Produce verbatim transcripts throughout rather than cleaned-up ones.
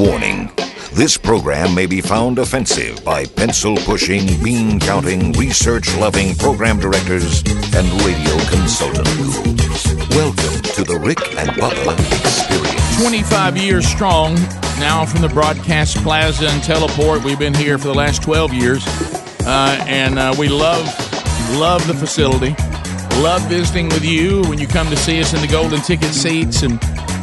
Warning, this program may be found offensive by pencil-pushing, bean-counting, research-loving program directors and radio consultant gurus. Welcome to the Rick and Bubba Experience. twenty-five years strong, now from the Broadcast Plaza and Teleport. We've been here for the last twelve years, uh, and uh, we love, love the facility. Love visiting with you when you come to see us in the golden ticket seats, and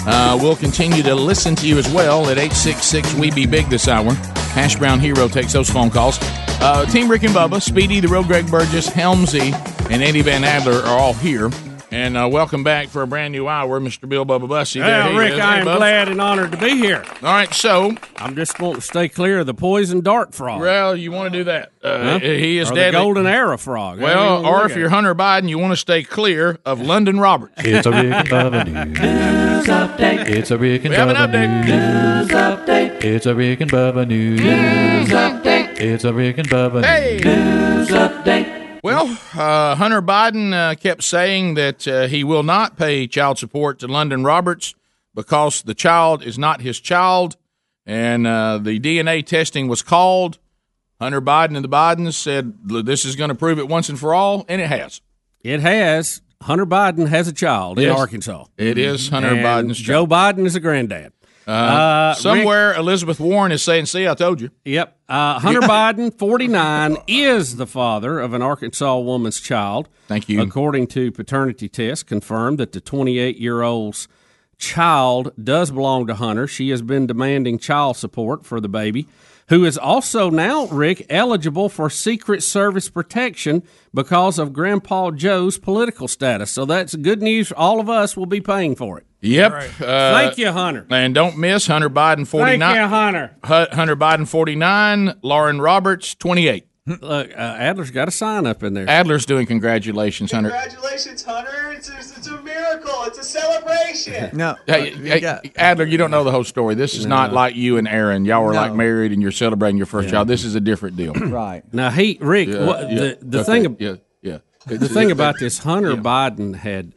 uh, we'll continue to listen to you as well at eight six six, we be big this hour. Hash Brown Hero takes those phone calls. Uh, Team Rick and Bubba, Speedy, the real Greg Burgess, Helmsy, and Eddie Van Adler are all here. And uh, welcome back for a brand new hour, Mister Bill Bubba Bussey. Well, Rick, is. I am hey, glad and honored to be here. All right, so. I'm just going to stay clear of the poison dart frog. Well, you want to do that. Uh, huh? He is or deadly. The golden era frog. Well, or if you're Hunter Biden, you want to stay clear of Lunden Roberts. It's a Rick and Bubba News Update. It's a Rick and Bubba News Update. It's a Rick and Bubba News Update. It's a Rick and Bubba News Update. Well, uh, Hunter Biden uh, kept saying that uh, he will not pay child support to Lunden Roberts because the child is not his child, and uh, the D N A testing was called. Hunter Biden and the Bidens said this is going to prove it once and for all, and it has. It has. Hunter Biden has a child yes. in Arkansas. It is Hunter and Biden's child. Joe Biden is a granddad. Uh, uh, somewhere Rick, Elizabeth Warren is saying, see, I told you. Yep. Uh, Hunter Biden, forty-nine, is the father of an Arkansas woman's child. Thank you. According to paternity tests, confirmed that the twenty-eight-year-old's child does belong to Hunter. She has been demanding child support for the baby, who is also now, Rick, eligible for Secret Service protection because of Grandpa Joe's political status. So that's good news. All of us will be paying for it. Yep. Right. Uh, Thank you, Hunter. And don't miss Hunter Biden, forty-nine. Thank you, Hunter. Hunter Biden, forty-nine. Lauren Roberts, twenty-eight. Look, uh, Adler's got a sign up in there. Adler's doing congratulations, Hunter. Congratulations, Hunter. It's a, it's a miracle. It's a celebration. No. Hey, hey, got, Adler, you don't know the whole story. This is no. not like you and Aaron. Y'all were no. like married and you're celebrating your first yeah. child. This is a different deal. Right. Now, he, Rick, uh, what, yeah, the, the okay. thing, ab- yeah, yeah. The thing about this, Hunter yeah. Biden had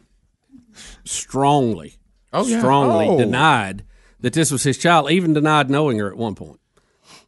strongly, oh, yeah. strongly oh. denied that this was his child, even denied knowing her at one point.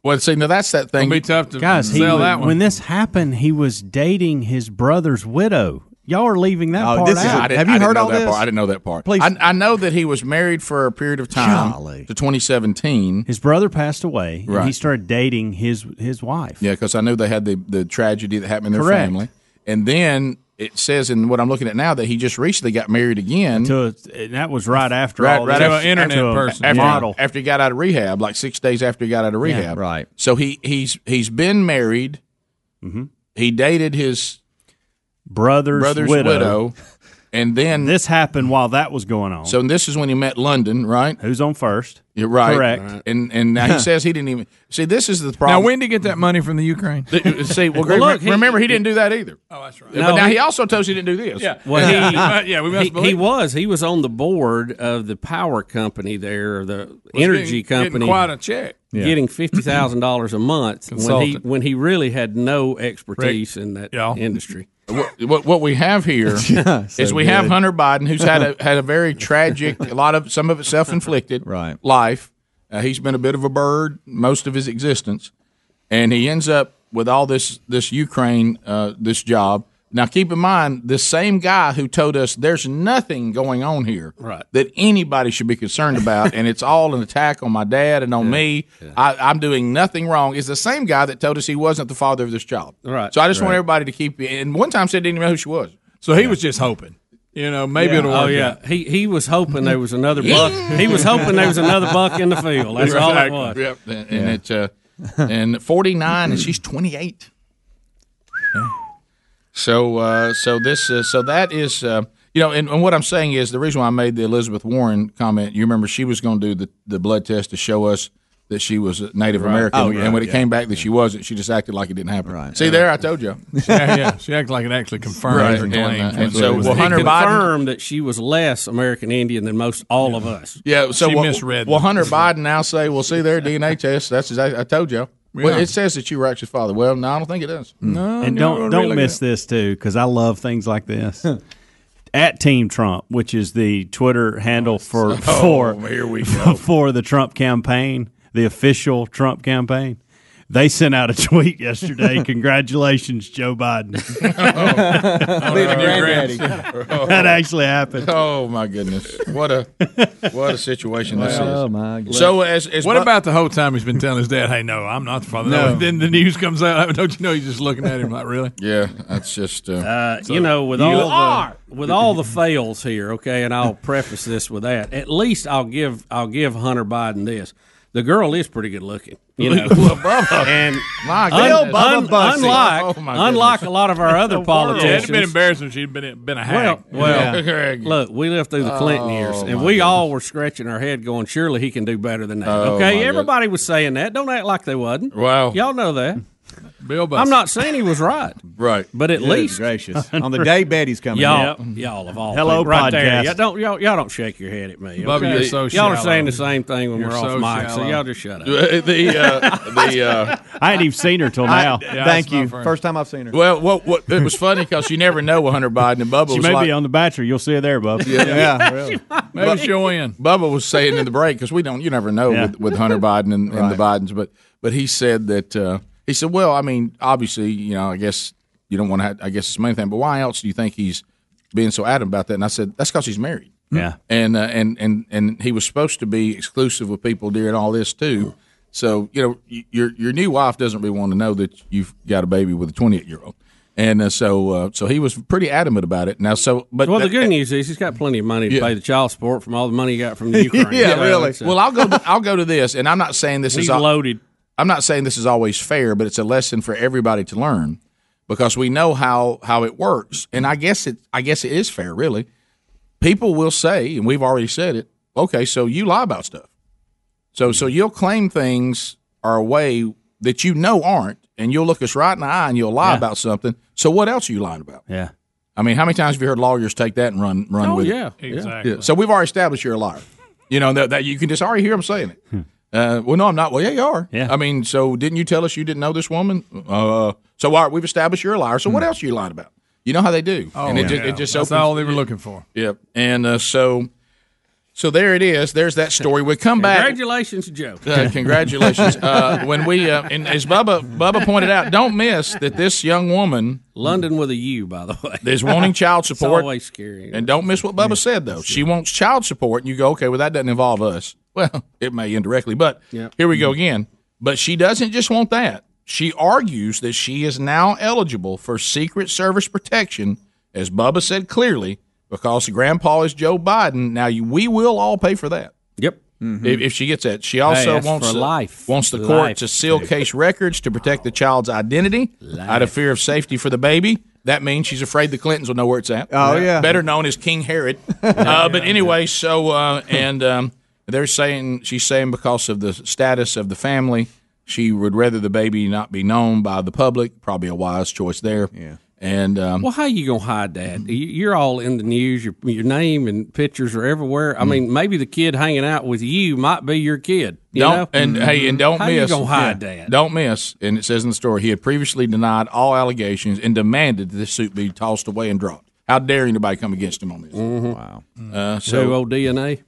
Well, see, now that's that thing. It'll be tough to Guys, sell he, that one. When this happened, he was dating his brother's widow. Y'all are leaving that oh, part this out. Is a, I did, Have you I heard all that this? Part. I didn't know that part. Please. I, I know that he was married for a period of time Golly. to twenty seventeen. His brother passed away, right. and he started dating his his wife. Yeah, because I knew they had the, the tragedy that happened in their Correct. family. And then it says in what I'm looking at now that he just recently got married again. To a, and that was right after right, all right after, an internet after, person. After, model. after he got out of rehab, like six days after he got out of rehab. Yeah, right. So he, he's he's been married. Mm-hmm. He dated his brother's, brother's widow. widow. And then this happened while that was going on. So this is when he met Lunden, right? Who's on first? You're right. Correct. Right. And and now he says he didn't even see. This is the problem. Now, when did he get that money from the Ukraine? see, well, well look, remember he, he didn't do that either. Oh, that's right. No, but now he, he also tells you he didn't do this. Yeah. Well, he, uh, yeah, we must he, believe he was he was on the board of the power company there, the was energy getting, company. Getting quite a check. Yeah. Getting fifty thousand dollars a month when he when he really had no expertise Rick, in that y'all. industry. What, what what we have here yeah, so is we good. have Hunter Biden, who's had a had a very tragic, a lot of some of it self inflicted right. life. Uh, he's been a bit of a bird most of his existence, and he ends up with all this this Ukraine uh, this job. Now keep in mind, this same guy who told us there's nothing going on here right. that anybody should be concerned about, and it's all an attack on my dad and on yeah, me. Yeah. I, I'm doing nothing wrong. Is the same guy that told us he wasn't the father of this child. Right. So I just right. want everybody to keep. And one time said didn't even know who she was. So he yeah. was just hoping. You know, maybe yeah. it'll work. Oh yeah, out. he he was hoping there was another buck. He was hoping there was another buck in the field. That's all it was. Yep. And, yeah. and it's uh, and forty-nine, and she's twenty-eight. So, uh, so this, uh, so that is, uh, you know, and, and what I'm saying is the reason why I made the Elizabeth Warren comment. You remember she was going to do the, the blood test to show us that she was Native right. American, oh, yeah, and when yeah, it came back that yeah. she wasn't, she just acted like it didn't happen. Right. See, yeah. there, I told you. yeah, yeah, she acted like it actually confirmed right. her claim. And, uh, and so, well, Hunter Biden confirmed that she was less American Indian than most all yeah. of us. Yeah, so she well, misread. Well, Hunter Biden now say, "Well, see, their D N A test. That's exactly, I told you." Yeah. Well, it says that you were actually father. Well, no, I don't think it does. No, and don't don't really miss this too, because I love things like this. At Team Trump, which is the Twitter handle oh, for oh, for, here we go. for the Trump campaign, the official Trump campaign, they sent out a tweet yesterday. Congratulations, Joe Biden. oh. Oh, no. oh. That actually happened. Oh my goodness! What a what a situation well, this is. Oh my goodness. So as, as what bu- about the whole time he's been telling his dad, "Hey, no, I'm not the father." No. no. Then the news comes out. Don't you know? He's just looking at him like, "Really?" Yeah, that's just uh, uh, so you know with you all are. the with all the fails here. Okay, and I'll preface this with that. At least I'll give I'll give Hunter Biden this. The girl is pretty good looking, you know. and my un- un- unlike, oh my unlike a lot of our other politicians, yeah, it'd been embarrassing if she'd been been a hag. Well, well yeah. look, we lived through the Clinton oh, years, and we goodness. all were scratching our head, going, "Surely he can do better than that." Oh, okay, everybody goodness. was saying that. Don't act like they wasn't. Wow, y'all know that. Bill Bussey. I'm not saying he was right. right. But at Good least. gracious. On the day Betty's coming y'all, out. Y'all have all. Hello, right podcast. There. Y'all, don't, y'all, y'all don't shake your head at me. Okay? Bubba, you're so shallow. Y'all are saying the same thing when you're we're so off mic, so y'all just shut up. the, uh, the, uh, I hadn't even seen her till now. I, yeah, thank you. First time I've seen her. Well, what, what, it was funny because you never know with Hunter Biden and Bubba. She was may like, be on The Bachelor. You'll see her there, Bubba. Yeah, yeah really. Maybe she'll win. Bubba was saying in the break, because we don't, you never know yeah. with, with Hunter Biden and, right. and the Bidens, but, but he said that. Uh, He said, well, I mean, obviously, you know, I guess you don't want to have, I guess it's the main thing, but why else do you think he's being so adamant about that? And I said, that's because he's married. Yeah. And, uh, and, and, and he was supposed to be exclusive with people during all this, too. So, you know, your your new wife doesn't really want to know that you've got a baby with a twenty-eight-year-old. And uh, so uh, so he was pretty adamant about it. Now, so but well, the good uh, news is he's got plenty of money to yeah. pay the child support from all the money he got from the Ukraine. yeah, so, really. So. Well, I'll go, to, I'll go to this, and I'm not saying this he's is – He's loaded. I'm not saying this is always fair, but it's a lesson for everybody to learn because we know how, how it works. And I guess it I guess it is fair, really. People will say, and we've already said it, okay, so you lie about stuff. So so you'll claim things are a way that you know aren't, and you'll look us right in the eye and you'll lie yeah. about something. So what else are you lying about? Yeah. I mean, how many times have you heard lawyers take that and run run oh, with yeah, it? Oh, yeah, exactly. Yeah. So we've already established you're a liar. You know, that, that you can just already hear them saying it. Hmm. Uh, well, no, I'm not. Well, yeah, you are. Yeah. I mean, so didn't you tell us you didn't know this woman? Uh, so all right, we've established you're a liar. So what else are you lying about? You know how they do. Oh, and it yeah. just, it just That's opens, all they were looking for. Yep. Yeah. And uh, so so there it is. There's that story. We come back. Congratulations, Joe. Uh, congratulations. uh, when we, uh, and as Bubba, Bubba pointed out, don't miss that this young woman. Lunden with a U, by the way. Is wanting child support. It's always scary. And don't miss what Bubba yeah. said, though. She wants child support. And you go, okay, well, that doesn't involve us. Well, it may indirectly, but yep. here we go again. But she doesn't just want that. She argues that she is now eligible for Secret Service protection, as Bubba said clearly, because Grandpa is Joe Biden. Now, you, we will all pay for that. Yep. Mm-hmm. If, if she gets that. She also hey, wants, for the, life. wants the court life. to seal case records to protect the child's identity life. out of fear of safety for the baby. That means she's afraid the Clintons will know where it's at. Oh, yeah. Better known as King Herod. uh, but anyway, so, uh, and... Um, They're saying she's saying because of the status of the family, she would rather the baby not be known by the public. Probably a wise choice there. Yeah. And um, well, how you gonna hide that? You're all in the news. Your your name and pictures are everywhere. I mean, maybe the kid hanging out with you might be your kid. You don't know? and mm-hmm. hey, and don't how miss. How you gonna hide yeah, that? Don't miss. And it says in the story he had previously denied all allegations and demanded that this suit be tossed away and dropped. How dare anybody come against him on this? Mm-hmm. Wow. Uh, so no old D N A.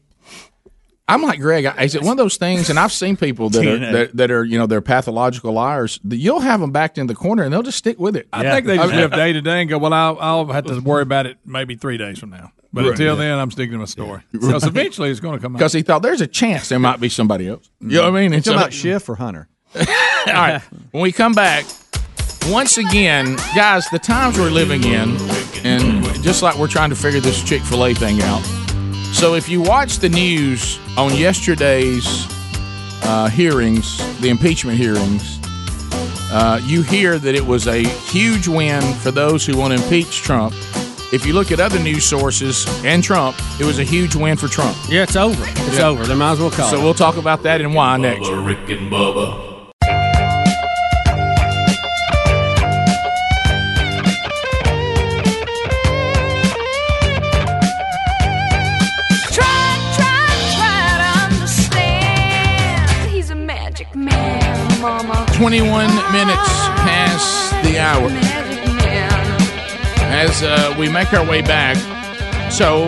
I'm like Greg. Is it one of those things? And I've seen people that are that, that are you know they're pathological liars. You'll have them backed in the corner, and they'll just stick with it. I yeah. think they just live day to day and go, "Well, I'll, I'll have to worry about it maybe three days from now." But right. until yeah. then, I'm sticking to my story because yeah. eventually it's going to come out. Because he thought there's a chance there might be somebody else. You know what I mean? It's about Schiff or Hunter. All right. When we come back, once again, guys, the times we're living in, and just like we're trying to figure this Chick-fil-A thing out. So if you watch the news on yesterday's uh, hearings, the impeachment hearings, uh, you hear that it was a huge win for those who want to impeach Trump. If you look at other news sources and Trump, it was a huge win for Trump. Yeah, it's over. It's yeah. over. They might as well call it. So we'll talk about that and why next. Rick and Bubba. twenty-one minutes past the hour as uh, we make our way back. So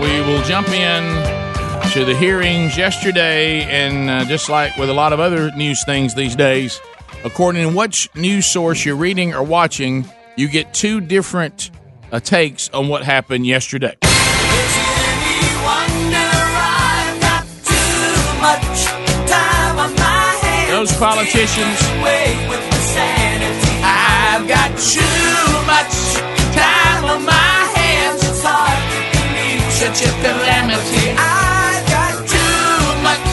we will jump in to the hearings yesterday, and uh, just like with a lot of other news things these days, according to which news source you're reading or watching, you get two different uh, takes on what happened yesterday. Those politicians. I've got too much time on my hands. It's hard to meet such a calamity. I've got too much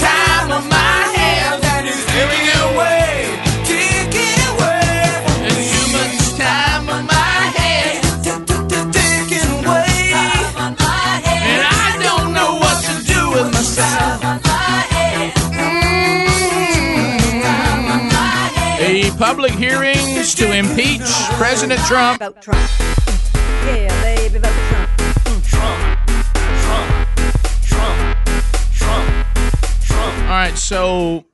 time on my hands. And it's giving away, taking away. There's too much time on my hands. Taking away. And I don't know what to do with myself. Public hearings to impeach President Trump. Vote Trump. Yeah, baby, vote Trump. Trump, Trump, Trump, Trump, Trump. All right, so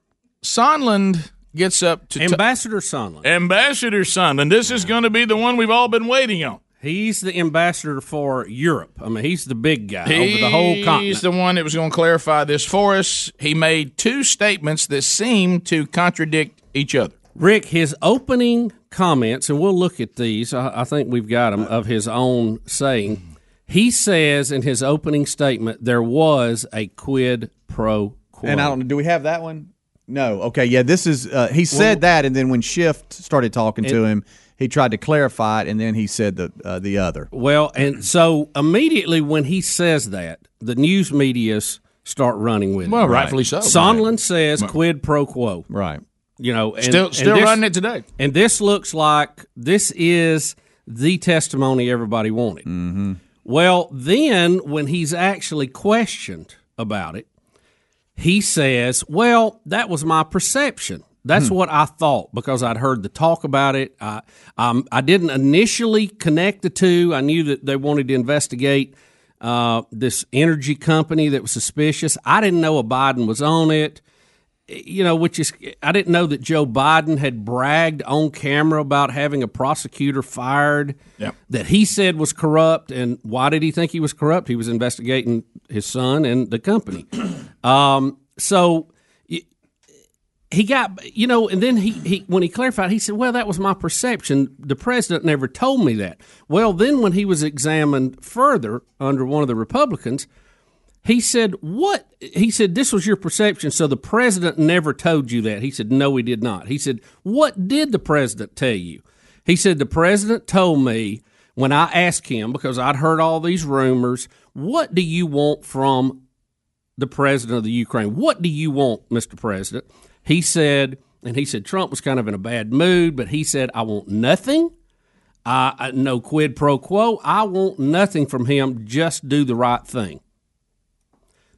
Sondland gets up to... Ambassador t- Sondland. Ambassador Sondland. This is going to be the one we've all been waiting on. He's the ambassador for Europe. I mean, he's the big guy he's over the whole continent. He's the one that was going to clarify this for us. He made two statements that seemed to contradict each other. Rick, his opening comments, and we'll look at these, I, I think we've got them, of his own saying. He says in his opening statement, there was a quid pro quo. And I don't know, do we have that one? No. Okay, yeah, this is, uh, he said well, that, and then when Shift started talking it, to him, he tried to clarify it, and then he said the uh, the other. Well, and so immediately when he says that, the news media's start running with well, it. Well, rightfully so. Sondland right. says right. quid pro quo. Right. You know, and, still, still and this, running it today. And this looks like this is the testimony everybody wanted. Mm-hmm. Well, then when he's actually questioned about it, he says, well, that was my perception. That's hmm. what I thought because I'd heard the talk about it. I, um, I didn't initially connect the two. I knew that they wanted to investigate uh, this energy company that was suspicious. I didn't know a Biden was on it. You know, which is, I didn't know that Joe Biden had bragged on camera about having a prosecutor fired yeah. that he said was corrupt. And why did he think he was corrupt? He was investigating his son and the company. Um, so he got, you know, and then he, he, when he clarified, he said, well, that was my perception. The president never told me that. Well, then when he was examined further under one of the Republicans, he said, what? He said, this was your perception, so the president never told you that. He said, no, he did not. He said, what did the president tell you? He said, the president told me when I asked him, because I'd heard all these rumors, what do you want from the president of the Ukraine? What do you want, Mister President? He said, and he said Trump was kind of in a bad mood, but he said, I want nothing. I, I no quid pro quo. I want nothing from him. Just do the right thing.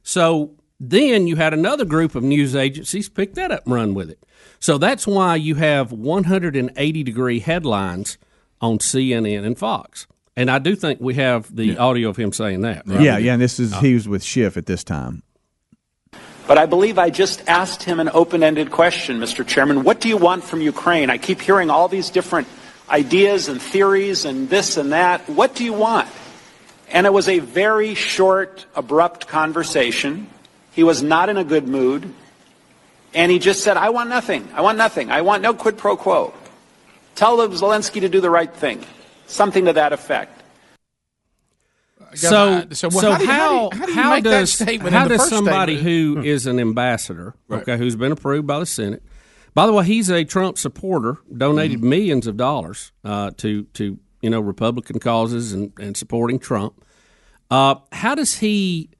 So then you had another group of news agencies pick that up and run with it. So that's why you have one hundred eighty degree headlines on C N N and Fox. And I do think we have the yeah. audio of him saying that. Right? Yeah, yeah, and this is, he was with Schiff at this time. But I believe I just asked him an open-ended question, Mister Chairman. What do you want from Ukraine? I keep hearing all these different ideas and theories and this and that. What do you want? And it was a very short, abrupt conversation. He was not in a good mood. And he just said, I want nothing. I want nothing. I want no quid pro quo. Tell Zelensky to do the right thing. Something to that effect. So, so, so how, how, do, how, how does how does somebody statement? who hmm. is an ambassador, right. okay, who's been approved by the Senate, by the way, he's a Trump supporter, donated mm. millions of dollars uh, to to. you know, Republican causes and, and supporting Trump. Uh, how does he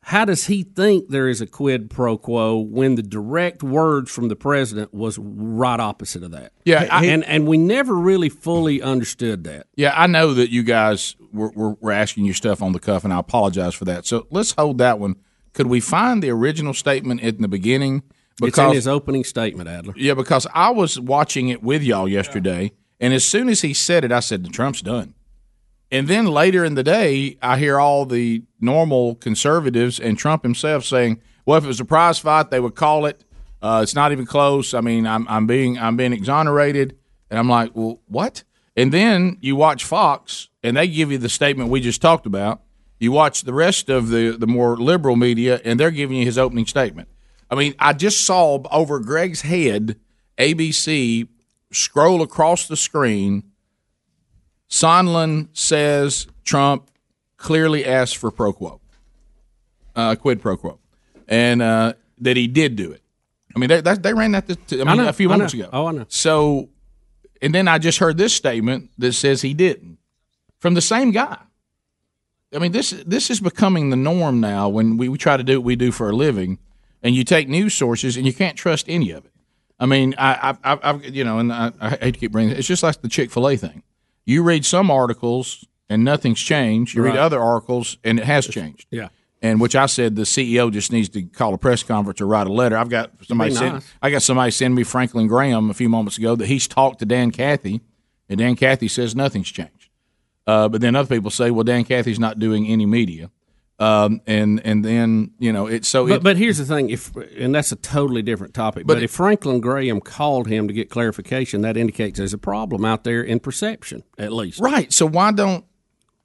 how does he think there is a quid pro quo when the direct words from the president was right opposite of that? Yeah, I, and and we never really fully understood that. Yeah, I know that you guys were, were, were asking you stuff on the cuff, and I apologize for that. So let's hold that one. Could we find the original statement in the beginning? Because, it's in his opening statement, Adler. Yeah, because I was watching it with y'all yesterday. Yeah. And as soon as he said it, I said, Trump's done. And then later in the day, I hear all the normal conservatives and Trump himself saying, well, if it was a prize fight, they would call it. Uh, it's not even close. I mean, I'm, I'm being I'm being exonerated. And I'm like, well, what? And then you watch Fox, and they give you the statement we just talked about. You watch the rest of the, the more liberal media, and they're giving you his opening statement. I mean, I just saw over Greg's head, A B C scroll across the screen. Sondland says Trump clearly asked for pro quo, uh, quid pro quo, and uh, that he did do it. I mean, they, they ran that to, I mean, I know, a few moments ago. Oh, I know. So, and then I just heard this statement that says he didn't from the same guy. I mean, this this is becoming the norm now when we, we try to do what we do for a living, and you take news sources and you can't trust any of it. I mean, I, I, I, I you know, and I, I hate to keep bringing it. It's just like the Chick-fil-A thing. You read some articles and nothing's changed. You right. read other articles and it has changed. Yeah. And which I said the C E O just needs to call a press conference or write a letter. I've got somebody send, nice. I got somebody send me Franklin Graham a few moments ago that he's talked to Dan Cathy, and Dan Cathy says nothing's changed. Uh, but then other people say, well, Dan Cathy's not doing any media. Um, and and then, you know, it's so. But, it, but here's the thing, if and that's a totally different topic. But, but if Franklin Graham called him to get clarification, that indicates there's a problem out there in perception, at least. Right. So why don't.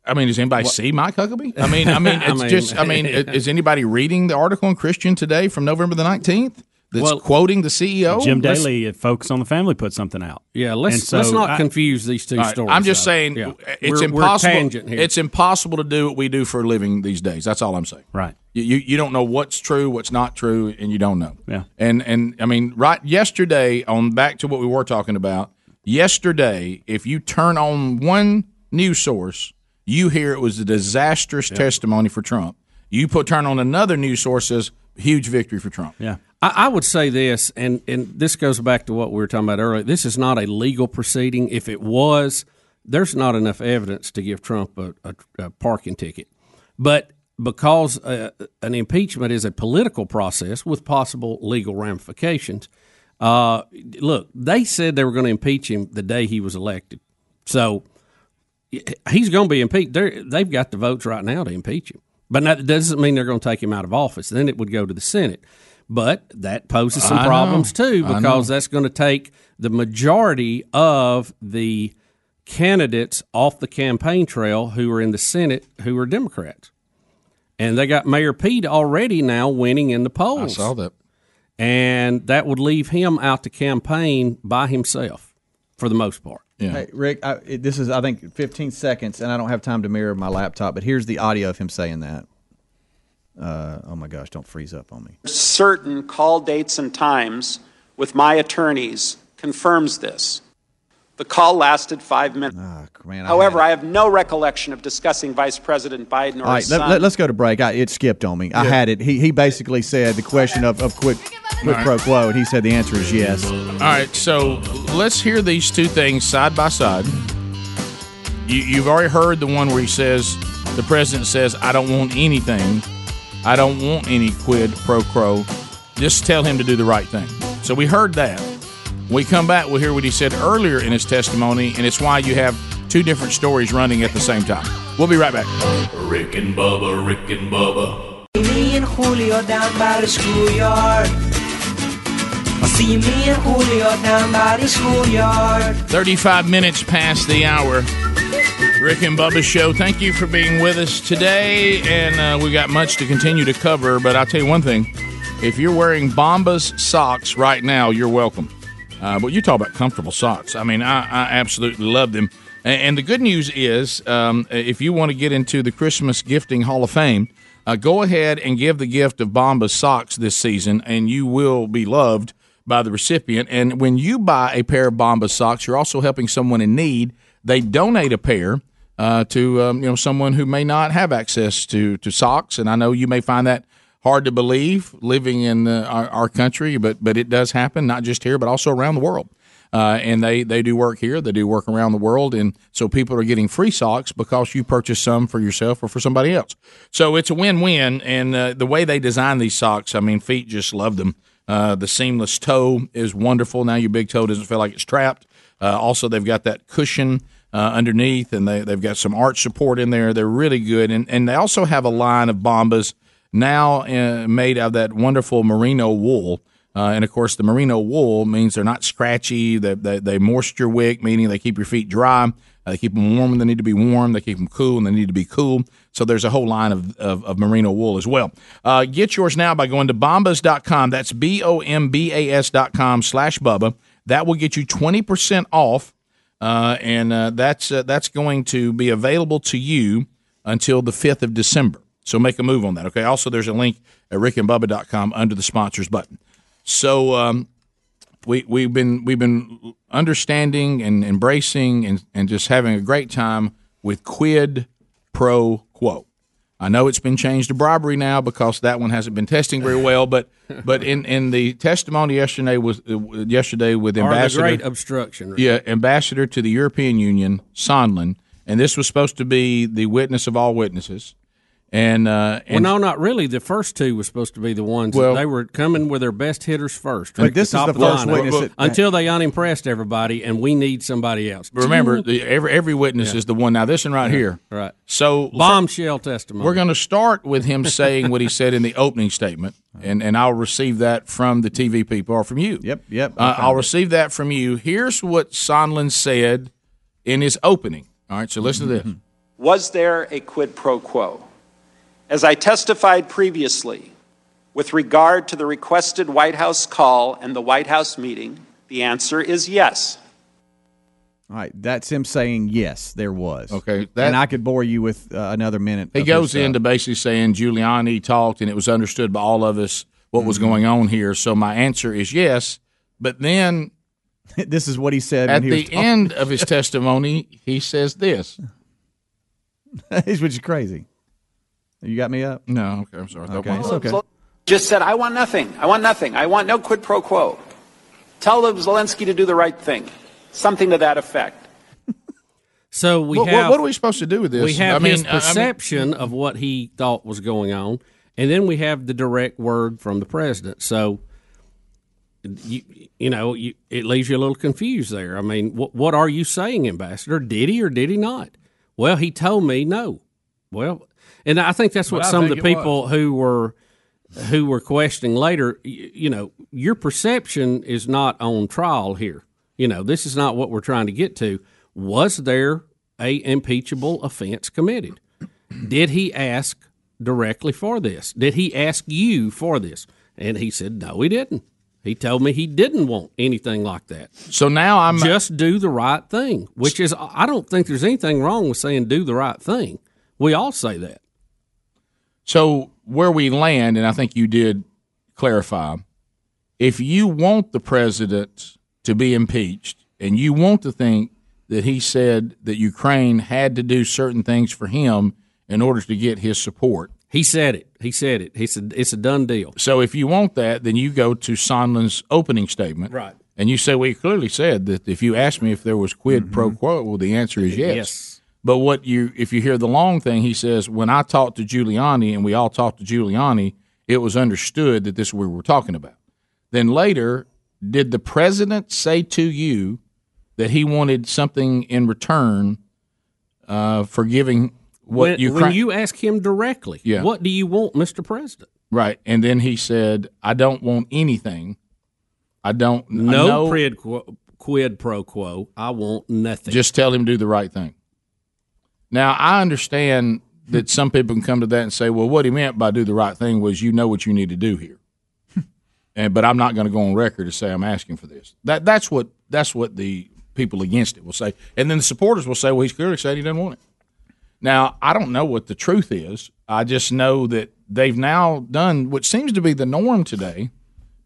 I mean, does anybody what? see Mike Huckabee? I mean, I mean, it's I mean, just. I mean, yeah. is anybody reading the article in Christian Today from November the nineteenth that's well, quoting the C E O? Jim Daly at Focus on the Family put something out. Yeah, let's so, let's not I, confuse these two right, stories. I'm just though. saying yeah. it's we're, impossible. We're here. It's impossible to do what we do for a living these days. That's all I'm saying. Right. You you, you don't know what's true, what's not true, and you don't know. Yeah. And and I mean, right yesterday on back to what we were talking about yesterday. If you turn on one news source. You hear it was a disastrous yeah. testimony for Trump. You put turn on another news source says huge victory for Trump. Yeah, I, I would say this, and, and this goes back to what we were talking about earlier. This is not a legal proceeding. If it was, there's not enough evidence to give Trump a, a, a parking ticket. But because uh, an impeachment is a political process with possible legal ramifications, uh, look, they said they were going to impeach him the day he was elected. So he's going to be impeached. They're, they've got the votes right now to impeach him. But that doesn't mean they're going to take him out of office. Then it would go to the Senate. But that poses some I problems, know. too, because that's going to take the majority of the candidates off the campaign trail who are in the Senate who are Democrats. And they got Mayor Pete already now winning in the polls. I saw that. And that would leave him out to campaign by himself for the most part. Yeah. Hey, Rick, I, this is, I think, fifteen seconds, and I don't have time to mirror my laptop, but here's the audio of him saying that. Uh, oh, my gosh, don't freeze up on me. Certain call dates and times with my attorneys confirms this. The call lasted five minutes. Oh, man, I However, had... I have no recollection of discussing Vice President Biden or All right, his son. Let, let, let's go to break. I, it skipped on me. Yeah. I had it. He he basically said the question of, of quick... With right. pro quo, and he said the answer is yes. All right, so let's hear these two things side by side. You, you've already heard the one where he says, the president says, I don't want anything. I don't want any quid pro quo. Just tell him to do the right thing. So we heard that. When we come back, we'll hear what he said earlier in his testimony, and it's why you have two different stories running at the same time. We'll be right back. Rick and Bubba, Rick and Bubba. Me and Julio down by the schoolyard. See me and Julio down by the schoolyard. thirty-five minutes past the hour. Rick and Bubba's show. Thank you for being with us today. And uh, we got much to continue to cover. But I'll tell you one thing. If you're wearing Bombas socks right now, you're welcome. Uh, but you talk about comfortable socks. I mean, I, I absolutely love them. And, and the good news is, um, if you want to get into the Christmas Gifting Hall of Fame, uh, go ahead and give the gift of Bombas socks this season, and you will be loved by the recipient. And when you buy a pair of Bombas socks, you're also helping someone in need. They donate a pair uh, to um, you know someone who may not have access to to socks. And I know you may find that hard to believe living in uh, our, our country, but but it does happen, not just here, but also around the world. Uh, and they, they do work here. They do work around the world. And so people are getting free socks because you purchase some for yourself or for somebody else. So it's a win-win. And uh, the way they design these socks, I mean, feet just love them. Uh, the seamless toe is wonderful. Now your big toe doesn't feel like it's trapped. Uh, also, they've got that cushion uh, underneath, and they, they've got some arch support in there. They're really good. And, and they also have a line of Bombas now uh, made out of that wonderful merino wool Uh, and, of course, the merino wool means they're not scratchy. They, they, they moisture wick, meaning they keep your feet dry. Uh, they keep them warm when they need to be warm. They keep them cool when they need to be cool. So there's a whole line of, of, of merino wool as well. Uh, get yours now by going to bombas dot com. That's B O M B A S dot com slash Bubba. That will get you twenty percent off, uh, and uh, that's uh, that's going to be available to you until the fifth of December. So make a move on that, okay? Also, there's a link at rick and bubba dot com under the sponsors button. So um, we we've been we've been understanding and embracing and, and just having a great time with quid pro quo. I know it's been changed to bribery now because that one hasn't been testing very well. But but in, in the testimony yesterday was uh, yesterday with ambassador or the great obstruction, right? Yeah, ambassador to the European Union Sondland, and this was supposed to be the witness of all witnesses. And, uh, and well, no, not really. The first two were supposed to be the ones. Well, they were coming with their best hitters first. But this is the first witness. Until they unimpressed everybody, and we need somebody else. Remember, the, every every witness yeah. is the one. Now, this one right yeah. here. Right. So bombshell testimony. We're going to start with him saying what he said in the opening statement, and, and I'll receive that from the T V people or from you. Yep, yep. Uh, I'll receive that from you. Here's what Sondland said in his opening. All right, so listen mm-hmm. to this. Was there a quid pro quo? As I testified previously, with regard to the requested White House call and the White House meeting, the answer is yes. All right, that's him saying yes, there was. Okay, that, and I could bore you with uh, another minute. He goes into basically saying Giuliani talked and it was understood by all of us what mm-hmm. was going on here, so my answer is yes. But then this is what he said at when he the was end of his testimony, he says this. Which is crazy. You got me up? No, okay, I'm sorry. Okay, it's okay. Just said, I want nothing. I want nothing. I want no quid pro quo. Tell Zelensky to do the right thing. Something to that effect. So we well, have... What are we supposed to do with this? We have I his mean, perception I mean, of what he thought was going on, and then we have the direct word from the president. So, you, you know, you, it leaves you a little confused there. I mean, what, what are you saying, Ambassador? Did he or did he not? Well, he told me no. Well... And I think that's what but some of the people was. who were who were questioning later, you, you know, your perception is not on trial here. You know, this is not what we're trying to get to. Was there a impeachable offense committed? Did he ask directly for this? Did he ask you for this? And he said, no, he didn't. He told me he didn't want anything like that. So now I'm just do the right thing, which is I don't think there's anything wrong with saying do the right thing. We all say that. So where we land, and I think you did clarify, if you want the president to be impeached and you want to think that he said that Ukraine had to do certain things for him in order to get his support. He said it. He said it. He said it's a done deal. So if you want that, then you go to Sondland's opening statement. Right. And you say, well, he clearly said that if you asked me if there was quid mm-hmm. pro quo, well, the answer is yes. Yes. But what you, if you hear the long thing, he says, when I talked to Giuliani and we all talked to Giuliani, it was understood that this is what we were talking about. Then later, did the president say to you that he wanted something in return uh, for giving what when, you cr- – When you ask him directly, yeah. what do you want, Mister President? Right. And then he said, I don't want anything. I don't – No I know, quid, quid pro quo. I want nothing. Just tell him to do the right thing. Now, I understand that some people can come to that and say, well, what he meant by do the right thing was you know what you need to do here. and But I'm not going to go on record to say I'm asking for this. That That's what that's what the people against it will say. And then the supporters will say, well, he's clearly said he doesn't want it. Now, I don't know what the truth is. I just know that they've now done what seems to be the norm today,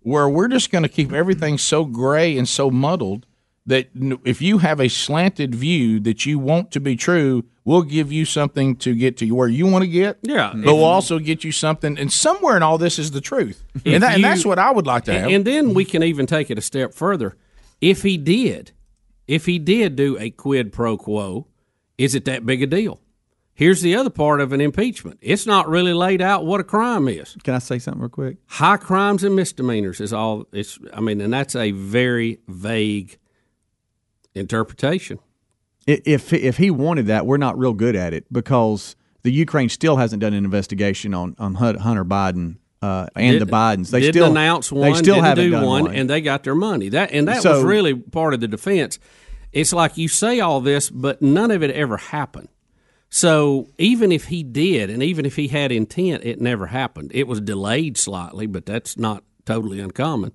where we're just going to keep everything so gray and so muddled that if you have a slanted view that you want to be true, we'll give you something to get to where you want to get. Yeah. But we'll also get you something. And somewhere in all this is the truth. And, that, you, and that's what I would like to have. And then we can even take it a step further. If he did, if he did do a quid pro quo, is it that big a deal? Here's the other part of an impeachment. It's not really laid out what a crime is. Can I say something real quick? High crimes and misdemeanors is all. It's. I mean, and that's a very vague interpretation. If if he wanted that, we're not real good at it because the Ukraine still hasn't done an investigation on, on Hunter Biden uh, and did, the Bidens. They didn't still announce one. They still haven't done one, one, and they got their money. That and that so, was really part of the defense. It's like you say all this, but none of it ever happened. So even if he did, and even if he had intent, it never happened. It was delayed slightly, but that's not totally uncommon.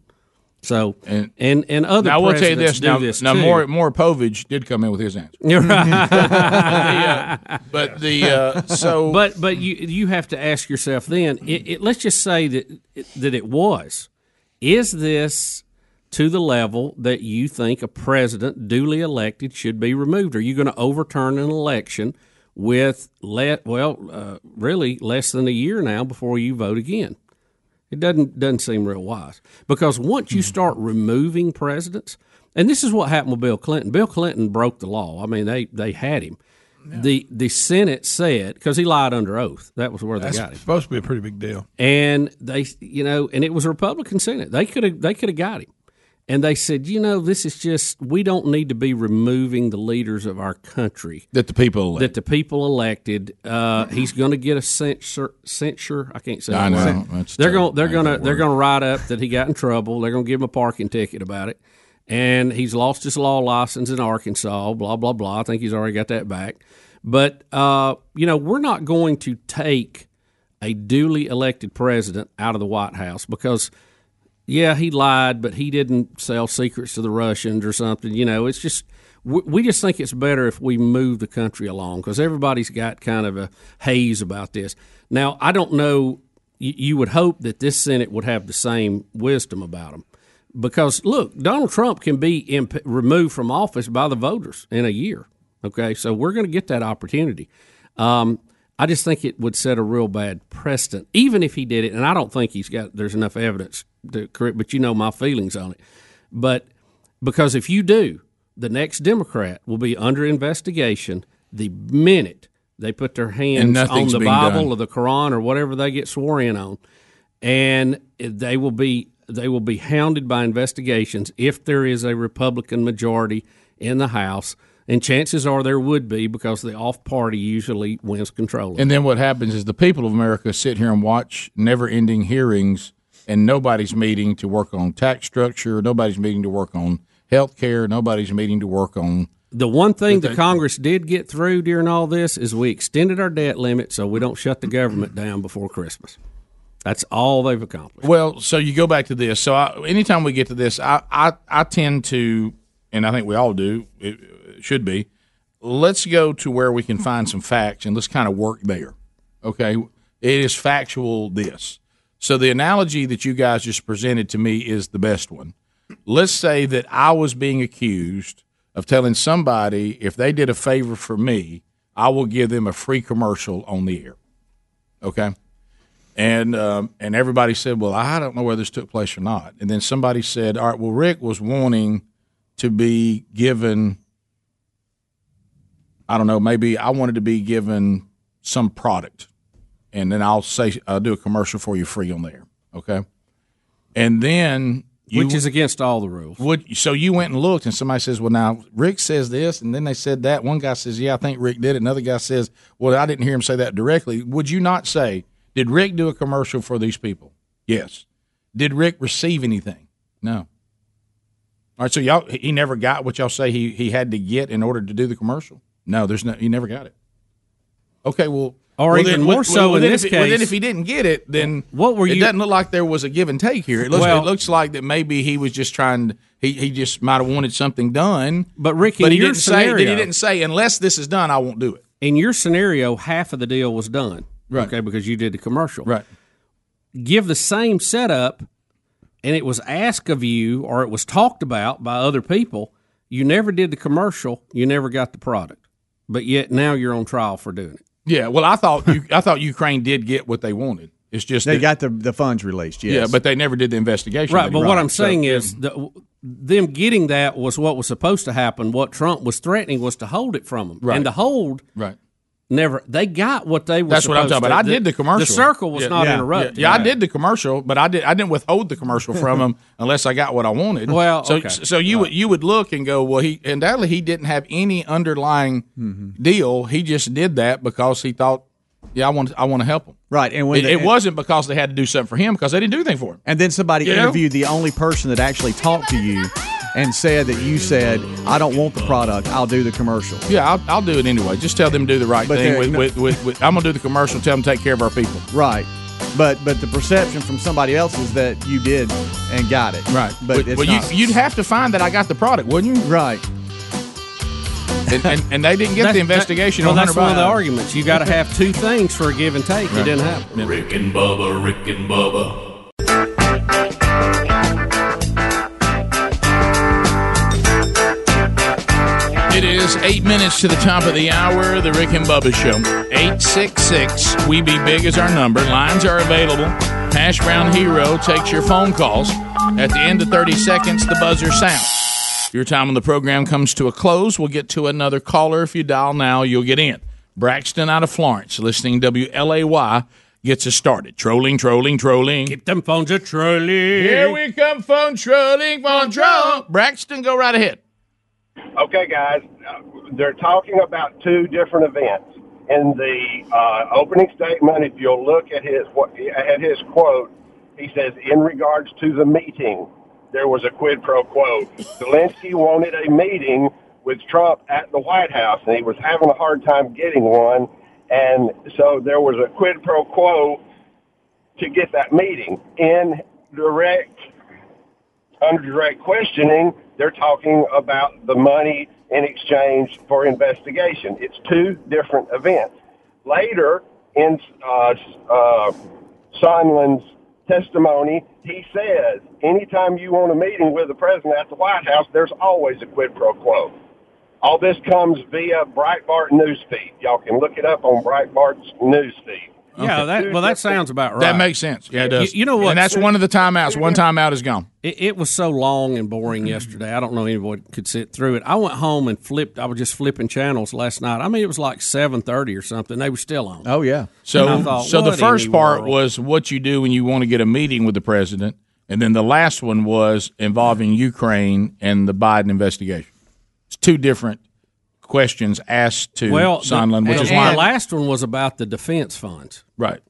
So and and, and other now presidents I will tell you this, do now, this now too. More more Povich did come in with his answer. Right. yeah. But the uh, so but but you you have to ask yourself then. It, it, let's just say that that it was. Is this to the level that you think a president duly elected should be removed? Are you going to overturn an election with let well uh, really less than a year now before you vote again? It doesn't doesn't seem real wise, because once you start removing presidents, and this is what happened with Bill Clinton. Bill Clinton broke the law. I mean, they, they had him. Yeah. The the Senate said, because he lied under oath. That was where they That's got him. That's supposed to be a pretty big deal. And they, you know, and it was a Republican Senate. They could have they could have got him. And they said, you know, this is just, we don't need to be removing the leaders of our country. That the people elected. That the people elected. Uh, he's going to get a censure. censure I can't say I that. I know. That's they're going they're going to they're going to write up that he got in trouble. They're going to give him a parking ticket about it. And he's lost his law license in Arkansas, blah, blah, blah. I think he's already got that back. But, uh, you know, we're not going to take a duly elected president out of the White House because – yeah, he lied, but he didn't sell secrets to the Russians or something. You know, it's just we just think it's better if we move the country along, because everybody's got kind of a haze about this. Now, I don't know. You would hope that this Senate would have the same wisdom about them, because, look, Donald Trump can be imp- removed from office by the voters in a year. OK, so we're going to get that opportunity. Um I just think it would set a real bad precedent, even if he did it. And I don't think he's got, there's enough evidence to correct, but you know my feelings on it. But because if you do, the next Democrat will be under investigation the minute they put their hands on the Bible done. or the Quran or whatever they get swore in on. And they will be, they will be hounded by investigations if there is a Republican majority in the House. And chances are there would be, because the off party usually wins control. And then what happens is the people of America sit here and watch never-ending hearings, and nobody's meeting to work on tax structure, nobody's meeting to work on health care, nobody's meeting to work on... The one thing the Congress did get through during all this is we extended our debt limit so we don't shut the government down before Christmas. That's all they've accomplished. Well, so you go back to this. So I, anytime we get to this, I, I, I tend to, and I think we all do... It, should be, let's go to where we can find some facts, and let's kind of work there, okay? It is factual, this. So the analogy that you guys just presented to me is the best one. Let's say that I was being accused of telling somebody, if they did a favor for me, I will give them a free commercial on the air, okay? And um, and everybody said, well, I don't know whether this took place or not. And then somebody said, all right, well, Rick was wanting to be given – I don't know, maybe I wanted to be given some product, and then I'll say I'll do a commercial for you free on there, okay? And then you, which is against all the rules. Would, so you went and looked, and somebody says, well, now, Rick says this, and then they said that. One guy says, yeah, I think Rick did it. Another guy says, well, I didn't hear him say that directly. Would you not say, did Rick do a commercial for these people? Yes. Did Rick receive anything? No. All right, so y'all, he never got what y'all say he, he had to get in order to do the commercial? No, there's no. He never got it. Okay, well, or well, even then, more well, so well, in this if, case. Well, then if he didn't get it, then what were you? It doesn't look like there was a give and take here. It looks, well, it looks like that maybe he was just trying. To, he he just might have wanted something done. But Ricky, but he didn't scenario, say that he didn't say unless this is done, I won't do it. In your scenario, half of the deal was done, right? Okay, because you did the commercial, right? Give the same setup, and it was asked of you, or it was talked about by other people. You never did the commercial. You never got the product. But yet now you're on trial for doing it. Yeah, well, I thought you, I thought Ukraine did get what they wanted. It's just they that, got the, the funds released. Yes. Yeah, but they never did the investigation. Right. But right. what I'm saying so, is the, them getting that was what was supposed to happen. What Trump was threatening was to hold it from them, right. and the hold right. never. They got what they were. That's supposed what I'm talking to. about. I the, did the commercial. The circle was yeah. not yeah. interrupted. Yeah, yeah right. I did the commercial, but I did. I didn't withhold the commercial from them unless I got what I wanted. Well, so okay. so you would right. you would look and go, well, he undoubtedly he didn't have any underlying mm-hmm. deal. He just did that because he thought Yeah, I want I want to help them. Right, and when it, they, it wasn't because they had to do something for him, because they didn't do anything for him. And then somebody you interviewed know? the only person that actually talked to you and said that you said, "I don't want the product. I'll do the commercial." Yeah, I'll, I'll do it anyway. Just tell them to do the right but thing. With, no. with, with, with, I'm gonna do the commercial. Tell them to take care of our people. Right. But but the perception from somebody else is that you did and got it. Right. But well, it's well not. You, you'd have to find that I got the product, wouldn't you? Right. And, and, and they didn't get that's, the investigation that, well, on Hunter Biden. That's one of the arguments. You got to have two things for a give and take. Right. It didn't happen. Rick and Bubba, Rick and Bubba. It is eight minutes to the top of the hour, the Rick and Bubba Show. eight six six, we be big is our number. Lines are available. Hash Brown Hero takes your phone calls. At the end of thirty seconds, the buzzer sounds. Your time on the program comes to a close. We'll get to another caller. If you dial now, you'll get in. Braxton out of Florence, listening W L A Y, gets us started. Trolling, trolling, trolling. Keep them phones a trolling. Here we come, phone trolling, phone trolling. Braxton, go right ahead. Okay, guys, uh, they're talking about two different events. In the uh, opening statement, if you'll look at his what, at his quote, he says, in regards to the meeting, there was a quid pro quo. Zelensky wanted a meeting with Trump at the White House, and he was having a hard time getting one. And so there was a quid pro quo to get that meeting. In direct, under direct questioning, they're talking about the money in exchange for investigation. It's two different events. Later, in uh, uh, Sondland's testimony, he says, anytime you want a meeting with the president at the White House, there's always a quid pro quo. All this comes via Breitbart newsfeed. Y'all can look it up on Breitbart's newsfeed. Okay. Yeah, that, well, that sounds about right. That makes sense. Yeah, it does. You, you know what? And that's one of the timeouts. One timeout is gone. It, it was so long and boring yesterday. I don't know anybody could sit through it. I went home and flipped. I was just flipping channels last night. I mean, it was like seven thirty or something. They were still on. Oh, yeah. So, thought, so the first part world? was what you do when you want to get a meeting with the president, and then the last one was involving Ukraine and the Biden investigation. It's two different questions asked to well, Sondland, the, which and, is why the last one was about the defense funds, right?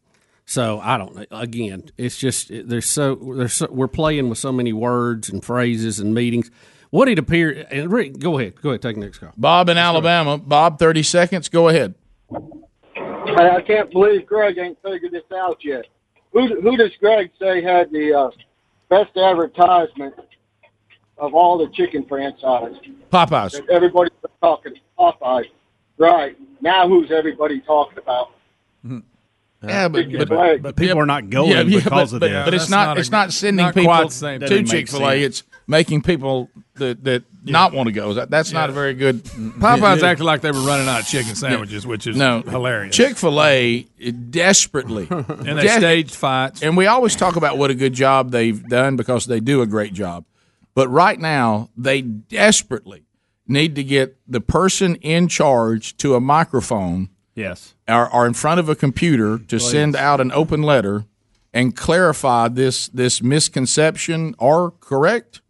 So I don't. Again, it's just there's so there's so, we're playing with so many words and phrases and meetings. What it appeared. And Rick, go ahead, go ahead, take the next call. Bob in Let's Alabama. Bob, thirty seconds. Go ahead. I can't believe Greg ain't figured this out yet. Who who does Greg say had the uh, best advertisement of all the chicken franchises? Popeyes. Everybody's talking Popeyes. Right. Now who's everybody talking about? Mm-hmm. Uh, yeah, but, but, but, but people yeah, are not going yeah, yeah, because but, of but, that. But it's That's not, not a, it's not sending not people to Chick-fil-A. It's making people that, that yeah. not want to go. That, that's yeah. not a very good. Popeyes yeah. acted like they were running out of chicken sandwiches, yeah. which is no, hilarious. Chick-fil-A desperately. and they des- staged fights. And we always talk about what a good job they've done because they do a great job. But right now, they desperately need to get the person in charge to a microphone yes, or, or in front of a computer to Please. send out an open letter and clarify this this misconception or correct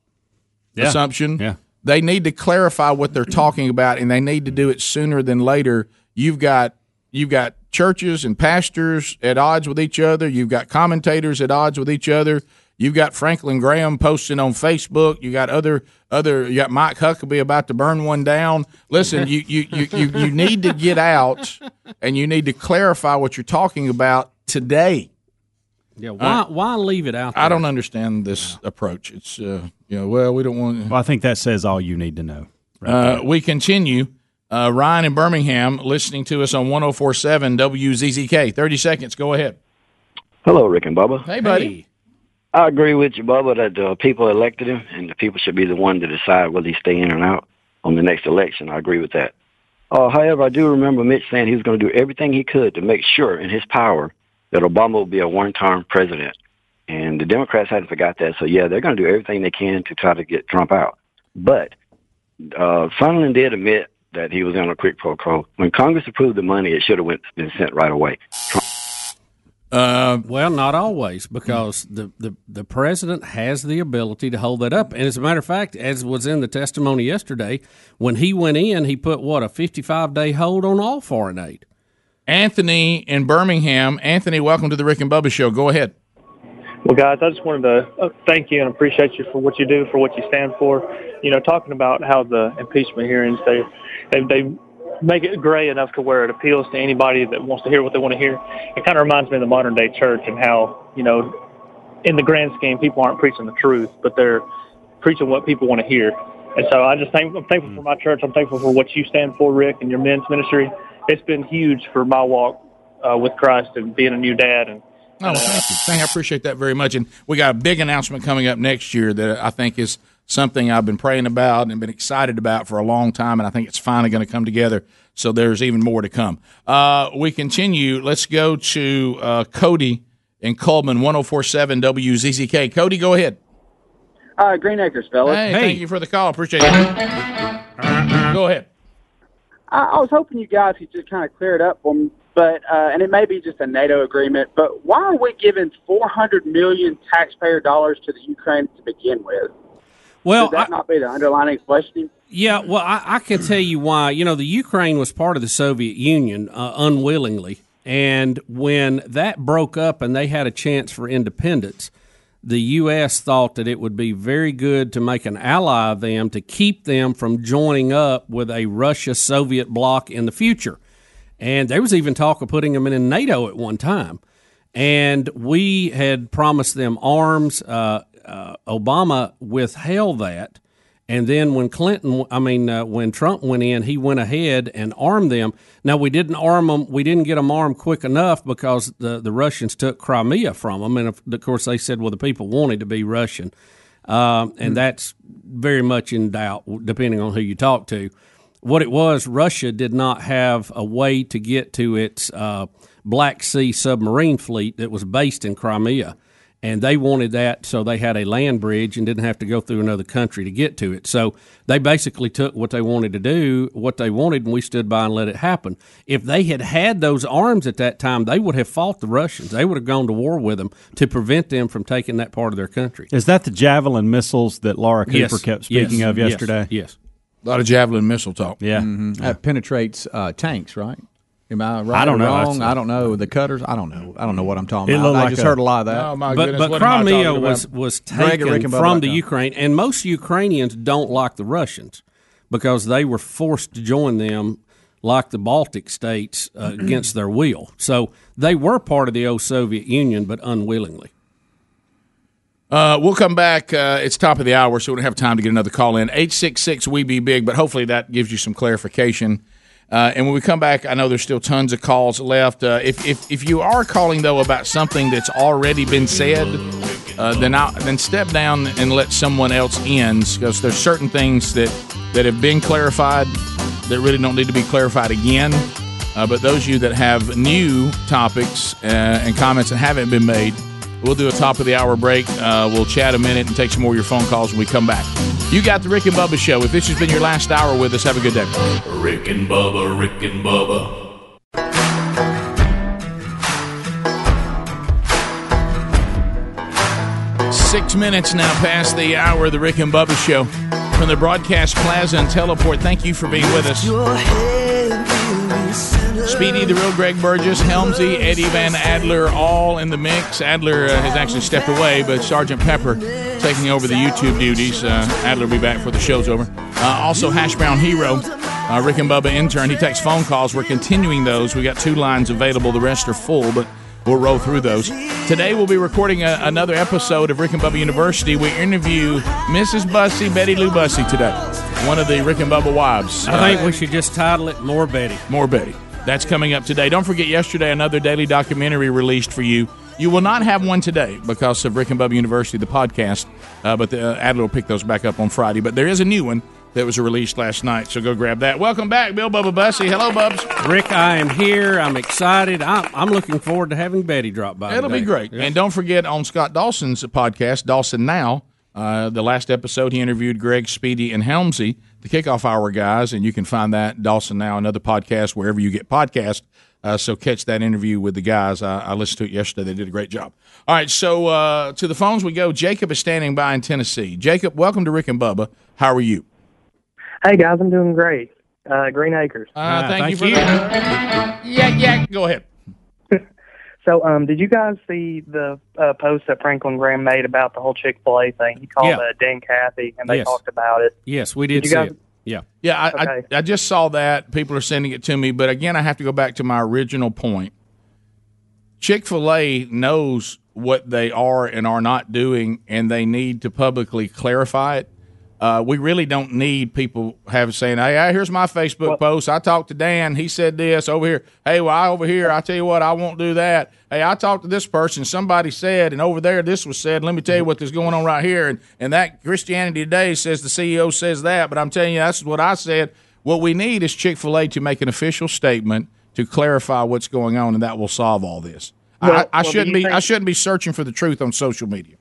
yeah. assumption. Yeah. They need to clarify what they're talking about, and they need to do it sooner than later. You've got you've got churches and pastors at odds with each other. You've got commentators at odds with each other. You've got Franklin Graham posting on Facebook. You got other other. You got Mike Huckabee about to burn one down. Listen, you you you you, you need to get out, and you need to clarify what you're talking about today. Yeah, why uh, why leave it out there? I don't understand this yeah. approach. It's uh, you know, well, we don't want. Well, I think that says all you need to know. Right uh, we continue. Uh, Ryan in Birmingham, listening to us on one oh four point seven W Z Z K. Thirty seconds. Go ahead. Hello, Rick and Bubba. Hey, buddy. Hey. I agree with you, Bubba, that the people elected him, and the people should be the one to decide whether he stay in or out on the next election. I agree with that. Uh, however, I do remember Mitch saying he was going to do everything he could to make sure in his power that Obama would be a one-term president. And the Democrats hadn't forgot that. So, yeah, they're going to do everything they can to try to get Trump out. But uh, Sondland did admit that he was on a quid pro quo. When Congress approved the money, it should have went, been sent right away. Trump- Uh, well, not always, because the, the, the president has the ability to hold that up. And as a matter of fact, as was in the testimony yesterday, when he went in, he put, what, a fifty-five day hold on all foreign aid. Anthony in Birmingham. Anthony, welcome to the Rick and Bubba Show. Go ahead. Well, guys, I just wanted to thank you and appreciate you for what you do, for what you stand for. You know, talking about how the impeachment hearings, they they, they make it gray enough to where it appeals to anybody that wants to hear what they want to hear. It kind of reminds me of the modern-day church and how, you know, in the grand scheme, people aren't preaching the truth, but they're preaching what people want to hear. And so I just think, I'm thankful for my church. I'm thankful for what you stand for, Rick, and your men's ministry. It's been huge for my walk uh, with Christ and being a new dad. And oh, well, thank you. Thank you. I appreciate that very much. And we got a big announcement coming up next year that I think is something I've been praying about and been excited about for a long time, and I think it's finally going to come together. So there's even more to come. Uh, we continue. Let's go to uh, Cody in Coleman, one oh four point seven W Z Z K. Cody, go ahead. Uh, Green Acres, fellas. Hey, hey, thank you for the call. Appreciate it. Go ahead. I, I was hoping you guys could just kind of clear it up for me, but uh, and it may be just a NATO agreement, but why are we giving four hundred million dollars taxpayer dollars to the Ukraine to begin with? Well, Should that I, not be the underlying question? Yeah, well, I, I can tell you why. You know, the Ukraine was part of the Soviet Union uh, unwillingly, and when that broke up and they had a chance for independence, the U S thought that it would be very good to make an ally of them to keep them from joining up with a Russia-Soviet bloc in the future. And there was even talk of putting them in NATO at one time. And we had promised them arms. Uh, uh, Obama withheld that. And then when Clinton, I mean, uh, when Trump went in, he went ahead and armed them. Now, we didn't arm them. We didn't get them armed quick enough because the, the Russians took Crimea from them. And, of course, they said, well, the people wanted to be Russian. Um, and that's very much in doubt, depending on who you talk to. What it was, Russia did not have a way to get to its uh, Black Sea submarine fleet that was based in Crimea. And they wanted that, so they had a land bridge and didn't have to go through another country to get to it. So they basically took what they wanted to do, what they wanted, and we stood by and let it happen. If they had had those arms at that time, they would have fought the Russians. They would have gone to war with them to prevent them from taking that part of their country. Is that the Javelin missiles that Laura Cooper yes. kept speaking yes. of yesterday? Yes. yes. A lot of Javelin missile talk. Yeah. Mm-hmm. That penetrates uh, tanks, right? Am I right I don't or wrong? Know. I don't know. The cutters? I don't know. I don't know what I'm talking it about. Like I just a, heard a lot of that. Oh, my but goodness. But Crimea was, was taken from the Ukraine, and most Ukrainians don't like the Russians because they were forced to join them like the Baltic states uh, against their will. So they were part of the old Soviet Union, but unwillingly. Uh, we'll come back. Uh, it's top of the hour, so we don't have time to get another call in. eight six six, W E B E B I G, but hopefully that gives you some clarification. Uh, and when we come back, I know there's still tons of calls left. Uh, if, if if you are calling, though, about something that's already been said, uh, then I'll, then step down and let someone else in, because there's certain things that, that have been clarified that really don't need to be clarified again. Uh, but those of you that have new topics uh, and comments that haven't been made, we'll do a top-of-the-hour break. Uh, we'll chat a minute and take some more of your phone calls when we come back. You got the Rick and Bubba Show. If this has been your last hour with us, have a good day. Rick and Bubba, Rick and Bubba. Six minutes now past the hour of the Rick and Bubba Show. From the Broadcast Plaza and Teleport, thank you for being with us. Speedy, the real Greg Burgess, Helmsy, Eddie Van Adler, all in the mix. Adler uh, has actually stepped away, but Sergeant Pepper taking over the YouTube duties. Uh, Adler will be back before the show's over. Uh, also, Hash Brown Hero, uh, Rick and Bubba intern. He takes phone calls. We're continuing those. We got two lines available. The rest are full, but we'll roll through those. Today we'll be recording a, another episode of Rick and Bubba University. We interview Missus Bussey, Betty Lou Bussey, today. One of the Rick and Bubba wives. I think uh, we should just title it More Betty. More Betty. That's coming up today. Don't forget, yesterday, another daily documentary released for you. You will not have one today because of Rick and Bubba University, the podcast, uh, but the, uh, Adler will pick those back up on Friday. But there is a new one that was released last night, so go grab that. Welcome back, Bill Bubba Bussey. Hello, Bubs. Rick, I am here. I'm excited. I'm, I'm looking forward to having Betty drop by It'll today. Be great. Yes. And don't forget, on Scott Dawson's podcast, Dawson Now, uh, the last episode, he interviewed Greg, Speedy, and Helmsy, the Kickoff Hour guys, and you can find that, Dawson Now, another podcast, wherever you get podcasts. Uh, so catch that interview with the guys. I, I listened to it yesterday. They did a great job. All right, so uh, to the phones we go. Jacob is standing by in Tennessee. Jacob, welcome to Rick and Bubba. How are you? Hey, guys, I'm doing great. Uh, Green Acres. Uh, thank, thank you for you. that. Yeah, yeah. Go ahead. So, um, did you guys see the uh, post that Franklin Graham made about the whole Chick-fil-A thing? He called yeah. uh, Dan Cathy, and they yes. talked about it. Yes, we did, did you see guys- it. Yeah, yeah. I, okay. I I just saw that. People are sending it to me, but again, I have to go back to my original point. Chick-fil-A knows what they are and are not doing, and they need to publicly clarify it. Uh, we really don't need people have saying, "Hey, here's my Facebook well, post. I talked to Dan. He said this over here. Hey, well, I over here. I tell you what, I won't do that. Hey, I talked to this person. Somebody said, and over there, this was said. Let me tell you what is going on right here. And and that Christianity Today says the C E O says that, but I'm telling you, that's what I said. What we need is Chick-fil-A to make an official statement to clarify what's going on, and that will solve all this. Well, I, I well, shouldn't be. Think- I shouldn't be searching for the truth on social media.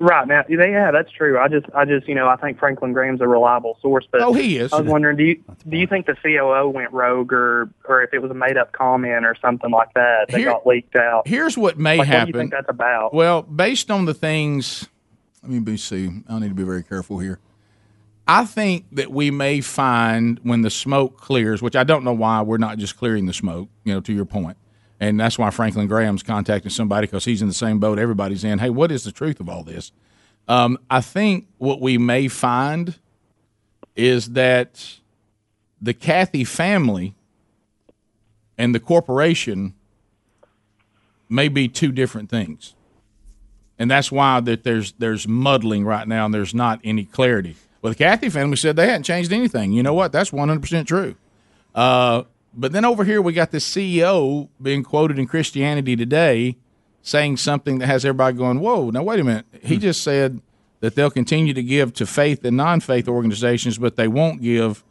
Right now, yeah, that's true. I just, I just, you know, I think Franklin Graham's a reliable source. But oh, he is. I was wondering, do you do you think the C O O went rogue, or or if it was a made up comment or something like that that Here, got leaked out? Here's what may like, happen. What do you think that's about? Well, based on the things, let me see. I need to be very careful here. I think that we may find when the smoke clears, which I don't know why we're not just clearing the smoke. You know, to your point. And that's why Franklin Graham's contacting somebody because he's in the same boat everybody's in. Hey, what is the truth of all this? Um, I think what we may find is that the Cathy family and the corporation may be two different things. And that's why that there's there's muddling right now and there's not any clarity. Well, the Cathy family said they hadn't changed anything. You know what? That's one hundred percent true. Uh But then over here we got the C E O being quoted in Christianity Today saying something that has everybody going, whoa, now wait a minute. He mm-hmm. just said that they'll continue to give to faith and non-faith organizations, but they won't give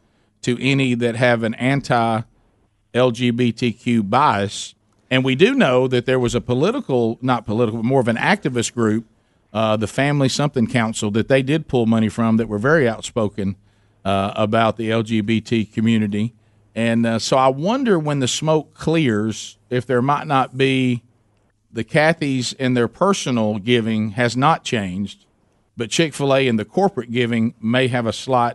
to any that have an anti-L G B T Q bias. And we do know that there was a political, not political, but more of an activist group, uh, the Family Something Council, that they did pull money from that were very outspoken uh, about the L G B T community. And uh, so I wonder when the smoke clears if there might not be the Cathys and their personal giving has not changed, but Chick-fil-A and the corporate giving may have a slight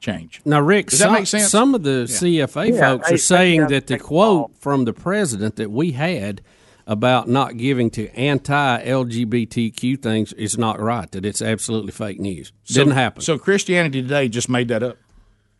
change. Now, Rick, does that some, make sense? Some of the yeah. C F A yeah, folks I, are I, saying I, I, that the quote from the president that we had about not giving to anti-L G B T Q things is not right, that it's absolutely fake news. So, didn't happen. So Christianity Today just made that up.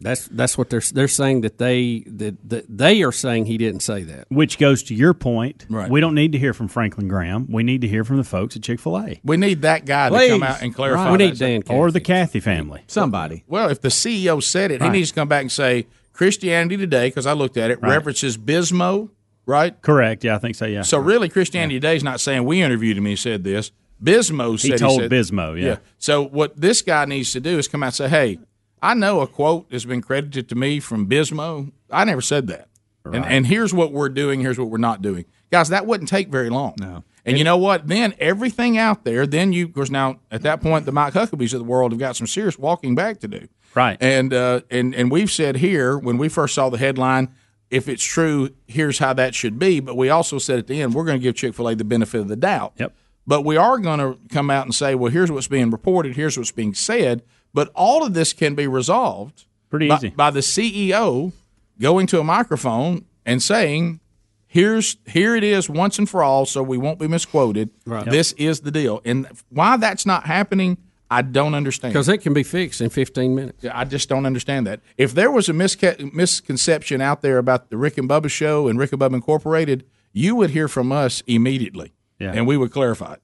That's that's what they're they're saying that they that, that they are saying he didn't say that. Which goes to your point. Right. We don't need to hear from Franklin Graham. We need to hear from the folks at Chick-fil-A. We need that guy Please. to come out and clarify. Right. We need Dan Cathy. Or the Cathy family. Somebody. Well, if the C E O said it, right. he needs to come back and say Christianity Today, because I looked at it, right. references Bismo, right? Correct. Yeah, I think so, yeah. So really Christianity yeah. Today is not saying we interviewed him and he said this. Bismo said he told he said, Bismo, yeah. yeah. So what this guy needs to do is come out and say, hey, I know a quote has been credited to me from Bismo. I never said that. Right. And, and here's what we're doing. Here's what we're not doing. Guys, that wouldn't take very long. No. And it, you know what? Then everything out there, then you, of course, now at that point, the Mike Huckabees of the world have got some serious walking back to do. Right. And, uh, and, and we've said here, when we first saw the headline, if it's true, here's how that should be. But we also said at the end, we're going to give Chick-fil-A the benefit of the doubt. Yep. But we are going to come out and say, well, here's what's being reported. Here's what's being said. But all of this can be resolved pretty easy by, by the C E O going to a microphone and saying, "Here's here it is once and for all, so we won't be misquoted. Right. Yep. This is the deal." And why that's not happening, I don't understand. Because it can be fixed in fifteen minutes. I just don't understand that. If there was a misca- misconception out there about the Rick and Bubba Show and Rick and Bubba Incorporated, you would hear from us immediately, yeah. and we would clarify it.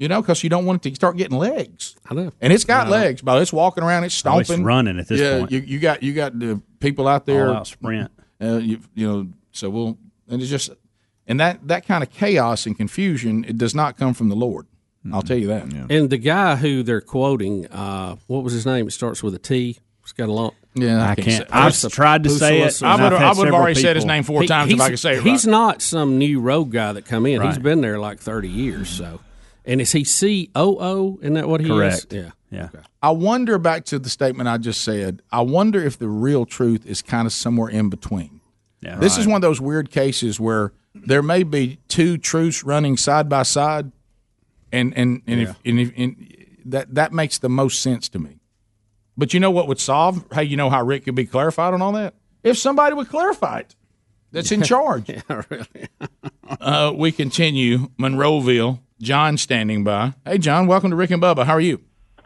You know, because you don't want it to start getting legs. I know. And it's got legs, but it's walking around, it's stomping. Oh, it's running at this yeah, point. Yeah, you, you got you got the people out there. All out sprint. Uh, you, you know, so we'll – and it's just – and that, that kind of chaos and confusion, it does not come from the Lord. Mm-hmm. I'll tell you that. Yeah. And the guy who they're quoting, uh, what was his name? It starts with a T. It's got a long – Yeah, I, I can't. can't I've a, tried to say it. I would have already people. said his name four he, times if I could say it right. He's not some new rogue guy that come in. Right. He's been there like thirty years, so – And is he C O O? Isn't that what he Correct. is? Correct. Yeah. yeah. Okay. I wonder, back to the statement I just said, I wonder if the real truth is kind of somewhere in between. Yeah, this right. is one of those weird cases where there may be two truths running side by side, and and, and, yeah. if, and, if, and that, that makes the most sense to me. But you know what would solve how you know how Rick could be clarified on all that? If somebody would clarify it that's in charge. Yeah, really. uh, we continue. Monroeville. John standing by. Hey, John, welcome to Rick and Bubba. How are you?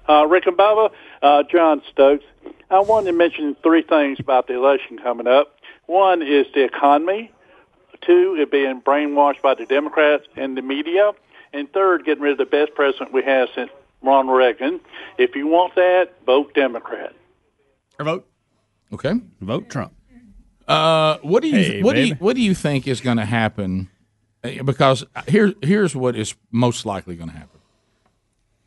Uh, Rick and Bubba, uh, John Stokes. I wanted to mention three things about the election coming up. One is the economy. Two, it being brainwashed by the Democrats and the media. And third, getting rid of the best president we have since Ronald Reagan. If you want that, vote Democrat. Or vote. Okay. Vote Trump. Uh, what do you hey, what baby. do you, what do you think is going to happen? Because here here's what is most likely going to happen: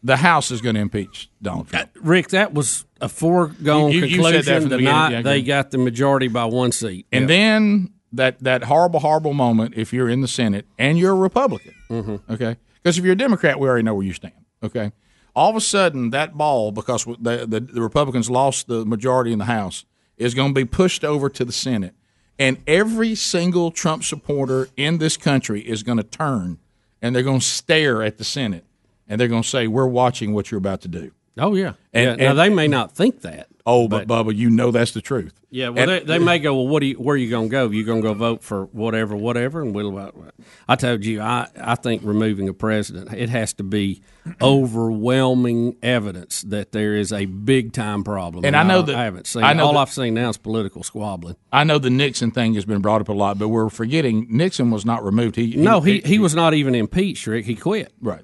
the House is going to impeach Donald Trump. Uh, Rick, that was a foregone you, you, you conclusion said that from the night yeah, they got the majority by one seat, and yep. then that that horrible horrible moment if you're in the Senate and you're a Republican, mm-hmm. okay? Because if you're a Democrat, we already know where you stand, okay? All of a sudden, that ball because the the, the Republicans lost the majority in the House is going to be pushed over to the Senate. And every single Trump supporter in this country is going to turn, and they're going to stare at the Senate, and they're going to say, we're watching what you're about to do. Oh, yeah. And, yeah. And now, they may not think that. Oh, but, but Bubba, you know that's the truth. Yeah, well, and, they, they may go, well, what do you, where are you going to go? You're going to go vote for whatever, whatever, and we'll vote. I told you, I, I think removing a president, it has to be overwhelming evidence that there is a big-time problem. And, and I know I, that I haven't seen I know all that, I've seen now is political squabbling. I know the Nixon thing has been brought up a lot, but we're forgetting Nixon was not removed. He, he No, he, he was not even impeached, Rick. He quit. Right.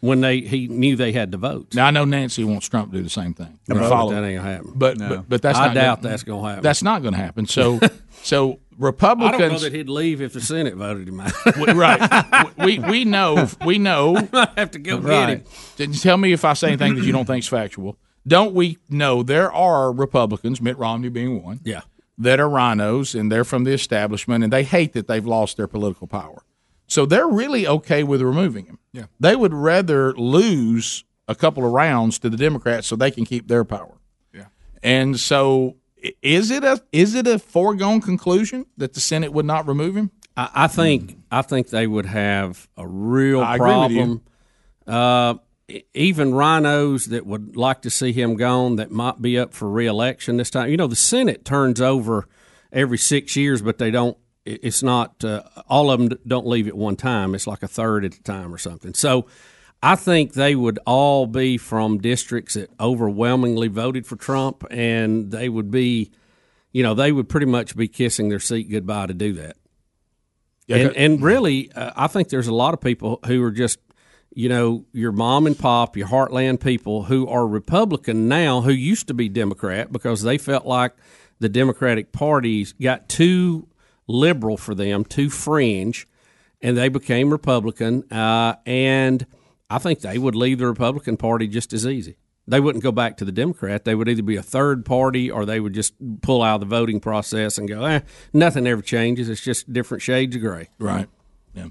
When they he knew they had the votes. Now I know Nancy wants Trump to do the same thing. Right. But that ain't gonna happen. But, no. but, but that's I not doubt gonna, that's gonna happen. That's not gonna happen. So so Republicans. I don't know that he'd leave if the Senate voted him out. Right. We we know we know. I might have to go right. get him. Tell me if I say anything that you don't think is factual. Don't we know there are Republicans, Mitt Romney being one. Yeah. That are rhinos and they're from the establishment and they hate that they've lost their political power. So they're really okay with removing him. Yeah. They would rather lose a couple of rounds to the Democrats so they can keep their power. Yeah. And so is it a is it a foregone conclusion that the Senate would not remove him? I, I think I think they would have a real I problem. Uh, even rhinos that would like to see him gone that might be up for re-election this time. You know, the Senate turns over every six years, but they don't. It's not uh, – all of them don't leave at one time. It's like a third at a time or something. So I think they would all be from districts that overwhelmingly voted for Trump, and they would be – you know, they would pretty much be kissing their seat goodbye to do that. Yeah, and, and really, uh, I think there's a lot of people who are just, you know, your mom and pop, your heartland people who are Republican now who used to be Democrat because they felt like the Democratic Party got too – liberal for them, too fringe, and they became Republican. Uh, and I think they would leave the Republican Party just as easy. They wouldn't go back to the Democrat. They would either be a third party or they would just pull out of the voting process and go, eh, nothing ever changes. It's just different shades of gray. Right. Yeah.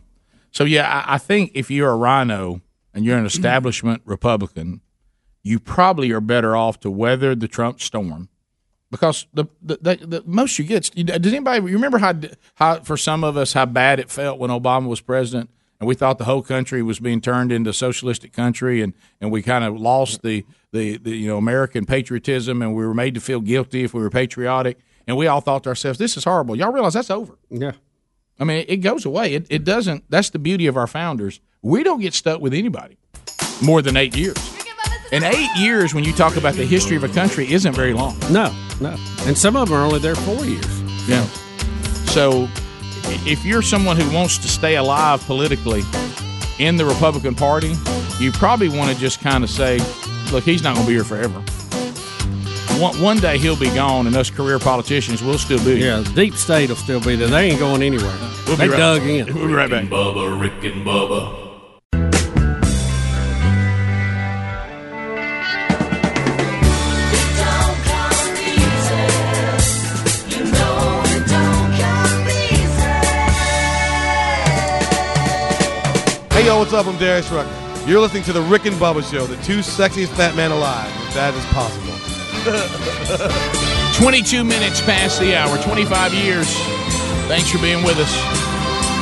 So, yeah, I, I think if you're a rhino and you're an establishment Republican, you probably are better off to weather the Trump storm. Because the the, the the most you get, does anybody you remember how how for some of us how bad it felt when Obama was president and we thought the whole country was being turned into a socialistic country and, and we kind of lost the, the the you know American patriotism and we were made to feel guilty if we were patriotic and we all thought to ourselves this is horrible. Y'all realize that's over. Yeah, I mean it goes away. It it doesn't. That's the beauty of our founders. We don't get stuck with anybody more than eight years. And eight years, when you talk about the history of a country, isn't very long. No, no. And some of them are only there four years. Yeah. So if you're someone who wants to stay alive politically in the Republican Party, you probably want to just kind of say, look, he's not going to be here forever. One, one day he'll be gone, and us career politicians will still be here. Yeah, the deep state will still be there. They ain't going anywhere. We'll be they right dug in. We'll be right back. Rick and Bubba, Rick and Bubba. What's up? I'm Darius Rucker. You're listening to the Rick and Bubba Show, the two sexiest fat man alive, if that is possible. twenty-two minutes past the hour, twenty-five years. Thanks for being with us.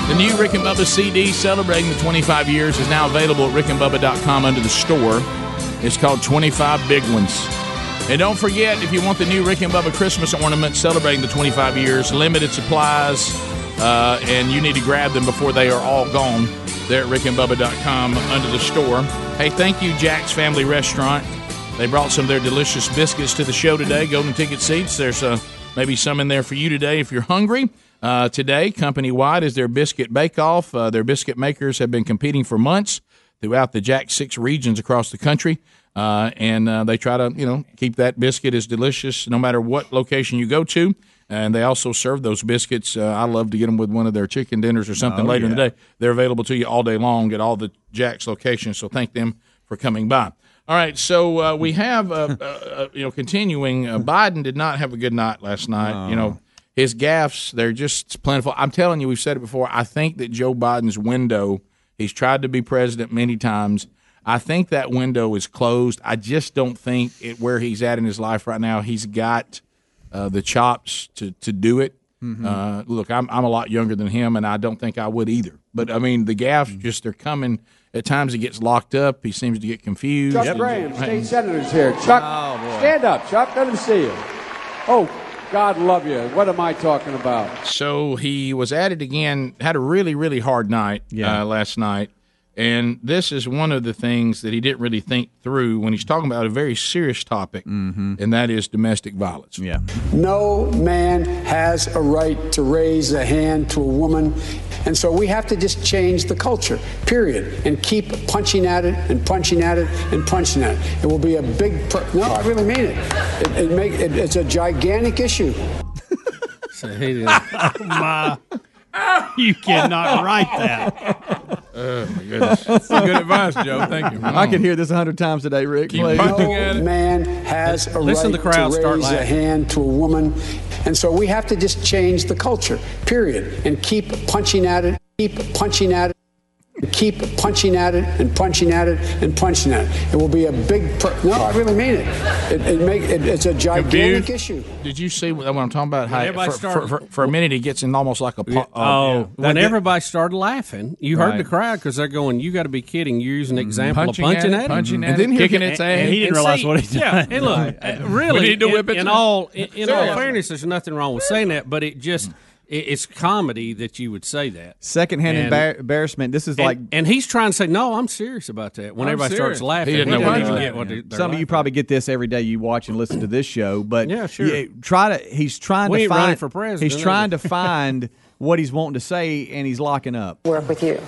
The new Rick and Bubba C D celebrating the twenty-five years is now available at rick and bubba dot com under the store. It's called twenty-five Big Ones. And don't forget, if you want the new Rick and Bubba Christmas ornament celebrating the twenty-five years, limited supplies, uh, and you need to grab them before they are all gone. They're at rick and bubba dot com under the store. Hey, thank you, Jack's Family Restaurant. They brought some of their delicious biscuits to the show today, golden ticket seats. There's uh, maybe some in there for you today if you're hungry. Uh, today, company-wide, is their biscuit bake-off. Uh, their biscuit makers have been competing for months throughout the Jack six regions across the country, uh, and uh, they try to, you know, keep that biscuit as delicious no matter what location you go to. And they also serve those biscuits. Uh, I love to get them with one of their chicken dinners or something oh, later yeah. in the day. They're available to you all day long at all the Jack's locations, so thank them for coming by. All right, so uh, we have, uh, uh, you know, continuing, uh, Biden did not have a good night last night. No. You know, his gaffes, they're just plentiful. I'm telling you, we've said it before, I think that Joe Biden's window, he's tried to be president many times. I think that window is closed. I just don't think it, where he's at in his life right now, he's got uh, the chops to, to do it. Mm-hmm. Uh, look, I'm, I'm a lot younger than him, and I don't think I would either. But, I mean, the gaffes, mm-hmm. just they're coming – at times he gets locked up. He seems to get confused. Chuck yep. Graham, state senator's here. Chuck, oh, stand up, Chuck. Let him see you. Oh, God love you. What am I talking about? So he was at it again, had a really, really hard night yeah. uh, last night. And this is one of the things that he didn't really think through when he's talking about a very serious topic, mm-hmm. and that is domestic violence. Yeah. No man has a right to raise a hand to a woman. And so we have to just change the culture, period, and keep punching at it and punching at it and punching at it. It will be a big pr- – no, I really mean it. it, it, make, it it's a gigantic issue. So he did. Oh, my. You cannot write that. Oh, my goodness. That's good advice, Joe. Thank you. I can hear this a hundred times today, Rick. Keep punching at it. No man has a right to raise a hand to a woman. And so we have to just change the culture, period, and keep punching at it, keep punching at it, keep punching at it, and punching at it, and punching at it. It will be a big pr- – no, I really mean it. It, it, make, it it's a gigantic Dude, issue. Did you see what I'm talking about? How for, started, for, for, for a minute, it gets in almost like a po- – Oh, yeah. When that, everybody started laughing, you right. heard the cry because they're going, you got to be kidding. You're using an example punching of punching at, at, at, punching at, at it, punching at it, kicking its ass. And he didn't and realize see, what he did. Yeah, and look, uh, really, we need to whip it in, in all, in, in all fairness, there's nothing wrong with saying that, but it just – it's comedy that you would say that. Secondhand and, embar- embarrassment. This is and, like, and he's trying to say, "No, I'm serious about that." When I'm everybody serious. Starts laughing, he he know what get what yeah. some of you probably get this every day. You watch and listen to this show, but yeah, sure. You, try to. He's trying we to find for president. He's trying to find what he's wanting to say, and he's locking up. Work with you.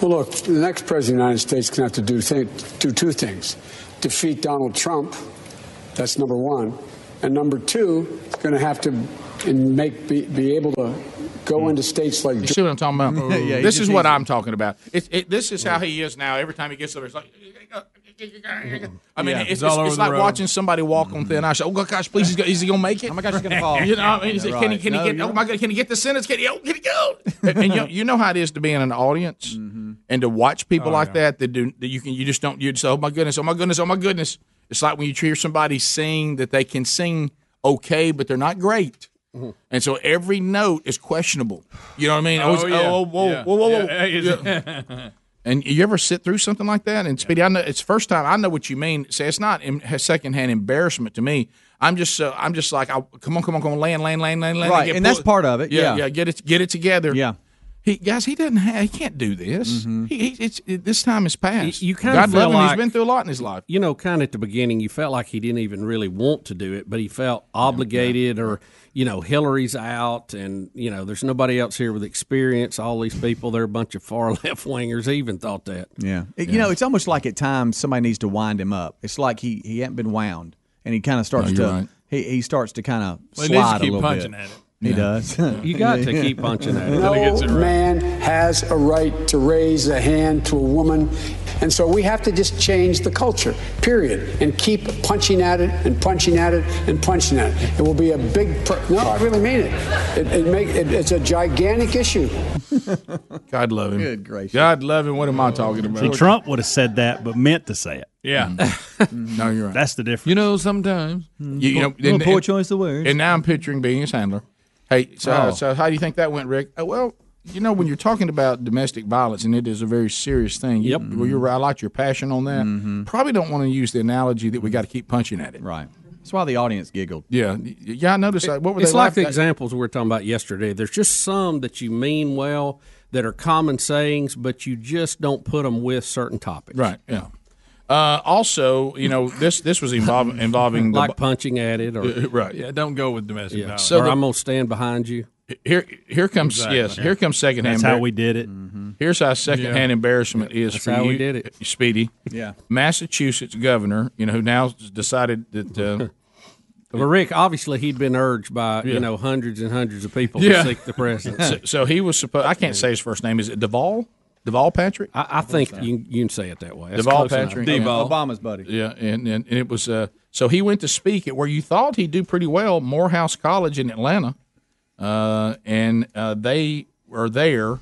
Well, look, the next president of the United States can have to do th- do two things: defeat Donald Trump. That's number one, and number two, going to have to. And make be, be able to go into states like. You see what I'm talking about? yeah, this is what I'm talking about. It, it, this is how he is now. Every time he gets there, it's like. I mean, yeah, it's, it's, it's, it's like road. Watching somebody walk on thin ice. Oh my gosh, please, is he gonna make it? Oh my gosh, he's gonna fall. You know, I mean, yeah, right. can he? Can no, he get? Oh my God, can he get the sentence? Can he? Oh, can he go? and and you, you know how it is to be in an audience mm-hmm. and to watch people oh, like yeah. that. That do that you can you just don't. You just oh my goodness, oh my goodness, oh my goodness. It's like when you hear somebody sing that they can sing okay, but they're not great. Mm-hmm. And so every note is questionable. You know what I mean? Oh, oh, yeah. oh whoa, yeah. whoa, whoa, whoa, whoa. Yeah. Yeah. And you ever sit through something like that? And, Speedy, yeah. I know it's the first time I know what you mean. Say it's not secondhand embarrassment to me. I'm just uh, I'm just like, I, come on, come on, come on, land, land, land, land, land. Right, and, and that's part of it. Yeah, yeah, yeah, get it get it together. Yeah. He, guys, he doesn't. Have, he can't do this. Mm-hmm. He, he, it's it, this time is past. You, you kind God of love him. Like, he's been through a lot in his life. You know, kind of at the beginning, you felt like he didn't even really want to do it, but he felt obligated, yeah, yeah. or you know, Hillary's out, and you know, there's nobody else here with experience. All these people, they're a bunch of far left wingers. He even thought that. Yeah. It, yeah, you know, it's almost like at times somebody needs to wind him up. It's like he he hadn't been wound, and he kind of starts no, to right. he he starts to kind of well, slide he needs to keep a little punching bit. At it. He yeah. does. You got to keep punching at it. No it right. man has a right to raise a hand to a woman. And so we have to just change the culture, period, and keep punching at it and punching at it and punching at it. It will be a big pr- – no, I really mean it. It, it, make, it. It's a gigantic issue. God love him. Good gracious. God love him. What am I talking about? See, Trump would have said that but meant to say it. Yeah. Mm-hmm. No, you're right. That's the difference. You know, sometimes mm-hmm. – you, you know, well, poor choice of words. And now I'm picturing being his handler. Hey, so, oh. so how do you think that went, Rick? Oh, well, you know, when you're talking about domestic violence, and it is a very serious thing, yep. you, well, you're, I like your passion on that. Mm-hmm. Probably don't want to use the analogy that we got to keep punching at it. Right. That's why the audience giggled. Yeah, yeah, I noticed that. What were it's they like the at? Examples we were talking about yesterday. There's just some that you mean well that are common sayings, but you just don't put them with certain topics. Right, yeah. Uh, also, you know, this this was involving, involving like the, punching at it, or uh, right? Yeah, don't go with domestic yeah. violence. So or the, I'm gonna stand behind you. Here, here comes exactly. yes. Here comes secondhand. That's how we did it. Mm-hmm. Here's how secondhand yeah. embarrassment yeah. is That's for how you, we did it. Speedy. Yeah, Massachusetts governor, you know, who now decided that. Uh, Well, Rick, obviously he'd been urged by, yeah. you know, hundreds and hundreds of people yeah. to seek the president. so, so he was supposed – I can't say his first name. Is it Deval? Deval Patrick? I, I think you, you can say it that way. That's Deval Patrick. Deval. Obama's buddy. Yeah, and, and, and it was uh, – so he went to speak at where you thought he'd do pretty well, Morehouse College in Atlanta, uh, and uh, they were there,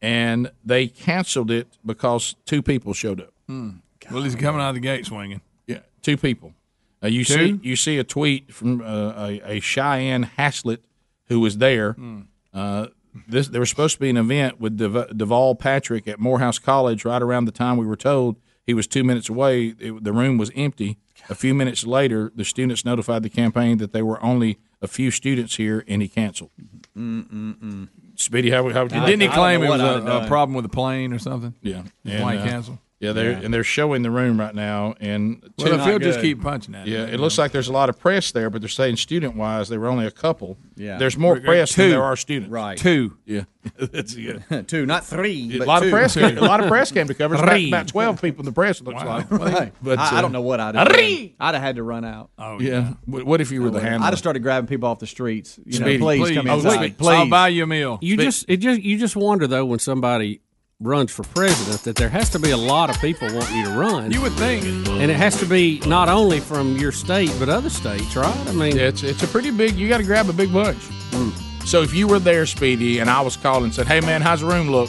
and they canceled it because two people showed up. Hmm. Well, he's coming out of the gate swinging. Yeah, two people. Uh, you Two? see, you see a tweet from uh, a, a Cheyenne Haslett who was there. Mm. Uh, this there was supposed to be an event with Dev- Deval Patrick at Morehouse College right around the time we were told he was two minutes away. It, the room was empty. A few minutes later, the students notified the campaign that there were only a few students here, and he canceled. Mm-mm-mm. Speedy, how, how would you? I, didn't he claim it was a, a problem with the plane or something? Yeah, and, why he canceled? Uh, Yeah, they're yeah. and they're showing the room right now, and well, if he'll just keep punching at it. Yeah, it looks like there's a lot of press there, but they're saying student-wise, they were only a couple. Yeah, there's more we're, press two. than there are students. Right, two. Yeah, that's yeah. two, not three. But a lot two. of press. Came, a lot of press came to cover. About, about twelve people in the press. It looks wow. like. Right. But uh, I, I don't know what I'd have done. I'd have had to run out. Oh yeah. yeah. What if you were I the handler? I'd have started grabbing people off the streets. You Speedy, know, please, please come inside. Oh, wait, please. I'll buy you a meal. You Speedy. just it just you just wonder though when somebody runs for president that there has to be a lot of people wanting you to run. You would think. And it has to be not only from your state but other states, right? I mean, it's it's a pretty big, you got to grab a big bunch. Mm. So if you were there, Speedy, and I was calling and said, hey, man, how's the room look?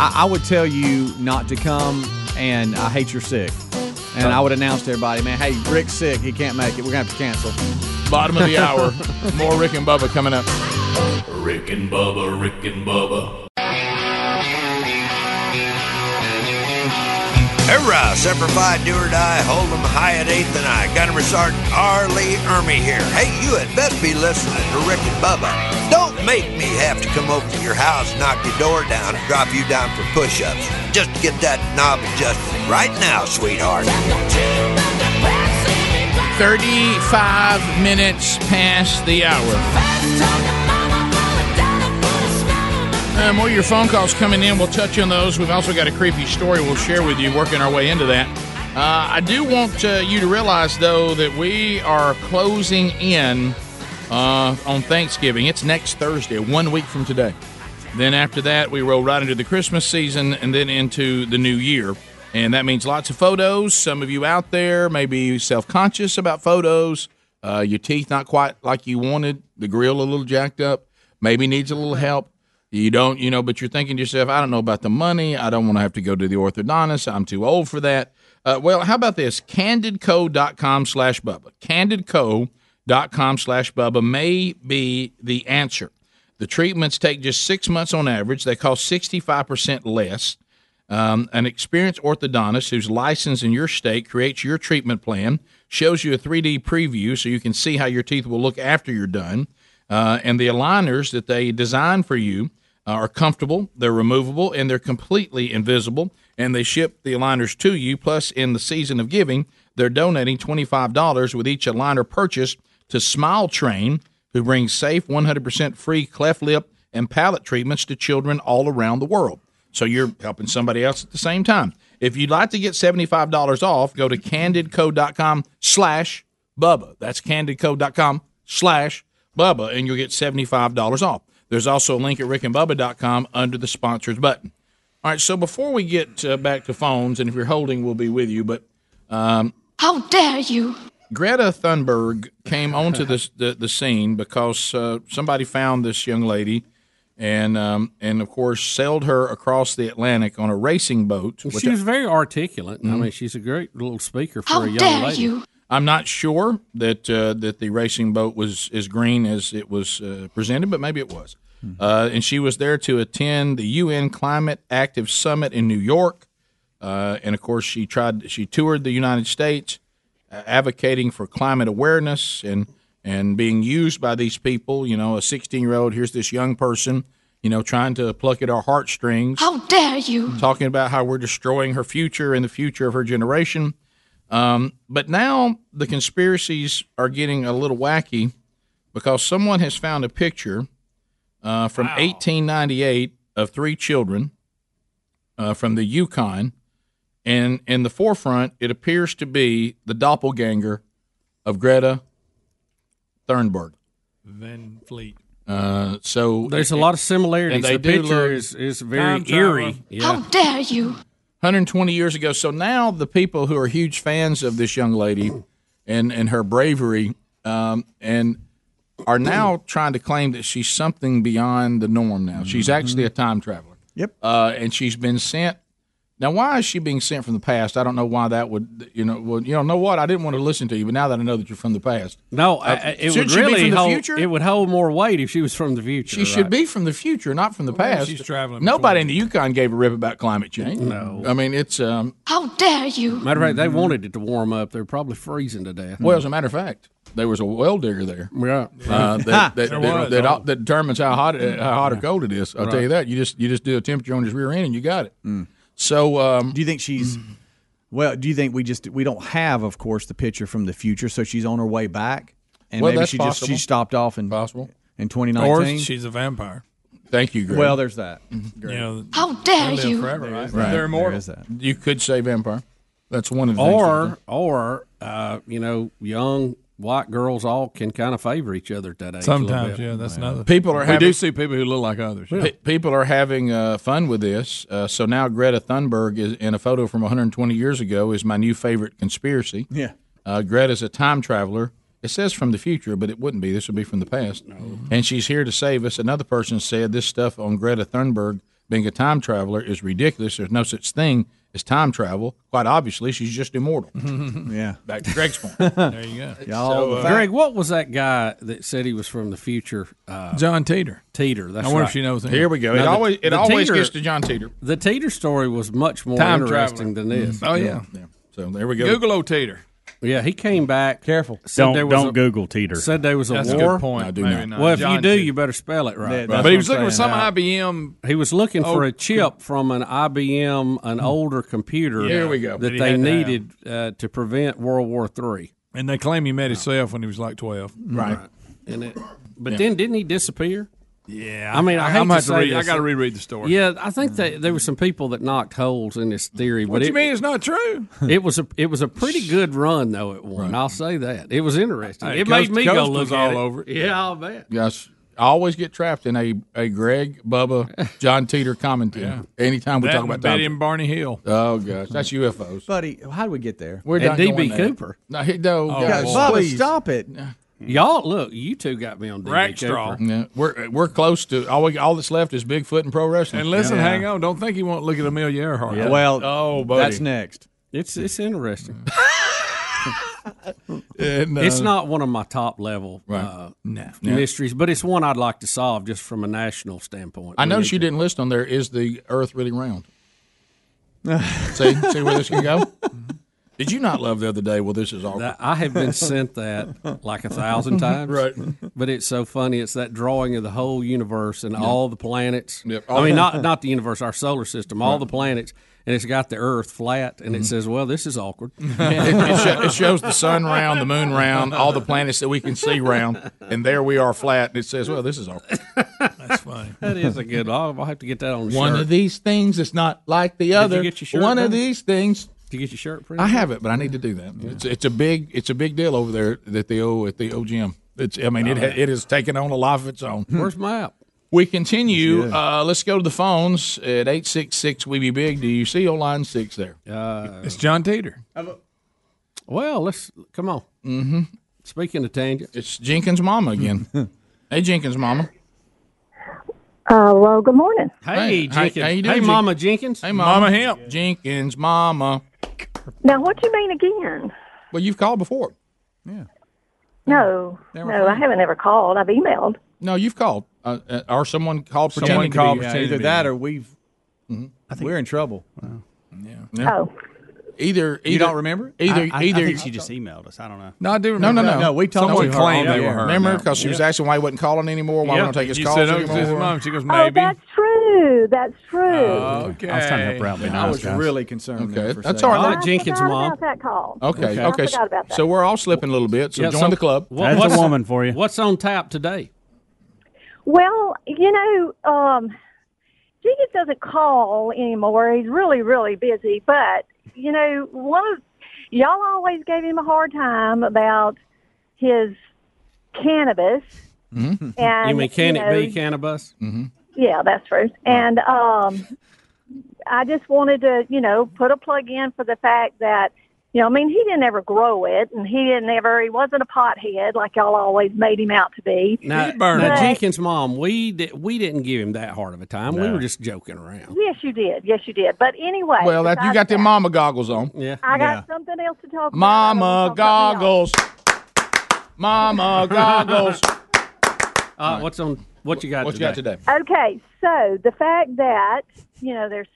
I, I would tell you not to come, and I hate you're sick. And I would announce to everybody, man, hey, Rick's sick. He can't make it. We're going to have to cancel. Bottom of the hour. More Rick and Bubba coming up. Rick and Bubba, Rick and Bubba. Hurrah, Semper Fi, do or die, hold them high at eighth and I. Gunnery Sergeant R. Lee Ermey here. Hey, you had better be listening to Rick and Bubba. Don't make me have to come over to your house, knock your door down, and drop you down for push-ups. Just to get that knob adjusted right now, sweetheart. thirty-five minutes past the hour. Uh, more of your phone calls coming in. We'll touch on those. We've also got a creepy story we'll share with you, working our way into that. Uh, I do want uh, you to realize, though, that we are closing in uh, on Thanksgiving. It's next Thursday, one week from today. Then after that, we roll right into the Christmas season and then into the new year. And that means lots of photos. Some of you out there may be self-conscious about photos. Uh, your teeth not quite like you wanted. The grill a little jacked up. Maybe needs a little help. You don't, you know, but you're thinking to yourself, I don't know about the money. I don't want to have to go to the orthodontist. I'm too old for that. Uh, well, how about this? Candidco.com slash Bubba. Candidco.com slash Bubba may be the answer. The treatments take just six months on average. They cost sixty-five percent less. Um, an experienced orthodontist who's licensed in your state creates your treatment plan, shows you a three D preview so you can see how your teeth will look after you're done. Uh, and the aligners that they design for you are comfortable, they're removable, and they're completely invisible, and they ship the aligners to you. Plus, in the season of giving, they're donating twenty-five dollars with each aligner purchase to Smile Train, who brings safe, one hundred percent free cleft lip and palate treatments to children all around the world. So you're helping somebody else at the same time. If you'd like to get seventy-five dollars off, go to candidco.com slash Bubba. That's candidco.com slash Bubba, and you'll get seventy-five dollars off. There's also a link at rick and bubba dot com under the sponsors button. All right, so before we get uh, back to phones, and if you're holding, we'll be with you, but... Um, How dare you! Greta Thunberg came onto this, the, the scene because uh, somebody found this young lady and, um, and, of course, sailed her across the Atlantic on a racing boat. Well, she was I, very articulate. Mm-hmm. I mean, she's a great little speaker for How a young lady. How dare you! I'm not sure that uh, that the racing boat was as green as it was uh, presented, but maybe it was. Uh, and she was there to attend the U N Climate Active Summit in New York. Uh, and, of course, she tried. She toured the United States advocating for climate awareness and and being used by these people. You know, a sixteen-year-old, here's this young person, you know, trying to pluck at our heartstrings. How dare you! Talking about how we're destroying her future and the future of her generation. Um, but now the conspiracies are getting a little wacky because someone has found a picture uh, from wow. eighteen ninety-eight of three children uh, from the Yukon. And in the forefront, it appears to be the doppelganger of Greta Thunberg. Van Fleet. Uh, so there's it, a lot of similarities. The picture is, is very eerie. Yeah. How dare you! one hundred twenty years ago. So now the people who are huge fans of this young lady and, and her bravery um, and are now trying to claim that she's something beyond the norm now. She's actually a time traveler. Yep. Uh, and she's been sent. Now, why is she being sent from the past? I don't know why that would, you know, well, you don't know what? I didn't want to listen to you, but now that I know that you're from the past. No, I, I, it would really hold, future? It would hold more weight if she was from the future. She right? should be from the future, not from the well, past. She's traveling. Nobody in the Yukon gave a rip about climate change. No. I mean, it's... Um, How dare you! Matter of fact, they wanted it to warm up. They're probably freezing to death. Well, as a matter of fact, there was a well digger there. Yeah. Uh, that, that, that, that, that determines how hot, how hot or cold it is. I'll right. tell you that. You just, you just do a temperature on his rear end and you got it. Mm. So, um, do you think she's? Well, do you think we just we don't have, of course, the picture from the future? So she's on her way back, and well, maybe she possible. just she stopped off in possible in twenty nineteen. Or she's a vampire. Thank you, Greg. Well, there's that. You know, how dare you? Forever, right? Right. They're immortal. There you could say vampire. That's one of the or things or uh, you know, young white girls all can kind of favor each other today. Sometimes, yeah, that's yeah. another. People are we having, do see people who look like others. Yeah. P- people are having uh, fun with this. Uh, so now Greta Thunberg is in a photo from one hundred twenty years ago is my new favorite conspiracy. Yeah, uh, Greta's a time traveler. It says from the future, but it wouldn't be. This would be from the past. No. And she's here to save us. Another person said this stuff on Greta Thunberg being a time traveler is ridiculous. There's no such thing. It's time travel. Quite obviously, she's just immortal. Yeah. Back to Greg's point. There you go. So, uh, Greg, what was that guy that said he was from the future? Uh, John Titor. Titor, that's right. I wonder right. if she knows him. Here we go. Now, it the, always it always Titor, gets to John Titor. The Titor story was much more time interesting traveler. than this. Mm-hmm. Oh, yeah. Yeah. yeah. So there we go. Google old Titor. Yeah, he came back. Careful. Don't, there was don't a, Google Titor. Said there was a That's war. That's a good point. I do not. Not. Well, if John you do, Titor. you better spell it right. That, but he was looking for some out. I B M. He was looking old, for a chip from an I B M, an older computer yeah, here we go. that they needed to, uh, to prevent World War Three. And they claim he met himself when he was like twelve. Right. right. And it, But yeah. then didn't he disappear? Yeah, I mean, I, I hate I'm to have say to read, I got to reread the story. Yeah, I think that there were some people that knocked holes in this theory. But what do you mean it's not true? It was a it was a pretty good run though. It won. Right. I'll say that it was interesting. Hey, it Coast, made me Coast go look was at all it. over. Yeah, yeah, I'll bet. Yes, I always get trapped in a, a Greg, Bubba, John Titor commentary. Yeah. Anytime we that talk about Betty and Barney Hill. Oh gosh, that's U F Os, buddy. How do we get there? We're and D B Cooper. No, he no, oh, guys, Bubba, please. Stop it. Y'all, look, you two got me on D B Cooper. Yeah, we're we're close to all. We, all that's left is Bigfoot and pro wrestling. And listen, yeah. hang on, don't think he won't look at Amelia Earhart. Yeah. Well, oh, buddy. That's next. It's it's interesting. and, uh, it's not one of my top level right. uh, no. mysteries, but it's one I'd like to solve just from a national standpoint. I noticed you didn't list on there. Is the Earth really round? see, see where this can go. Did you not love the other day? Well, this is all. I have been sent that like a thousand times. Right. But it's so funny. It's that drawing of the whole universe and yep. all the planets. Yep. All I mean, not not the universe, our solar system, all right. the planets. And it's got the Earth flat, and mm-hmm. it says, well, this is awkward. it, it, sh- it shows the sun round, the moon round, all the planets that we can see round, and there we are flat, and it says, well, this is awkward. That's funny. That is a good I'll, I'll have to get that on the One shirt. of these things is not like the other. Did you get your shirt One done? of these things. You get your shirt printed? I have it, but I need to do that. Yeah. It's it's a big it's a big deal over there that the old at the old gym. It's I mean oh, it ha, it has taken on a life of its own. Where's my app? We continue. Uh, let's go to the phones at eight six six. We be big. Do you see old line six there? Uh, it's John Titor. Well, let's come on. Mm-hmm. Speaking of tangents, it's Jenkins' mama again. Hey, Jenkins' mama. Uh, well, good morning. Hey, hey Jenkins. How you doing, hey, Mama Jenkins. Hey, Mama, mama Hemp. Jenkins, Mama. Now, what do you mean again? Well, you've called before. Yeah. No, never no, I haven't ever called. I've emailed. No, you've called. Uh, uh, or someone called pretending someone called to be. Yeah, either that or we've, mm-hmm. I think we're in trouble. Wow. Yeah. yeah. Oh. Either, either you don't remember? Either, I, I, either I think she just emailed us. I don't know. No, I do remember. No, no, no. no we told someone her. Claimed yeah, they were her. Remember, because she yeah. was asking why he wasn't calling anymore. Why yeah. wouldn't I take his you calls said, oh, anymore? Mom. She goes, maybe. Oh, that's true. That's true. Uh, okay. I was trying to help her out. Man. I was guys. really concerned. Okay, for that's all right. I Jenkins' mom. About that call. Okay, okay. okay. I forgot about that. So we're all slipping a little bit. So yeah, join so the club. What, that's a woman for you. What's on tap today? Well, you know, um, Jenkins doesn't call anymore. He's really, really busy, but. You know, one of y'all always gave him a hard time about his cannabis. Mm-hmm. And, you mean can you it know, be cannabis? Mm-hmm. Yeah, that's true. And um, I just wanted to, you know, put a plug in for the fact that, you know, I mean, he didn't ever grow it, and he didn't ever, he wasn't a pothead like y'all always made him out to be. Now, now Jenkins' mom, we, di- we didn't give him that hard of a time. No. We were just joking around. Yes, you did. Yes, you did. But anyway. Well, that you got them mama goggles on. Yeah. I got yeah. something else to talk mama about. Goggles. Mama goggles. Mama goggles. Uh, what's on, what you got what today? What you got today? Okay, so the fact that, you know, there's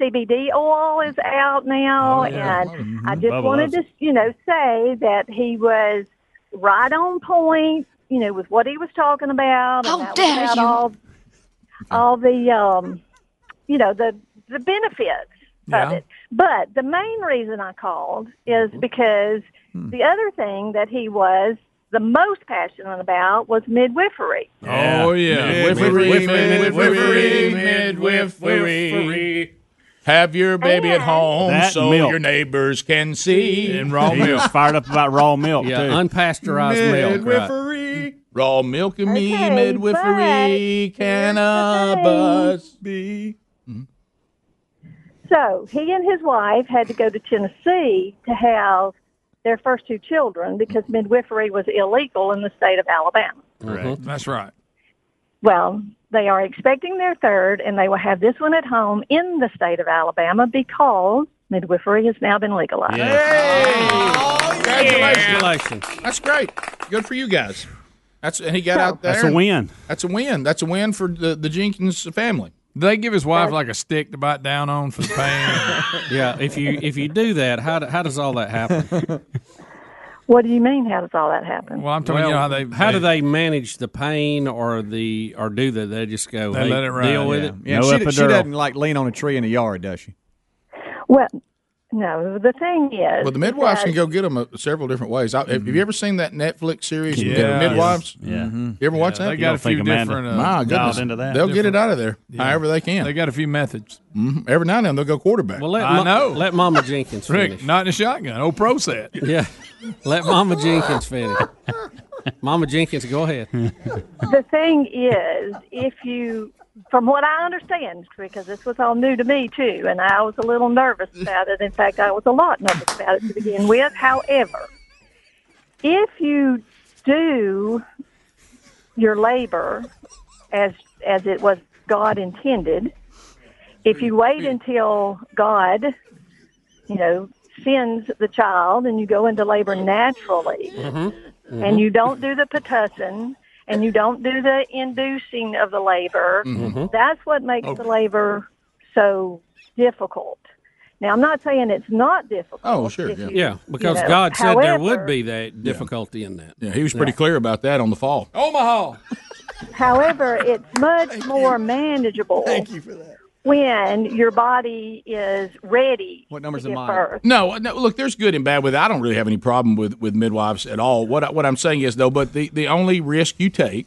C B D oil is out now, oh, yeah. and mm-hmm. I just Bubba wanted to, you know, say that he was right on point, you know, with what he was talking about. How and dare about you! All, all the, um, you know, the the benefits yeah. of it. But the main reason I called is because hmm. the other thing that he was the most passionate about was midwifery. Yeah. Oh yeah, midwifery, midwifery, midwifery, midwifery. Have your baby at home that so milk. Your neighbors can see. And raw milk. Fired up about raw milk, yeah, too. Unpasteurized milk. Midwifery. Right. Raw milk and me, okay, midwifery, cannabis be. Mm-hmm. So he and his wife had to go to Tennessee to have their first two children because midwifery was illegal in the state of Alabama. Right. Mm-hmm. That's right. Well, they are expecting their third, and they will have this one at home in the state of Alabama because midwifery has now been legalized. Yay! Oh, congratulations. Yeah. Congratulations. That's great. Good for you guys. That's And he got so, out there. That's a win. That's a win. That's a win for the, the Jenkins family. Do they give his wife that's, like a stick to bite down on for the pain? Yeah, if you if you do that, how do, how does all that happen? What do you mean? How does all that happen? Well, I'm talking well, you know, how they how do they manage the pain or the or do they? They just go they hey, let it ride, deal with yeah. it. Yeah, no she, epidural. She doesn't like lean on a tree in the yard, does she? Well, no. The thing is, well, the midwives can go get them a, several different ways. I, mm-hmm. Have you ever seen that Netflix series, yeah. Midwives? Yeah. Mm-hmm. You ever yeah, watch that? They got a few different. Uh, My goodness, into that. They'll different. Get it out of there yeah. however they can. They got a few methods. Mm-hmm. Every now and then they'll go quarterback. Well, let I ma- know. Let Mama Jenkins finish. Rick, not in a shotgun. Old pro set. Yeah. Let Mama Jenkins finish. Mama Jenkins, go ahead. The thing is, if you, from what I understand, because this was all new to me too, and I was a little nervous about it. In fact, I was a lot nervous about it to begin with. However, if you do your labor as as it was God intended, if you wait until God, you know, sends the child and you go into labor naturally, mm-hmm. Mm-hmm. and you don't do the pitocin and you don't do the inducing of the labor, mm-hmm. that's what makes oh. the labor so difficult. Now, I'm not saying it's not difficult. Oh, sure. Yeah, you, yeah because you know, God said however, there would be that difficulty yeah. in that. Yeah, he was pretty yeah. clear about that on the fall. Omaha! However, it's much Thank more you. manageable. Thank you for that. When your body is ready. What numbers am I? No, no, look, there's good and bad with it. I don't really have any problem with, with midwives at all. What what I'm saying is, though, but the, the only risk you take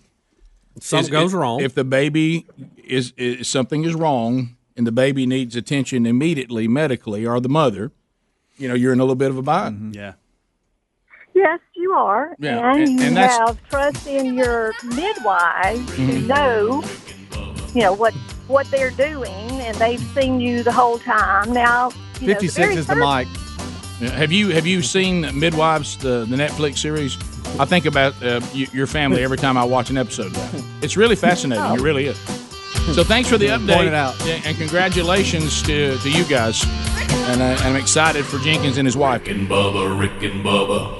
something goes if, wrong. If the baby is, is something is wrong and the baby needs attention immediately medically or the mother, you know, you're in a little bit of a bind. Mm-hmm. Yeah. Yes, you are. Yeah. And, and you and have trust in your midwife mm-hmm. to know, you know, what what they're doing, and they've seen you the whole time. Now, you fifty-six know, the is the mic. Have you have you seen Midwives, the, the Netflix series? I think about uh, y- your family every time I watch an episode. It's really fascinating. Oh. It really is. So thanks for the update, point it out. And congratulations to, to you guys. And, uh, and I'm excited for Jenkins and his wife. Rick and Bubba, Rick and Bubba.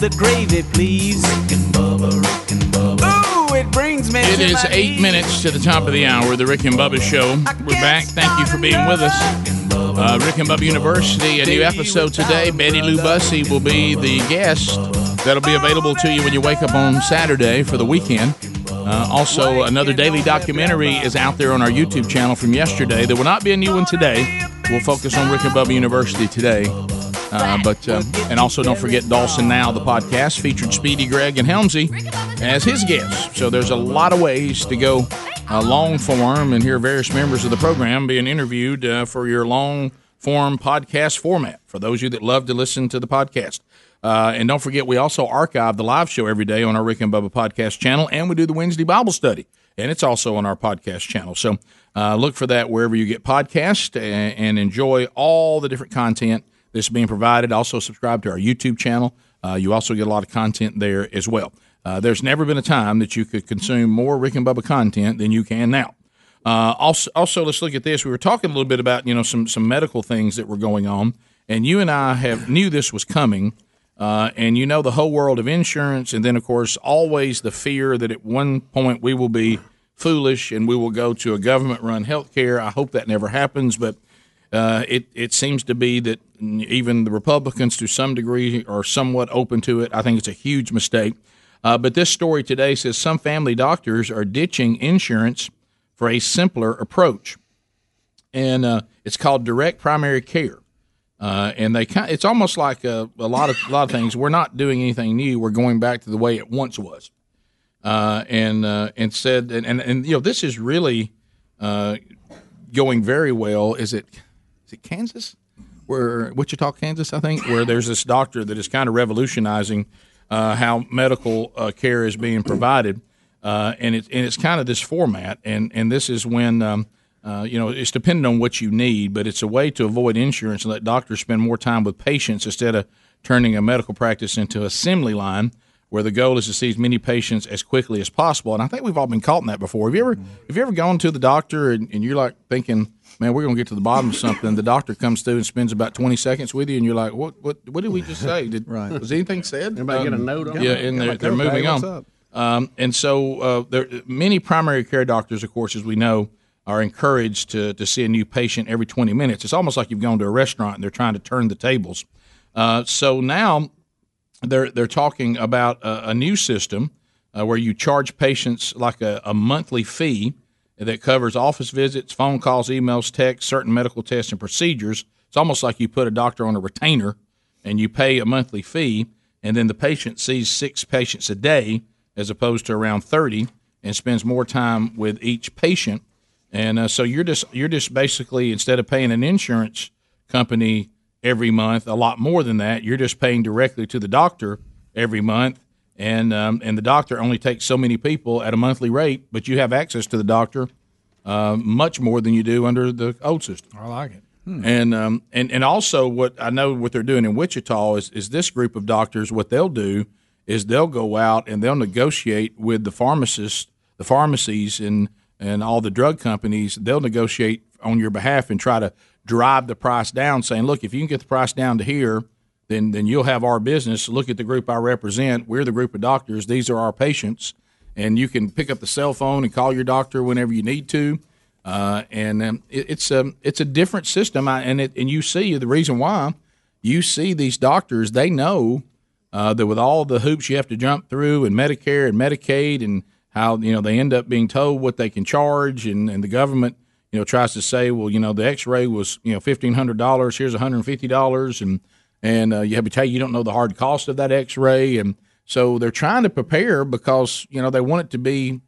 The gravy, please. Rick and Bubba, Rick and brains, man. It is eight minutes to the top of the hour, the Rick and Bubba Show. We're back. Thank you for being with us. Uh, Rick and Bubba University, a new episode today. Betty Lou Bussey will be the guest. That'll be available to you when you wake up on Saturday for the weekend. Uh, also, another daily documentary is out there on our YouTube channel from yesterday. There will not be a new one today. We'll focus on Rick and Bubba University today. Uh, but uh, And also, don't forget Dawson Now, the podcast, featured Speedy, Greg, and Helmsy as his guests. So there's a lot of ways to go uh, long-form and hear various members of the program being interviewed uh, for your long-form podcast format, for those of you that love to listen to the podcast. Uh, and don't forget, we also archive the live show every day on our Rick and Bubba podcast channel, and we do the Wednesday Bible study, and it's also on our podcast channel. So uh, look for that wherever you get podcasts and, and enjoy all the different content that's being provided. Also subscribe to our YouTube channel. Uh, you also get a lot of content there as well. Uh, there's never been a time that you could consume more Rick and Bubba content than you can now. Uh, also, also, let's look at this. We were talking a little bit about, you know, some, some medical things that were going on, and you and I have knew this was coming. Uh, and you know the whole world of insurance, and then, of course, always the fear that at one point we will be foolish and we will go to a government-run health care. I hope that never happens, but uh, it, it seems to be that even the Republicans to some degree are somewhat open to it. I think it's a huge mistake. Uh, but this story today says some family doctors are ditching insurance for a simpler approach, and uh, it's called direct primary care. Uh, and they kind of, it's almost like a, a lot of a lot of things. We're not doing anything new. We're going back to the way it once was. Uh, and uh, and said and, and and you know this is really uh, going very well. Is it is it Kansas? Where Wichita, Kansas, I think, where there's this doctor that is kind of revolutionizing uh, how medical uh, care is being provided. Uh, and it's and it's kind of this format. And and this is when. Um, Uh, you know, it's depending on what you need, but it's a way to avoid insurance and let doctors spend more time with patients instead of turning a medical practice into an assembly line where the goal is to see as many patients as quickly as possible. And I think we've all been caught in that before. Have you ever have you ever gone to the doctor and, and you're like thinking, man, we're going to get to the bottom of something. The doctor comes through and spends about twenty seconds with you, and you're like, what what, what did we just say? Did, right. Was anything said? Anybody um, get a note on it? Yeah, and they're, they're moving on. Up? Um, and so uh, there many primary care doctors, of course, as we know, are encouraged to, to see a new patient every twenty minutes. It's almost like you've gone to a restaurant and they're trying to turn the tables. Uh, so now they're they're talking about a, a new system uh, where you charge patients like a, a monthly fee that covers office visits, phone calls, emails, texts, certain medical tests and procedures. It's almost like you put a doctor on a retainer and you pay a monthly fee, and then the patient sees six patients a day as opposed to around thirty and spends more time with each patient. And uh, so you're just you're just basically, instead of paying an insurance company every month a lot more than that, you're just paying directly to the doctor every month, and um, and the doctor only takes so many people at a monthly rate, but you have access to the doctor uh, much more than you do under the old system. I like it. Hmm. And um and, and also what I know what they're doing in Wichita is is this group of doctors, what they'll do is they'll go out and they'll negotiate with the pharmacists, the pharmacies, and. and all the drug companies. They'll negotiate on your behalf and try to drive the price down, saying, look, if you can get the price down to here, then then you'll have our business. Look at the group I represent. We're the group of doctors. These are our patients. And you can pick up the cell phone and call your doctor whenever you need to. Uh, and um, it, it's, um, it's a different system. I, and, it, and you see the reason why. You see these doctors, they know uh, that with all the hoops you have to jump through and Medicare and Medicaid and how, you know, they end up being told what they can charge, and, and the government, you know, tries to say, well, you know, the x-ray was, you know, fifteen hundred dollars, here's one hundred fifty dollars, and and uh, you have to tell you, you don't know the hard cost of that x-ray. And so they're trying to prepare because, you know, they want it to be,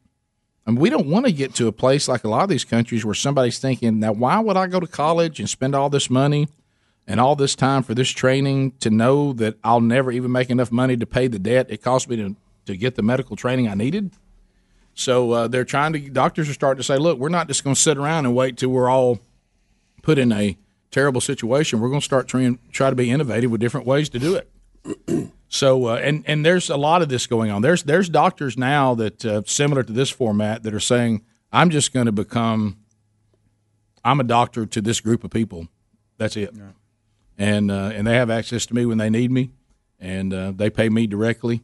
I mean, we don't want to get to a place like a lot of these countries where somebody's thinking, now, why would I go to college and spend all this money and all this time for this training to know that I'll never even make enough money to pay the debt it cost me to, to get the medical training I needed? So uh, they're trying to. Doctors are starting to say, "Look, we're not just going to sit around and wait till we're all put in a terrible situation. We're going to start trying try to be innovative with different ways to do it." so uh, and and there's a lot of this going on. There's there's doctors now that uh, similar to this format that are saying, "I'm just going to become. I'm a doctor to this group of people. That's it." Yeah. And uh, and they have access to me when they need me, and uh, they pay me directly.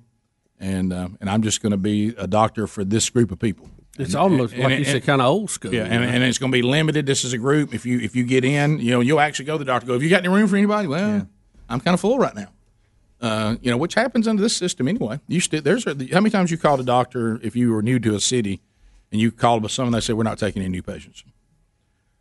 and uh, and I'm just going to be a doctor for this group of people. It's and, almost and, like and, you said, kind of old school. Yeah, and, and it's going to be limited. This is a group. If you if you get in, you know, you'll actually go to the doctor. Go, have you got any room for anybody? Well, yeah. I'm kind of full right now. Uh, you know, which happens under this system anyway. You st- there's a, how many times you called a doctor if you were new to a city, and you called up someone and they said we're not taking any new patients.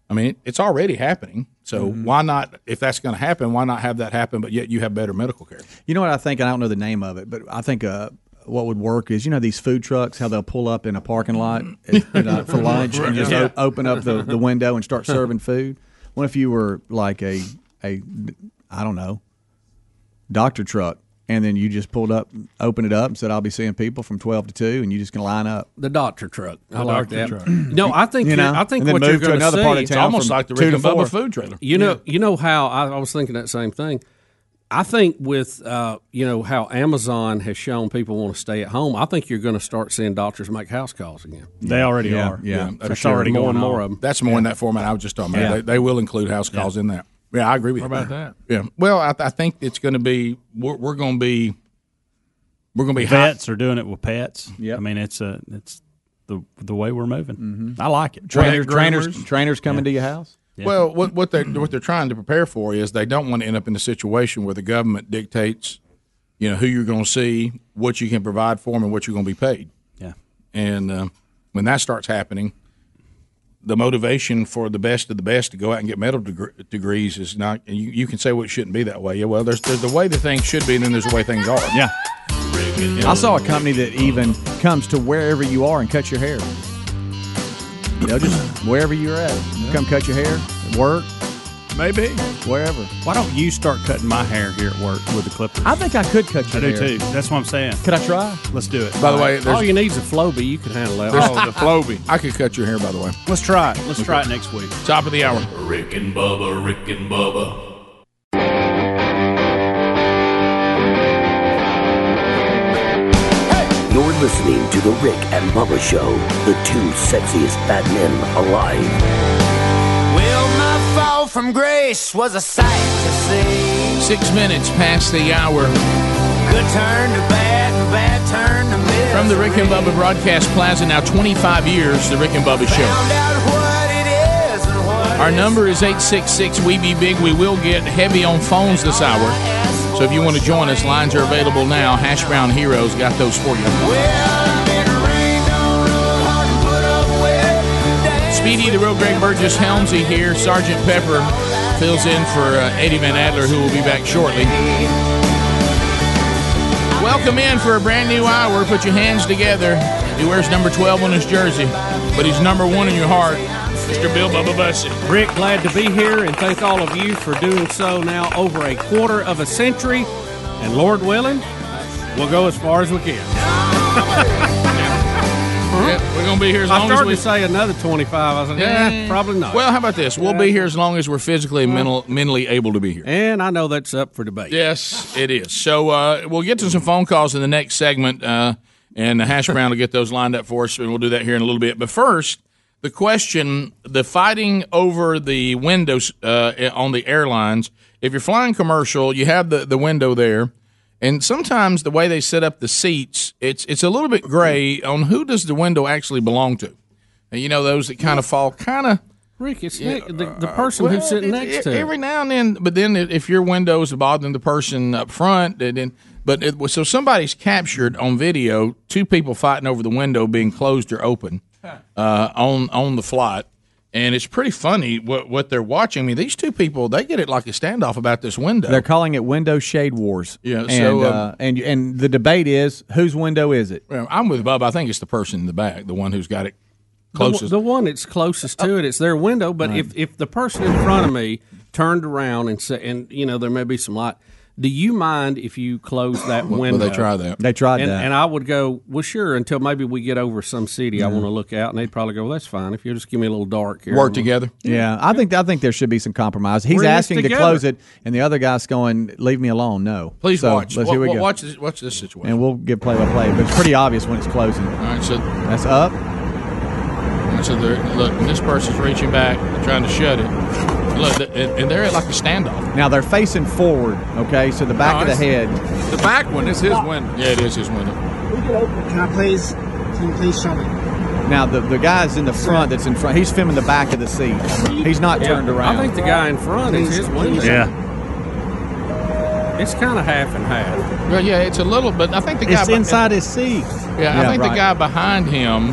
I mean, it, it's already happening. So mm-hmm. why not? If that's going to happen, why not have that happen? But yet you have better medical care. You know what I think? And I don't know the name of it, but I think. Uh, What would work is, you know, these food trucks, how they'll pull up in a parking lot at, you know, for lunch and just yeah. o- open up the, the window and start serving food. What if you were like a, a, I don't know, doctor truck, and then you just pulled up, opened it up and said, I'll be seeing people from twelve to two, and you just can line up. The doctor truck. I like that. Truck. No, I think you know, I think what you're going to see, it's almost like the Rick and Bubba food trailer. You know, yeah. you know how I, I was thinking that same thing. I think with, uh, you know, how Amazon has shown people want to stay at home, I think you're going to start seeing doctors make house calls again. They already yeah, are. Yeah, yeah. That's sure. already more going and more on. Of them. That's more yeah. in that format I was just talking about. Yeah. They, they will include house calls yeah. in that. Yeah, I agree with what you. What about that? Yeah. Well, I, I think it's going to be we're, we're going to be we're going to be vets high. Are doing it with pets. Yeah. I mean, it's a it's the the way we're moving. Mm-hmm. I like it. Trainers, trainers, trainers coming yeah. to your house. Yeah. Well, what what they what they're trying to prepare for is they don't want to end up in a situation where the government dictates, you know, who you're going to see, what you can provide for them, and what you're going to be paid. Yeah. And uh, when that starts happening, the motivation for the best of the best to go out and get medical deg- degrees is not. And you, you can say, well, it shouldn't be that way. Yeah. Well, there's there's the way that things should be, and then there's the way things are. Yeah. I saw a company that even comes to wherever you are and cuts your hair. They'll just, wherever you're at, yeah. come cut your hair at work. Maybe. Wherever. Why don't you start cutting my hair here at work with the clippers? I think I could cut your I hair. I do, too. That's what I'm saying. Could I try? Let's do it. By all the way, all you need is a Flowbee. You can handle that. Oh, the Flowbee. I could cut your hair, by the way. Let's try it. Let's okay. try it next week. Top of the hour. Rick and Bubba, Rick and Bubba. You're listening to The Rick and Bubba Show, the two sexiest fat men alive. Well, my fall from grace was a sight to see. Six minutes past the hour. Good turn to bad, and bad turn to misery. From the Rick and Bubba Broadcast Plaza, now twenty-five years, The Rick and Bubba Show. Found out what it is and what our number is eight six six, W E B E B I G. We will get heavy on phones this hour. So if you want to join us, lines are available now. Hash Brown Heroes got those for you. Speedy, the real Greg Burgess, Helmsy here. Sergeant Pepper fills in for uh, Eddie Van Adler, who will be back shortly. Welcome in for a brand new hour. Put your hands together. He wears number twelve on his jersey, but he's number one in your heart. Mister Bill Bubba Bussey. Rick, glad to be here, and thank all of you for doing so now over a quarter of a century. And Lord willing, we'll go as far as we can. yeah. Yeah, we're going to be here as I long as we... I started to say another twenty-five. I was like, yeah. eh, probably not. Well, how about this? We'll yeah. be here as long as we're physically and mental, mentally able to be here. And I know that's up for debate. Yes, it is. So uh, we'll get to some phone calls in the next segment, uh, and the Hash Brown will get those lined up for us, and we'll do that here in a little bit. But first... the question, the fighting over the windows uh, on the airlines, if you're flying commercial, you have the, the window there, and sometimes the way they set up the seats, it's it's a little bit gray on who does the window actually belong to. And you know, those that kind of fall kind of... Rick, it's you know, the, the person uh, well, who's sitting it, next it, to every now and then, but then if your window is bothering the person up front, then... But it, so somebody's captured on video, two people fighting over the window being closed or open. Uh, on on the flight, and it's pretty funny what what they're watching. I mean, these two people, they get it like a standoff about this window. They're calling it window shade wars. Yeah, and, so um, uh, and and the debate is whose window is it? I'm with Bob. I think it's the person in the back, the one who's got it closest. The, the one that's closest to it, it's their window. But right. if if the person in front of me turned around and said, and you know, there may be some light. Do you mind if you close that window? Well, they try that. They tried and, that. And I would go, well, sure, until maybe we get over some city yeah. I want to look out, and they'd probably go, well, that's fine. If you'll just give me a little dark here. Work together. Yeah. yeah. I think I think there should be some compromise. He's We're asking to close it, and the other guy's going, leave me alone, no. Please so, watch. Let's, w- here we w- go. Watch this, watch this situation. And we'll give play-by-play, but it's pretty obvious when it's closing. All right, so. That's up. So, look, and this person's reaching back, trying to shut it. Look, and they're at like a standoff. Now, they're facing forward, okay? So the back no, of the head. The back one is his window. Yeah, it is his window. We can open it. Can I please, can you please show me? Now, the, the guy's in the front that's in front. He's filming the back of the seat. He's not yeah. turned around. I think the guy in front please, is his window. Yeah. It's kind of half and half. Well, yeah, it's a little bit. I think the guy. It's inside his seat. Yeah, yeah I think right. the guy behind him.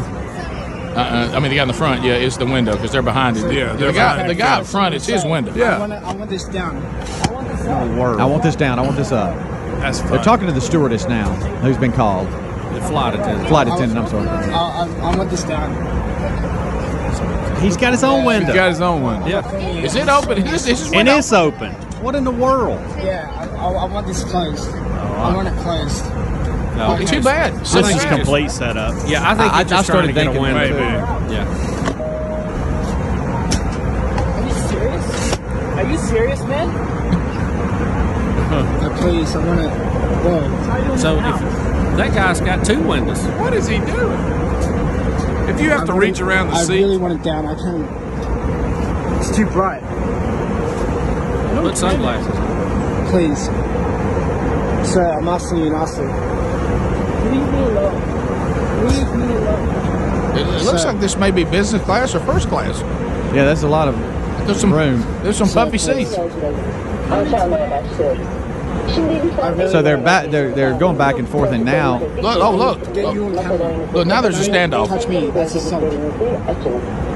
Uh, I mean, the guy in the front. Yeah, it's the window because they're behind it. Yeah, the guy. The guy up front. It's his window. Yeah. I want, I want this down. I want this up. No word. I want this down. I want this up. That's fine. They're talking to the stewardess now, who's been called. The flight attendant. Flight attendant. I'm sorry. I, I want this down. He's got his own window. He's got his own window. Yeah. Is it open? Is this, is this it is open. What in the world? Yeah, I, I, I want this closed. Oh, wow. I want it closed. No, okay. Too bad. This is complete setup. Yeah, I think I, I just started to thinking win. Maybe. Yeah. Are you serious? Are you serious, man? Huh. Please, I want to go. So if, that guy's got two windows. What is he doing? If you have to reach around the seat. I really want it down. I can't. It's too bright. Put sunglasses on. Please. Sir, I'm asking you nicely. Leave me alone. Leave me alone. It looks like this may be business class or first class. Yeah, that's a lot of there's some room. There's some puffy seats. So they're back. They're they're going back and forth, and now look. Oh look! Look, look now there's a standoff. Touch me. That's assault.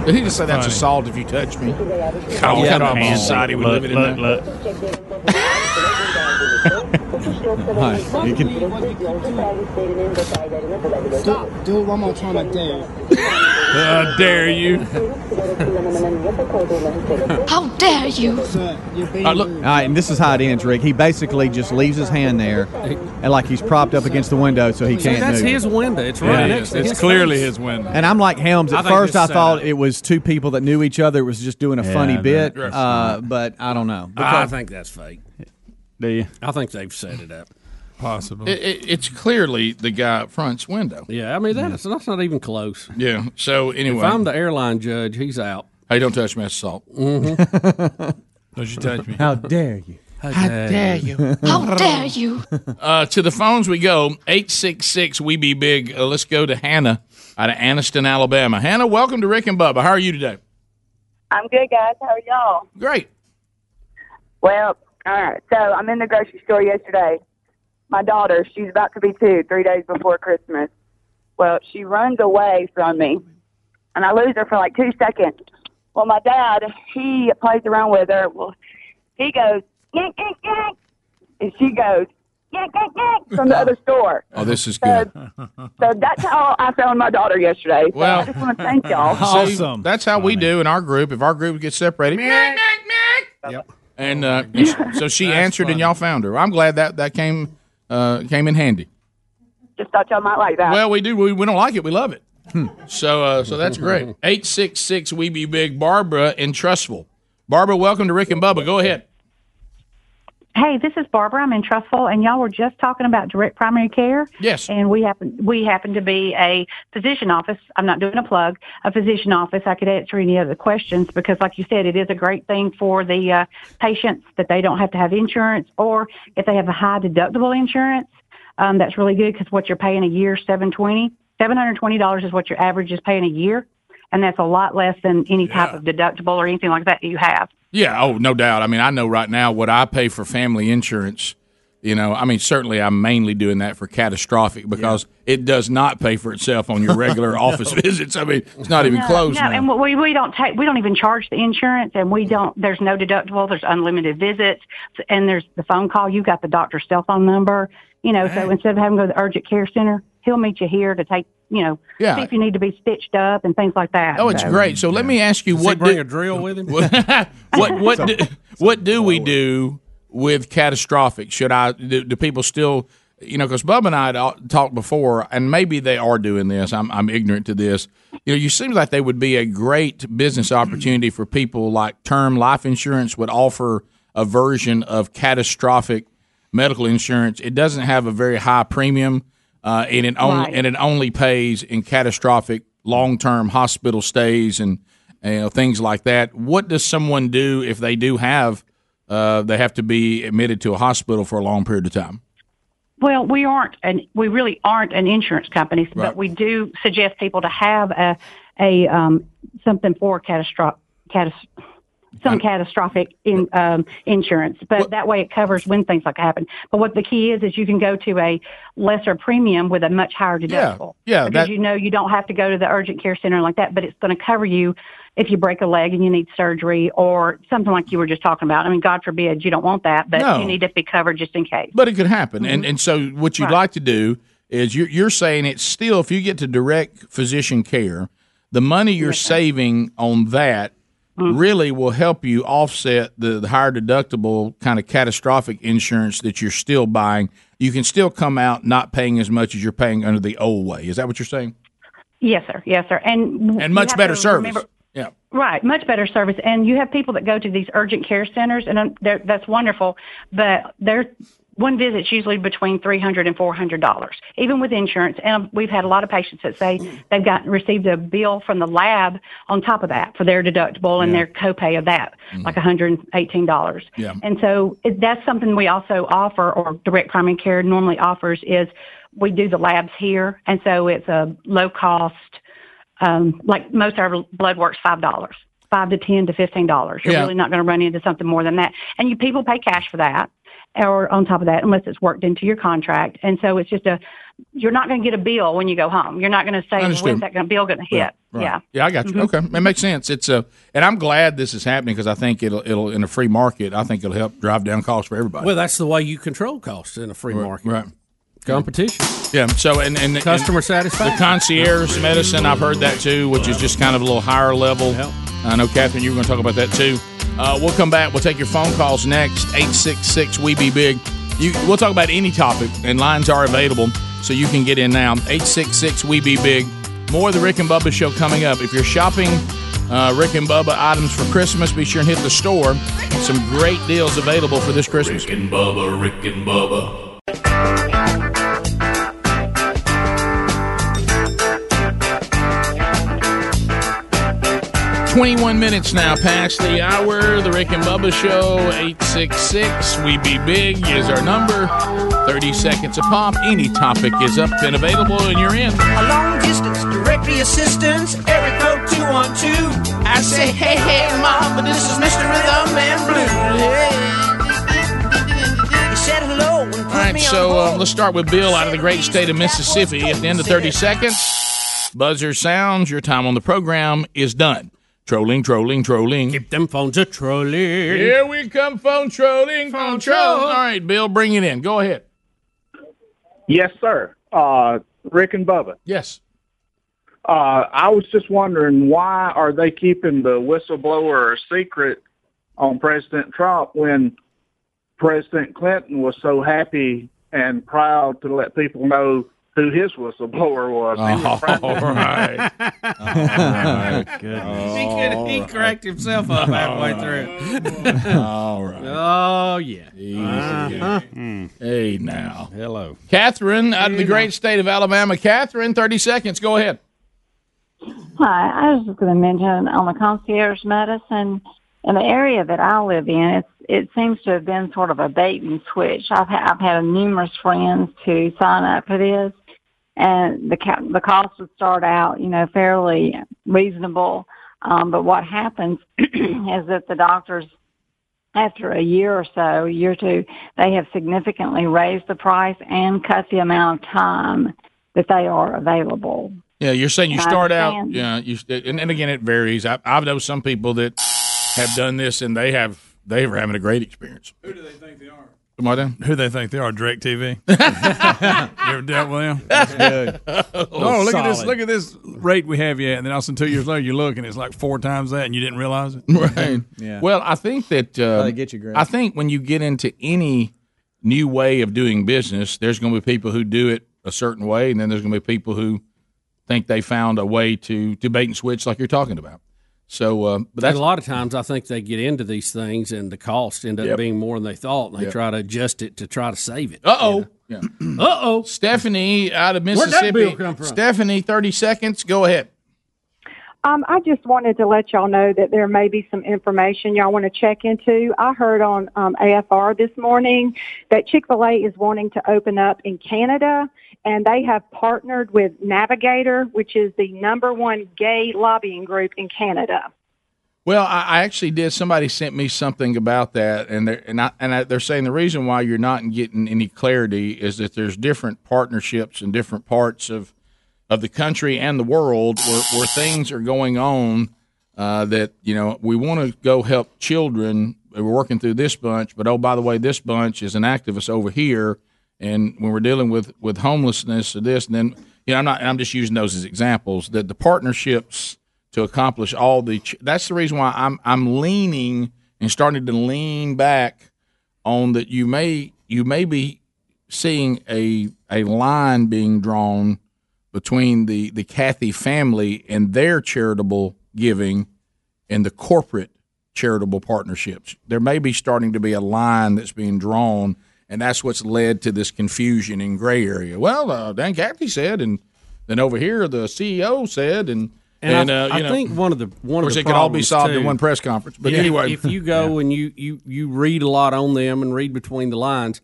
Did he just say that's assault if you touch me? Oh, yeah, kind of society we live in. Look, look. Right. You can stop. Do it one more time, I dare. How dare you? How dare you? Uh, look. All right, and this is how it ends, Rick. He basically just leaves his hand there, and like he's propped up against the window so he can't so that's move. That's his window. It's right. Yeah, it it's his clearly face. His window. And I'm like Helms. At I first, I thought it was two people that knew each other. It was just doing a yeah, funny bit, uh, but I don't know. I think that's fake. Do you? I think they've set it up. Possible. It, it, it's clearly the guy up front's window. Yeah, I mean that's yeah. that's not even close. Yeah. So anyway, if I'm the airline judge, he's out. Hey, don't touch me, that's assault. Mm-hmm. Don't you touch me? How dare you? How, How dare, dare you? you? How dare you? Uh, to the phones we go. Eight six six. We be big. Uh, let's go to Hannah out of Anniston, Alabama. Hannah, welcome to Rick and Bubba. How are you today? I'm good, guys. How are y'all? Great. Well, all right. So I'm in the grocery store yesterday. My daughter, she's about to be two, three days before Christmas. Well, she runs away from me, and I lose her for like two seconds. Well, my dad, he plays around with her. Well, he goes, yank, yank, yank, and she goes, yank, yank, yank, from the other store. Oh, this is so, good. So that's how I found my daughter yesterday. So well, I just want to thank y'all. Awesome. See, that's how oh, we man. do in our group. If our group gets separated, yank, yank, yank. Yep. And uh, so she answered, funny. and y'all found her. I'm glad that that came... Uh, came in handy. Just thought y'all might like that. Well, we do. We, we don't like it. We love it. Hmm. So uh, so that's great. eight six six We Be Big. Barbara in Trustful. Barbara, welcome to Rick and Bubba. Go ahead. Hey, this is Barbara. I'm in Trustful, and y'all were just talking about direct primary care. Yes. And we happen we happen to be a physician office. I'm not doing a plug. A physician office. I could answer any other questions because, like you said, it is a great thing for the uh, patients that they don't have to have insurance, or if they have a high deductible insurance, um, that's really good because what you're paying a year, seven hundred twenty dollars seven hundred twenty dollars is what your average is paying a year, and that's a lot less than any yeah. type of deductible or anything like that that you have. Yeah, oh, no doubt. I mean, I know right now what I pay for family insurance, you know, I mean, certainly I'm mainly doing that for catastrophic because yeah. it does not pay for itself on your regular no. office visits. I mean, it's not even no, close. No, now. and we, we don't take, we don't even charge the insurance, and we don't, there's no deductible, there's unlimited visits, and there's the phone call. You've got the doctor's cell phone number, you know, Dang. so instead of having to go to the urgent care center, he'll meet you here to take, you know, yeah. see if you need to be stitched up and things like that. Oh, it's so, great. So yeah. let me ask you, Does what he bring do, a drill with him? What what what, do, what do we do with catastrophic? Should I do, do people still, you know, because Bub and I had talked before, and maybe they are doing this. I'm I'm ignorant to this. You know, you seem like they would be a great business opportunity for people. Like term life insurance would offer a version of catastrophic medical insurance. It doesn't have a very high premium. Uh, and it only right. and it only pays in catastrophic long-term hospital stays and you know, things like that. What does someone do if they do have uh, they have to be admitted to a hospital for a long period of time? Well, we aren't, and we really aren't an insurance company, right. but we do suggest people to have a a um, something for catastrophic. Catastro- some catastrophic in, um, insurance, but what? that way it covers when things like happen. But what the key is, is you can go to a lesser premium with a much higher deductible. Yeah, yeah because that, you know you don't have to go to the urgent care center like that, but it's going to cover you if you break a leg and you need surgery or something like you were just talking about. I mean, God forbid, you don't want that, but no. you need to be covered just in case. But it could happen. Mm-hmm. And and so what you'd right. like to do is you're, you're saying it's still, if you get to direct physician care, the money you're yes. saving on that Mm-hmm. really will help you offset the, the higher deductible kind of catastrophic insurance that you're still buying. You can still come out not paying as much as you're paying under the old way. Is that what you're saying? Yes, sir. Yes, sir. And and much better service. Remember, yeah. Right, much better service. And you have people that go to these urgent care centers, and that's wonderful, but they're – one visit's usually between three hundred dollars and four hundred dollars, even with insurance. And we've had a lot of patients that say they've gotten received a bill from the lab on top of that for their deductible and yeah. their copay of that, mm-hmm. like one hundred eighteen dollars. Yeah. And so that's something we also offer, or direct primary care normally offers, is we do the labs here. And so it's a low cost, um, like most of our blood work's five dollars. Five to ten to fifteen dollars. You're yeah. really not going to run into something more than that. And you people pay cash for that, or on top of that, unless it's worked into your contract. And so it's just a, you're not going to get a bill when you go home. You're not going to say, well, when's that bill going to hit? Right, right. Yeah, yeah, I got you. Mm-hmm. Okay, it makes sense. It's a, and I'm glad this is happening because I think it'll it'll in a free market. I think it'll help drive down costs for everybody. Well, that's the way you control costs in a free right, market, right? Competition. Yeah. So and and customer and satisfaction. The concierge medicine. I've heard that too, which is just kind of a little higher level. Yeah. I know, Catherine, you were going to talk about that, too. Uh, we'll come back. We'll take your phone calls next, eight six six, W E B E BIG. You, we'll talk about any topic, and lines are available, so you can get in now, eight six six, W E B E BIG. More of the Rick and Bubba Show coming up. If you're shopping uh, Rick and Bubba items for Christmas, be sure and hit the store. Some great deals available for this Christmas. Rick and Bubba, Rick and Bubba. twenty-one minutes now past the hour. The Rick and Bubba Show, eight six six, W E B E BIG is our number. thirty seconds a pop. Any topic is up and available, and you're in. A long distance, directly assistance, area code two one two. I say, hey, hey, mama, this is Mister Rhythm and Blue. He said hello and put me on hold. All right, so um, let's start with Bill out of the great state of Mississippi. At the end of thirty seconds, buzzer sounds. Your time on the program is done. Trolling, trolling, trolling. Keep them phones a-trolling. Here we come, phone trolling, phone trolling. All right, Bill, bring it in. Go ahead. Yes, sir. Uh, Rick and Bubba. Yes. Uh, I was just wondering, why are they keeping the whistleblower secret on President Trump when President Clinton was so happy and proud to let people know who his whistleblower was. Oh, all right. Oh, right. Good. He, could, he cracked himself up halfway through. All right. Oh, yeah. Easy. Uh-huh. Hey, now. Hello. Catherine, out of the great state of Alabama. Catherine, thirty seconds. Go ahead. Hi. I was just going to mention on the concierge medicine, in the area that I live in, it's, it seems to have been sort of a bait and switch. I've, ha- I've had numerous friends to sign up for this. And the ca- the cost would start out, you know, fairly reasonable. Um, but what happens is that the doctors, after a year or so, a year or two, they have significantly raised the price and cut the amount of time that they are available. Yeah, you're saying you start out, yeah, you and, and again, it varies. I, I know some people that have done this and they have they were having a great experience. Who do they think they are? Who they think they are? DirecTV. You ever dealt with them? That's good. Oh, oh look solid. at this! Look at this rate we have you at, and then also two years later you look and it's like four times that, and you didn't realize it. Right. Yeah. Well, I think that uh, I get you, Greg. I think when you get into any new way of doing business, there's going to be people who do it a certain way, and then there's going to be people who think they found a way to to bait and switch, like you're talking about. So, uh, but that's, a lot of times I think they get into these things and the cost end up yep. being more than they thought. And they yep. try to adjust it to try to save it. Uh-oh. You know? yeah. Uh-oh. Stephanie out of Mississippi. Where'd that bill come from? Stephanie, thirty seconds. Go ahead. Um, I just wanted to let y'all know that there may be some information y'all want to check into. I heard on um, A F R this morning that Chick-fil-A is wanting to open up in Canada, and they have partnered with Navigator, which is the number one gay lobbying group in Canada. Well, I, I actually did. Somebody sent me something about that, and they're and, I, and I, they're saying the reason why you're not getting any clarity is that there's different partnerships in different parts of of the country and the world where, where things are going on uh, that, you know, we want to go help children. We're working through this bunch, but, oh, by the way, this bunch is an activist over here. And when we're dealing with, with homelessness or this, and then, you know, I'm not, I'm just using those as examples, that the partnerships to accomplish all the, ch- that's the reason why I'm, I'm leaning and starting to lean back on that. You may, you may be seeing a, a line being drawn between the, the Cathy family and their charitable giving and the corporate charitable partnerships. There may be starting to be a line that's being drawn, and that's what's led to this confusion in gray area. Well, uh, Dan Cathy said, and then over here the C E O said, and and, and I, uh, you I know, think one of the one of, course of the it could all be solved too, in one press conference. But yeah, anyway, if you go yeah. and you, you you read a lot on them and read between the lines.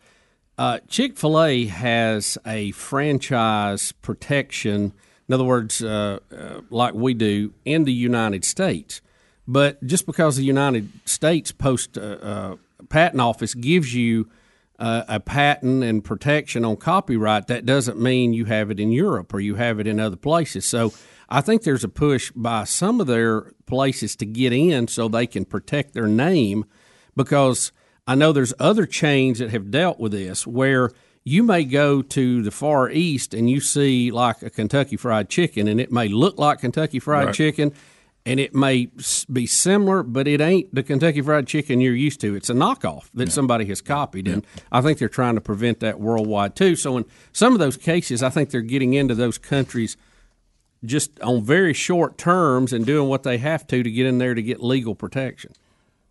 Uh, Chick-fil-A has a franchise protection, in other words, uh, uh, like we do, in the United States. But just because the United States Post uh, uh, Patent Office gives you uh, a patent and protection on copyright, that doesn't mean you have it in Europe or you have it in other places. So I think there's a push by some of their places to get in so they can protect their name, because – I know there's other chains that have dealt with this, where you may go to the Far East and you see like a Kentucky Fried Chicken, and it may look like Kentucky Fried right. Chicken, and it may be similar, but it ain't the Kentucky Fried Chicken you're used to. It's a knockoff that yeah. somebody has copied, yeah. and I think they're trying to prevent that worldwide too. So in some of those cases, I think they're getting into those countries just on very short terms and doing what they have to to get in there to get legal protection.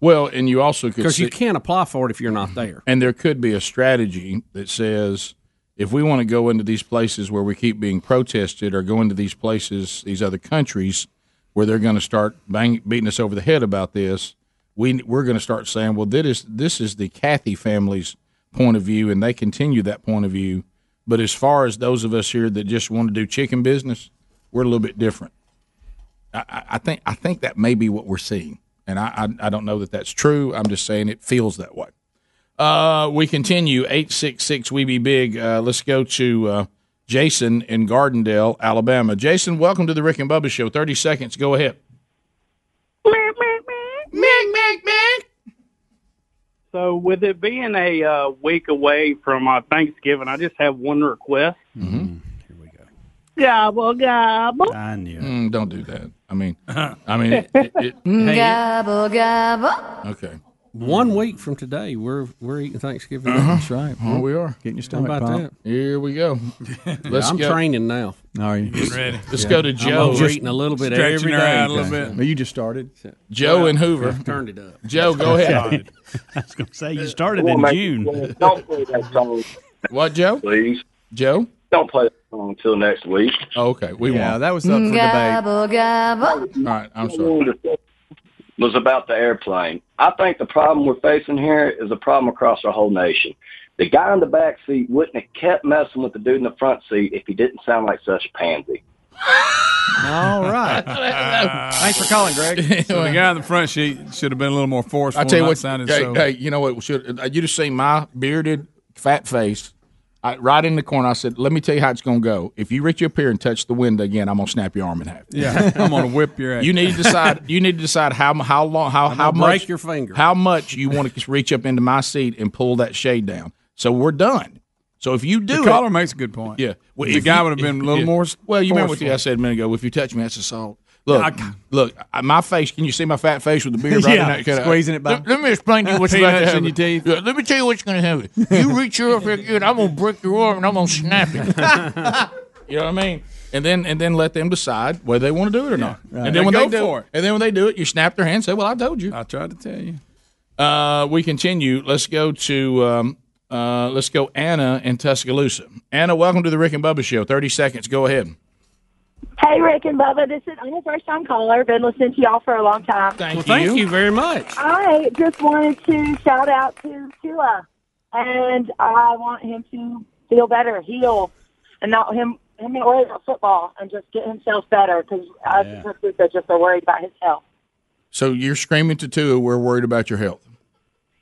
Well, and you also could, because you can't apply for it if you're not there. And there could be a strategy that says, if we want to go into these places where we keep being protested, or go into these places, these other countries, where they're going to start bang, beating us over the head about this, we, we're going to start saying, well, this is, this is the Cathy family's point of view, and they continue that point of view. But as far as those of us here that just want to do chicken business, we're a little bit different. I, I think I think that may be what we're seeing. And I, I I don't know that that's true. I'm just saying it feels that way. Uh, we continue. eight six six, we be big. Uh, let's go to uh, Jason in Gardendale, Alabama. Jason, welcome to the Rick and Bubba Show. thirty seconds. Go ahead. So with it being a uh, week away from uh, Thanksgiving, I just have one request. Mm-hmm. Here we go. Gobble, gobble. I knew it. Mm, don't do that. I mean, I mean, it, it, it, hey, gobble, gobble. Okay. One week from today, we're we're eating Thanksgiving. Uh-huh. That's right. Oh, we are. Getting your stomach pumped. Here we go. Let's I'm go. training now. Are you getting ready? Let's yeah. go to Joe. I'm eating a little bit every day. Stretching her out a little bit. Well, you just started. Joe well, in Hoover. Turned it up. Joe, go ahead. I was going to say, you started in June. Don't play that song. What, Joe? Please. Joe? Don't play that song until next week. Oh, okay, we yeah, won't. That was up for gobble, debate. Gobble. All right, I'm sorry. Was about the airplane. I think the problem we're facing here is a problem across our whole nation. The guy in the back seat wouldn't have kept messing with the dude in the front seat if he didn't sound like such a pansy. All right. Uh, Thanks for calling, Greg. So the guy in the front seat should have been a little more forceful. I tell you what, sounded hey, so. hey, you know what? Should you just see my bearded fat face? I, right in the corner, I said, let me tell you how it's going to go. If you reach up here and touch the window again, I'm going to snap your arm in half. Yeah, I'm going to whip your ass. You need to decide You need to decide how how long, how, how much, break your finger. How much you want to reach up into my seat and pull that shade down. So we're done. So if you do the it. The caller makes a good point. Yeah. Well, the guy would have been if, a little yeah. more Well, you remember what you I said a minute ago. If you touch me, that's assault. Look, I, look, my face, can you see my fat face with the beard right yeah, in that? Squeezing I, it back. Let, let me explain to you what's going to happen. Your teeth. Yeah, let me tell you what's going to happen. You reach your up here, and I'm going to break your arm, and I'm going to snap it. You know what I mean? And then and then let them decide whether they want to do it or yeah, not. Right. And then when they, they do for it. And then when they do it, you snap their hand and say, well, I told you. I tried to tell you. Uh, we continue. Let's go to um, uh, let's go Anna in Tuscaloosa. Anna, welcome to the Rick and Bubba Show. thirty seconds. Go ahead. Hey, Rick and Bubba. This is, I'm a first-time caller. Been listening to y'all for a long time. Thank well, you. Thank you very much. I just wanted to shout out to Tua, and I want him to feel better, heal, and not him him not worry about football and just get himself better because I yeah. think they're just worried about his health. So you're screaming to Tua, we're worried about your health.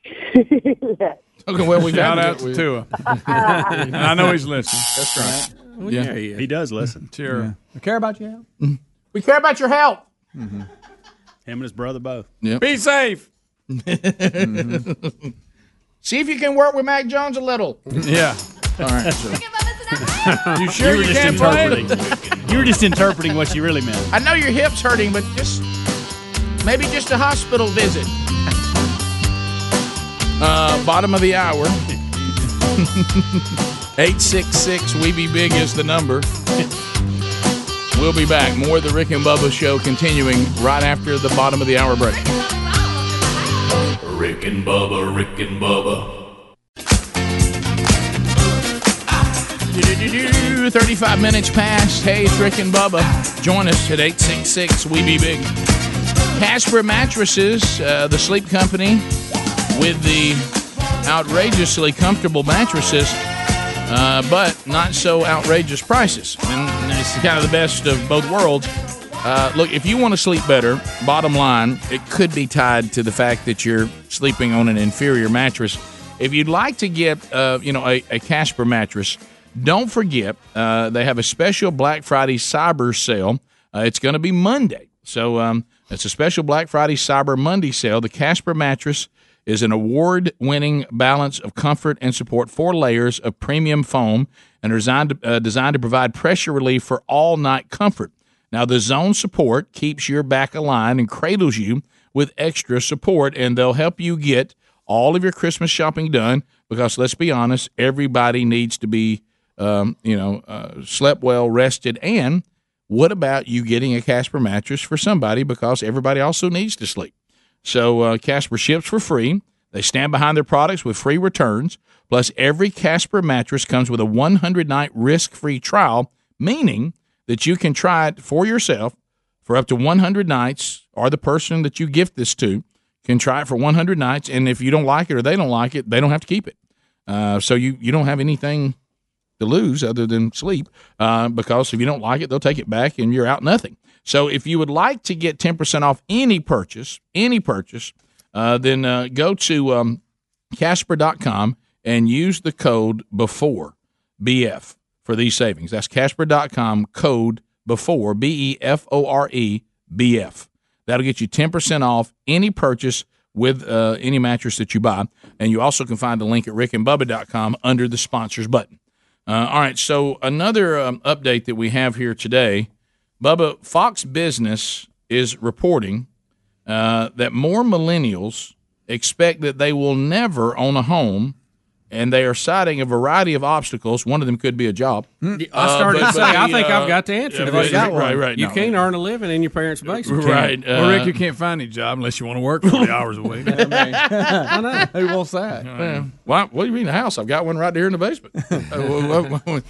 Yes. Okay, well, we shout out to Tua. I know he's listening. That's right. Well, yeah. yeah, he is. He does listen. Sure. Yeah. We care about your health. Mm-hmm. We care about your health. Mm-hmm. Him and his brother both. Yep. Be safe. Mm-hmm. See if you can work with Mac Jones a little. Yeah. All right. So. You sure you, you can't play? You were just interpreting what you really meant. I know your hip's hurting, but just maybe just a hospital visit. Uh, bottom of the hour. eight six six, we be big is the number. We'll be back. More of the Rick and Bubba Show continuing right after the bottom of the hour break. Rick and Bubba, Rick and Bubba. thirty-five minutes past. Hey, it's Rick and Bubba. Join us at eight six six, we be big. Casper Mattresses, uh, the sleep company with the outrageously comfortable mattresses, uh, but not so outrageous prices. And it's kind of the best of both worlds. Uh, look, if you want to sleep better, bottom line, it could be tied to the fact that you're sleeping on an inferior mattress. If you'd like to get uh, you know, a, a Casper mattress, don't forget uh, they have a special Black Friday Cyber sale. Uh, it's going to be Monday. So um, it's a special Black Friday Cyber Monday sale. The Casper mattress is an award-winning balance of comfort and support, four layers of premium foam, and designed to, uh, designed to provide pressure relief for all-night comfort. Now, the zone support keeps your back aligned and cradles you with extra support, and they'll help you get all of your Christmas shopping done because, let's be honest, everybody needs to be, um, you know, uh, slept well, rested, and what about you getting a Casper mattress for somebody because everybody also needs to sleep? So uh, Casper ships for free. They stand behind their products with free returns. Plus, every Casper mattress comes with a one hundred night risk-free trial, meaning that you can try it for yourself for up to one hundred nights, or the person that you gift this to can try it for one hundred nights, and if you don't like it or they don't like it, they don't have to keep it. Uh, so you, you don't have anything to lose other than sleep, uh, because if you don't like it, they'll take it back and you're out nothing. So if you would like to get ten percent off any purchase, any purchase, uh, then uh, go to um, Casper dot com and use the code BEFORE, B F, for these savings. That's Casper dot com, code BEFORE, B E F O R E, B F. That'll get you ten percent off any purchase with uh, any mattress that you buy. And you also can find the link at rick and bubba dot com under the sponsors button. Uh, all right, so another um, update that we have here today, Bubba, Fox Business is reporting uh, that more millennials expect that they will never own a home, and they are citing a variety of obstacles. One of them could be a job. Uh, I started but, but, saying, I think uh, I've got the answer. Yeah, right, got right, right, you no, can't right. earn a living in your parents' basement. Right. Well, Rick, you can't find a job unless you want to work forty hours a week. I, mean, I know. Who wants that? Uh, well, what do you mean a house? I've got one right here in the basement.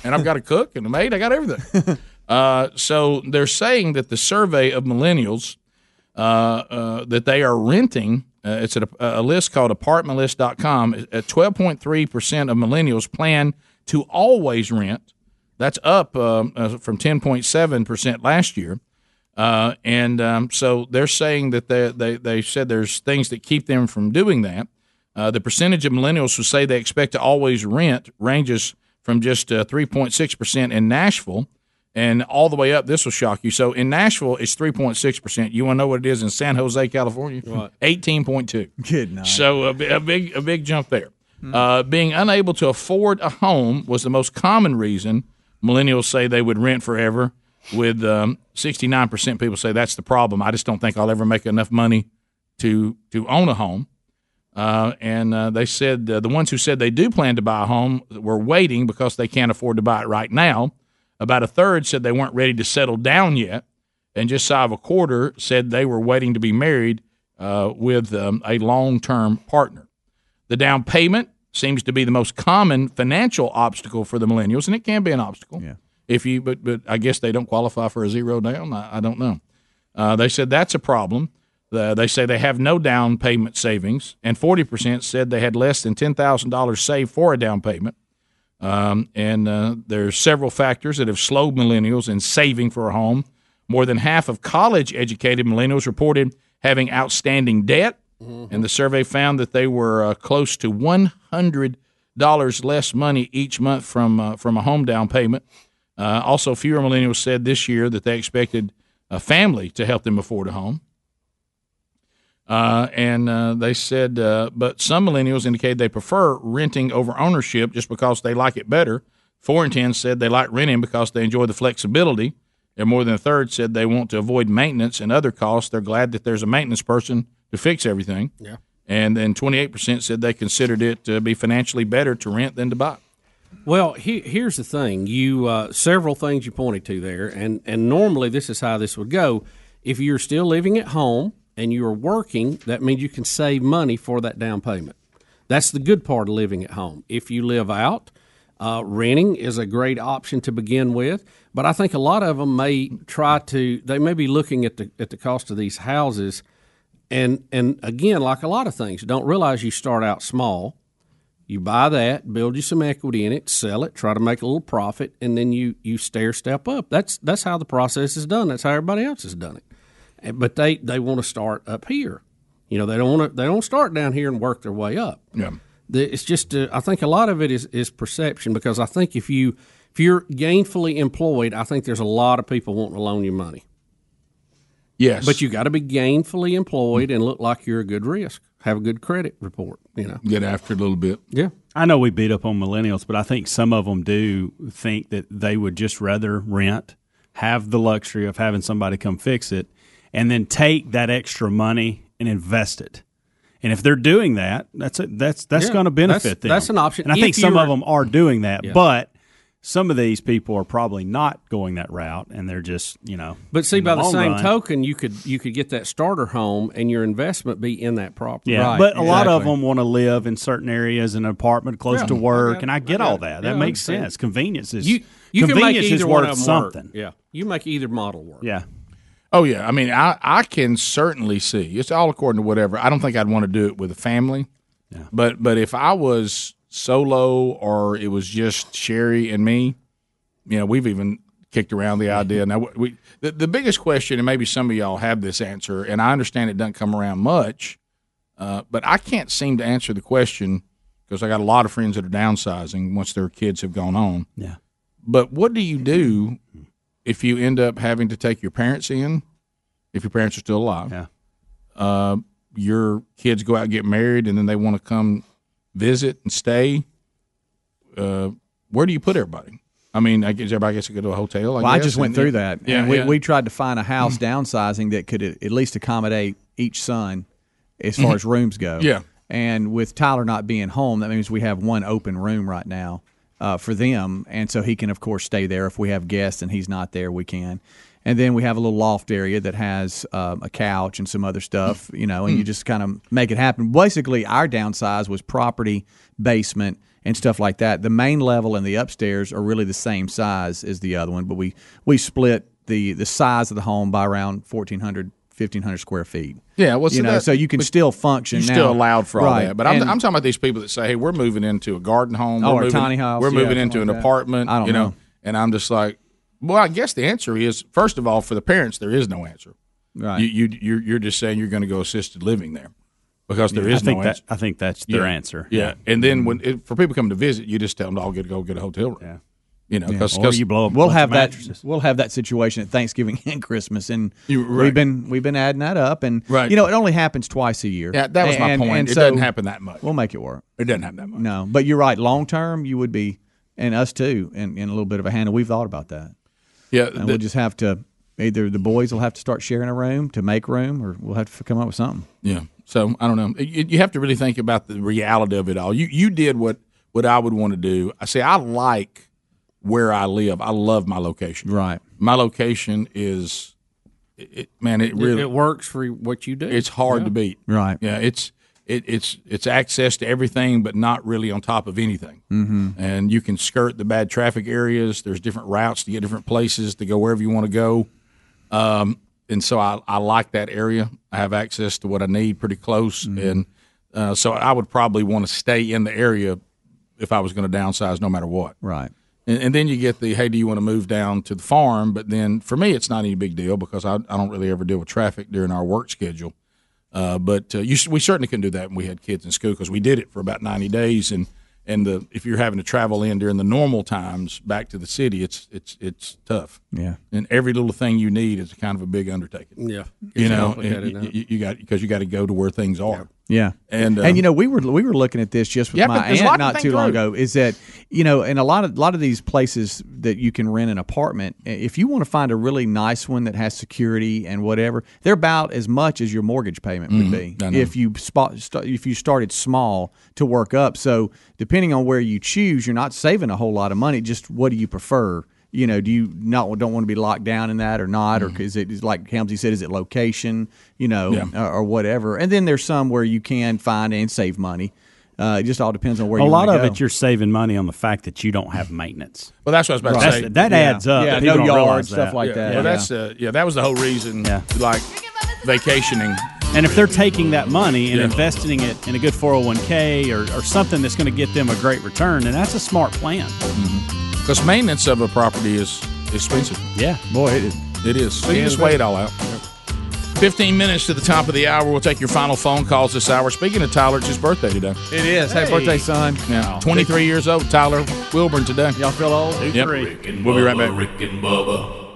And I've got a cook and a maid. I got everything. Uh, so they're saying that the survey of millennials uh, uh, that they are renting, uh, it's at a, a list called apartment list dot com, at twelve point three percent of millennials plan to always rent. That's up uh, uh, from ten point seven percent last year. Uh, and um, so they're saying that they, they, they said there's things that keep them from doing that. Uh, the percentage of millennials who say they expect to always rent ranges from just uh, three point six percent in Nashville, and all the way up, this will shock you. So in Nashville, it's three point six percent. You want to know what it is in San Jose, California? What? eighteen point two. Good night. So a, a big a big jump there. Mm. Uh, being unable to afford a home was the most common reason millennials say they would rent forever, with um, sixty-nine percent people say that's the problem. I just don't think I'll ever make enough money to, to own a home. Uh, and uh, they said uh, the ones who said they do plan to buy a home were waiting because they can't afford to buy it right now. About a third said they weren't ready to settle down yet, and just shy of a quarter said they were waiting to be married uh, with um, a long-term partner. The down payment seems to be the most common financial obstacle for the millennials, and it can be an obstacle. Yeah. If you, but but I guess they don't qualify for a zero down. I, I don't know. Uh, they said that's a problem. Uh, they say they have no down payment savings, and forty percent said they had less than ten thousand dollars saved for a down payment. Um, and uh, there are several factors that have slowed millennials in saving for a home. More than half of college-educated millennials reported having outstanding debt, mm-hmm. and the survey found that they were uh, close to one hundred dollars less money each month from uh, from a home down payment. Uh, also, fewer millennials said this year that they expected a family to help them afford a home. Uh, and uh, they said, uh, but some millennials indicated they prefer renting over ownership just because they like it better. Four in ten said they like renting because they enjoy the flexibility. And more than a third said they want to avoid maintenance and other costs. They're glad that there's a maintenance person to fix everything. Yeah. And then twenty-eight percent said they considered it to be financially better to rent than to buy. Well, he, here's the thing. You uh, several things you pointed to there, and, and normally this is how this would go. If you're still living at home and you're working, that means you can save money for that down payment. That's the good part of living at home. If you live out, uh, renting is a great option to begin with. But I think a lot of them may try to – they may be looking at the at the cost of these houses. And, and again, like a lot of things, don't realize you start out small. You buy that, build you some equity in it, sell it, try to make a little profit, and then you, you stair-step up. That's that's how the process is done. That's how everybody else has done it. But they, they want to start up here, you know. They don't want to. They don't start down here and work their way up. Yeah, the, it's just. Uh, I think a lot of it is, is perception, because I think if you if you're gainfully employed, I think there's a lot of people wanting to loan you money. Yes, but you got to be gainfully employed and look like you're a good risk, have a good credit report. You know, get after it a little bit. Yeah, I know we beat up on millennials, but I think some of them do think that they would just rather rent, have the luxury of having somebody come fix it, and then take that extra money and invest it. And if they're doing that, that's a, that's that's yeah, going to benefit that's, them. That's an option. And I if think some of them are doing that, yeah. But some of these people are probably not going that route, and they're just, you know. But see, by the, the same run, token, you could you could get that starter home and your investment be in that property. Yeah, right, but exactly. A lot of them want to live in certain areas, in an apartment close yeah, to work, yeah, and I get yeah, all that. That yeah, makes sense. Convenience is you, you convenience can make is worth something. Work. Yeah, you make either model work. Yeah. Oh, yeah. I mean, I, I can certainly see. It's all according to whatever. I don't think I'd want to do it with a family. Yeah. But but if I was solo or it was just Sherry and me, you know, we've even kicked around the idea. Now, we the, the biggest question, and maybe some of y'all have this answer, and I understand it doesn't come around much, uh, but I can't seem to answer the question because I got a lot of friends that are downsizing once their kids have gone on. Yeah. But what do you do if you end up having to take your parents in, if your parents are still alive, yeah. uh, your kids go out and get married, and then they want to come visit and stay, uh, where do you put everybody? I mean, I guess everybody gets to go to a hotel. I, well, guess. I just went and through that. Yeah, we, yeah. we tried to find a house downsizing that could at least accommodate each son as far as rooms go. Yeah. And with Tyler not being home, that means we have one open room right now. Uh, for them, and so he can, of course, stay there. If we have guests and he's not there, we can. And then we have a little loft area that has um, a couch and some other stuff, you know, and you just kind of make it happen. Basically, our downsize was property, basement, and stuff like that. The main level and the upstairs are really the same size as the other one, but we, we split the, the size of the home by around fourteen hundred fifteen hundred square feet. Yeah, well, so, you know, that, so you can still function. You're now. Still allowed for all right. that. But I'm, and, I'm talking about these people that say, hey, we're moving into a garden home. Oh, we're or moving, a tiny house. We're yeah, moving into like an that. apartment. I don't you know, know. And I'm just like, well, I guess the answer is, first of all, for the parents, there is no answer. Right. You, you, you're, you're just saying you're going to go assisted living there because there yeah, is I no think answer. That, I think that's their yeah. answer. Yeah. yeah. And then when it, for people come to visit, you just tell them, I'll get, go get a hotel room. Yeah. You know, yeah. cause, or cause you blow up we'll have that. We'll have that situation at Thanksgiving and Christmas, and you, right. we've been we've been adding that up. And right. you know, it only happens twice a year. Yeah, that was and, my point. And it so doesn't happen that much. We'll make it work. It doesn't happen that much. No, but you're right. Long term, you would be, and us too, in, in a little bit of a handle. We've thought about that. Yeah, and the, we'll just have to either the boys will have to start sharing a room to make room, or we'll have to come up with something. Yeah. So I don't know. You, you have to really think about the reality of it all. You you did what what I would want to do. I say I like. Where I live, I love my location. Right, my location is, it, man, it really it works for what you do. It's hard yeah. to beat. Right, yeah, it's it, it's it's access to everything, but not really on top of anything. Mm-hmm. And you can skirt the bad traffic areas. There's different routes to get different places to go wherever you want to go. Um, and so I, I like that area. I have access to what I need pretty close. Mm-hmm. And uh, so I would probably want to stay in the area if I was going to downsize no matter what. Right. And, and then you get the, hey, do you want to move down to the farm? But then for me, it's not any big deal because I, I don't really ever deal with traffic during our work schedule. Uh, but uh, you, we certainly couldn't do that when we had kids in school because we did it for about ninety days. And, and the, if you're having to travel in during the normal times back to the city, it's it's it's tough. Yeah. And every little thing you need is kind of a big undertaking. Yeah. You know, and you, you got because you got to go to where things are. Yeah. And um, and you know, we were we were looking at this just with yeah, my aunt not too long ago. Is that, you know, in a lot of a lot of these places that you can rent an apartment, if you want to find a really nice one that has security and whatever, they're about as much as your mortgage payment would mm-hmm. be if you spot if you started small to work up. So depending on where you choose, you're not saving a whole lot of money. Just what do you prefer? You know, do you not don't want to be locked down in that or not? Mm-hmm. Or is it, like Helmsy said, is it location, you know, yeah. or, or whatever? And then there's some where you can find and save money. Uh, it just all depends on where you go. A lot of it, you're saving money on the fact that you don't have maintenance. Well, that's what I was about right. to say. That yeah. adds up. Yeah, no yard, stuff like yeah. that. Well, yeah. that's uh, yeah, that was the whole reason, yeah. like, vacationing. And if they're taking that money and yeah. investing it in a good four oh one k or, or something that's going to get them a great return, then that's a smart plan. Mm-hmm. Because maintenance of a property is expensive. Yeah, boy, it is. It is. So you just weigh it all out. Yeah. fifteen minutes to the top of the hour. We'll take your final phone calls this hour. Speaking of Tyler, it's his birthday today. It is. Hey, hey birthday, son. Yeah. twenty-three years old, Tyler Wilburn today. Y'all feel old? Yep. Rick and Bubba, we'll be right back. Rick and Bubba.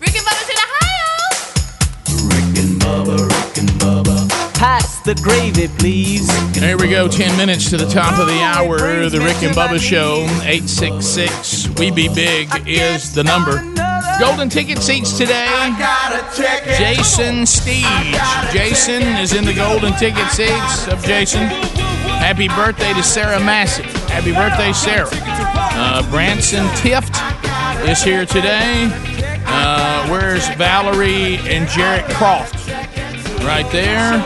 Rick and Bubba's in Ohio. Rick and Bubba, Rick and Bubba. Pass the gravy, please. There we go. Ten minutes to the top of the hour. The Rick and Bubba Show. eight six six We Be Big is the number. Golden ticket seats today. Jason Steege. Jason is in the golden ticket seats. Up, Jason. Happy birthday to Sarah Massey. Happy birthday, Sarah. Uh, Branson Tift is here today. Uh, where's Valerie and Jarrett Croft? Right there.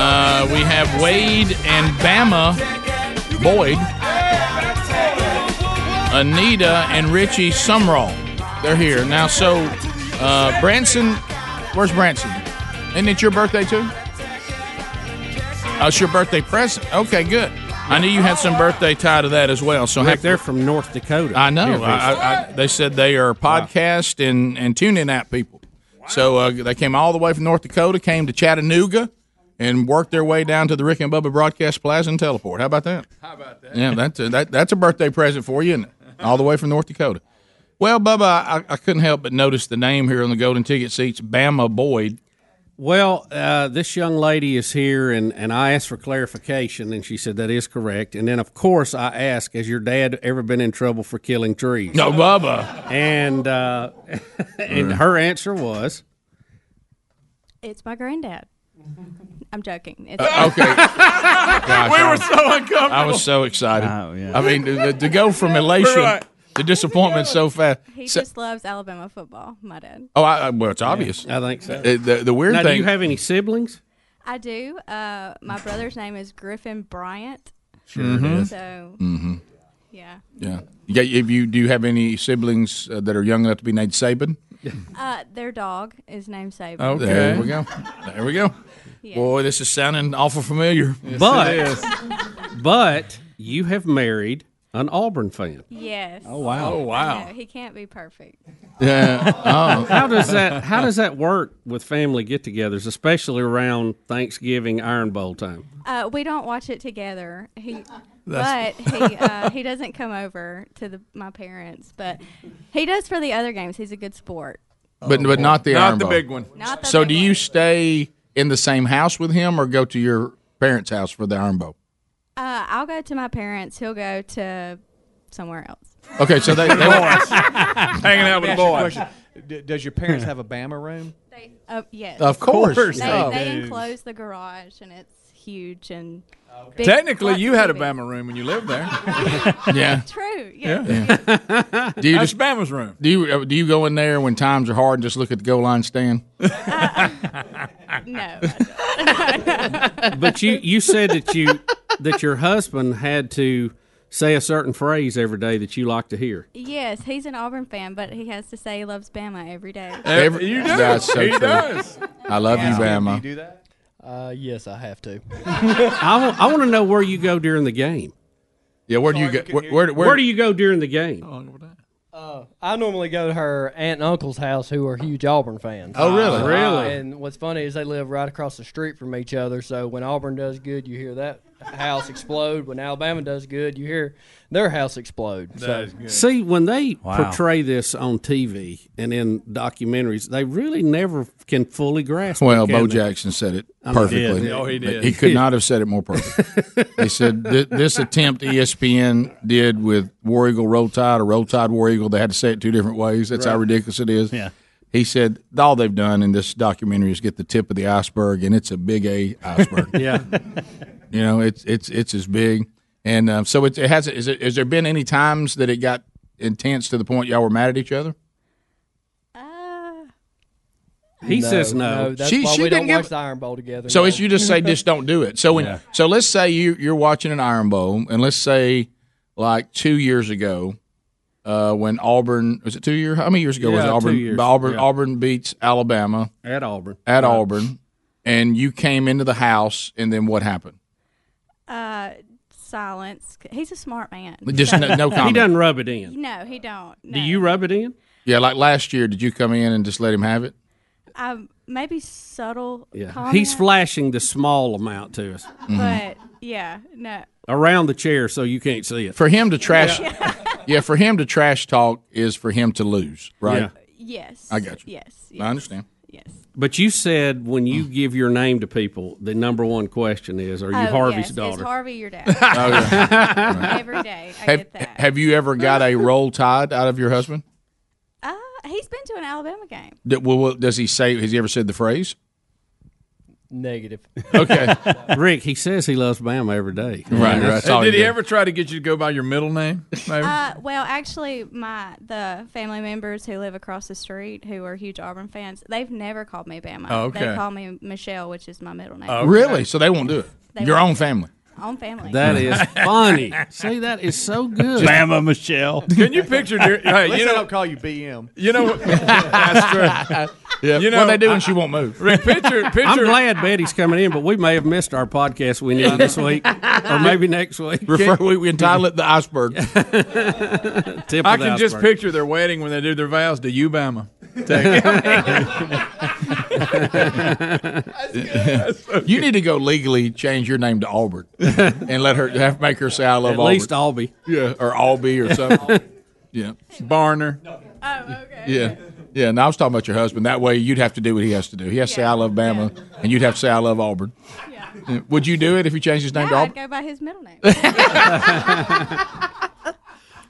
Uh, we have Wade and Bama Boyd, Anita and Richie Sumrall. They're here now. So uh, Branson, where's Branson? Isn't it your birthday too? Oh, it's your birthday present. Okay, good. I knew you had some birthday tie to that as well. So Rick, they're from North Dakota. I know. I, I, they said they are podcast wow. and and tune-in app people. Wow. So uh, they came all the way from North Dakota, came to Chattanooga. And work their way down to the Rick and Bubba Broadcast Plaza and Teleport. How about that? How about that? Yeah, that's a, that, that's a birthday present for you, isn't it? All the way from North Dakota. Well, Bubba, I, I couldn't help but notice the name here on the golden ticket seats, Bama Boyd. Well, uh, this young lady is here, and, and I asked for clarification, and she said that is correct. And then, of course, I asked, has your dad ever been in trouble for killing trees? No, Bubba. And, uh, and her answer was? It's my granddad. I'm joking. It's uh, okay. Gosh, we were so uncomfortable. I was so excited. Oh, yeah. I mean, to, to go from elation right. to disappointment so fast. He so, just loves Alabama football, my dad. Oh, I, well, it's obvious. Yeah, I think so. The, the, the weird now, thing. Do you have any siblings? I do. Uh, my brother's name is Griffin Bryant. Sure mm-hmm. it is. So, mm-hmm. yeah. Yeah. yeah if you, do you have any siblings uh, that are young enough to be named Saban? Uh, their dog is named Saban. Okay. There we go. There we go. Yeah. Boy, this is sounding awful familiar. Yes, but, it is. But you have married an Auburn fan. Yes. Oh wow! Oh wow! He can't be perfect. Yeah. Oh. How does that? How does that work with family get-togethers, especially around Thanksgiving, Iron Bowl time? Uh, we don't watch it together. He. That's but he uh, he doesn't come over to the, my parents, but he does for the other games. He's a good sport. Oh, but but not the not Iron the Bowl. Big one. Not the so big do one. You stay in the same house with him or go to your parents' house for the Iron Bowl? Uh, I'll go to my parents. He'll go to somewhere else. Okay, so they, they boys. Hanging out with the boys. D- does your parents have a Bama room? They, uh, yes. Of course. They, oh, they enclose the garage, and it's huge and okay. Technically, you had a Bama room when you lived there. Yeah, true. Yeah, yeah. yeah. Do you just Bama's room? Do you do you go in there when times are hard and just look at the goal line stand? Uh, No. I don't. But you, you said that you that your husband had to say a certain phrase every day that you like to hear. Yes, he's an Auburn fan, but he has to say he loves Bama every day. Every, you do. That's so he true. Does. I love yeah. you, Bama. Do you do that? Uh, yes, I have to. I, I want to know where you go during the game. Yeah, where do you go? Where, where, where, where do you go during the game? Uh, I normally go to her aunt and uncle's house, who are huge Auburn fans. Oh, really? Uh, really? And what's funny is they live right across the street from each other, so when Auburn does good, you hear that house explode. When Alabama does good, you hear their house explode. That so. Is good. See, when they wow. portray this on T V and in documentaries, they really never can fully grasp well, it. Well, Bo they? Jackson said it perfectly. I mean, he did. Oh, he did. He could not have said it more perfectly. They said th- this attempt E S P N did with War Eagle, Roll Tide, or Roll Tide, War Eagle, they had to say it two different ways. That's right. How ridiculous it is. Yeah. He said all they've done in this documentary is get the tip of the iceberg, and it's a big A iceberg. Yeah. You know, it's it's it's as big, and um, so it, it has. Is it, has there been any times that it got intense to the point y'all were mad at each other? Uh, he no, says no. no that's she why she we didn't don't give, watch the Iron Bowl together. So no. It's you just say just don't do it. So when yeah. so let's say you you're watching an Iron Bowl, and let's say like two years ago, uh, when Auburn was it two years? How many years ago yeah, was it Auburn? Two years. Auburn yeah. Auburn beats Alabama at Auburn at right. Auburn, and you came into the house, and then what happened? Uh, silence. He's a smart man. Just so. no, no comment. He doesn't rub it in. No, he don't. No. Do you rub it in? Yeah, like last year, did you come in and just let him have it? Um, maybe subtle yeah. comment. He's flashing the small amount to us. Mm-hmm. But, yeah, no. Around the chair so you can't see it. For him to trash yeah. yeah, for him to trash talk is for him to lose, right? Yeah. Yes. I got you. Yes. yes. I understand. Yes. But you said when you give your name to people, the number one question is, are you oh, Harvey's yes. daughter? Is Harvey your dad? Oh, yeah. Every day, I have, get that. Have you ever got a Roll Tide out of your husband? Uh, he's been to an Alabama game. D- well, does he say, has he ever said the phrase? Negative. Okay. Rick, he says he loves Bama every day. Right, right. Hey, did he ever try to get you to go by your middle name? Maybe? Uh, well, actually, my the family members who live across the street who are huge Auburn fans, they've never called me Bama. Oh, okay. They call me Michelle, which is my middle name. Oh, okay. Really? So they won't do it? They your won't. Own family? Own family. That is funny. See, that is so good. Bama Michelle. Can you picture? Dear, hey, you know, I'll call you B M. You know what? That's true. Yeah. You know what they do when she won't move. Rick, picture, picture. I'm glad Betty's coming in, but we may have missed our podcast we need this week, or maybe next week. Refer, we, we entitle it the iceberg. Tip I can iceberg. Just picture their wedding when they do their vows to you, Bama. So you need to go legally change your name to Auburn and let her have, make her say I love Auburn. At least Albee. Yeah, or Albee or something. Yeah. Barner. No. Oh, okay. Yeah. Yeah, and I was talking about your husband. That way you'd have to do what he has to do. He has yeah. to say I love Bama, yeah. and you'd have to say I love Auburn. Yeah. Yeah. Would you do it if you changed his name no, to Auburn? I'd go by his middle name.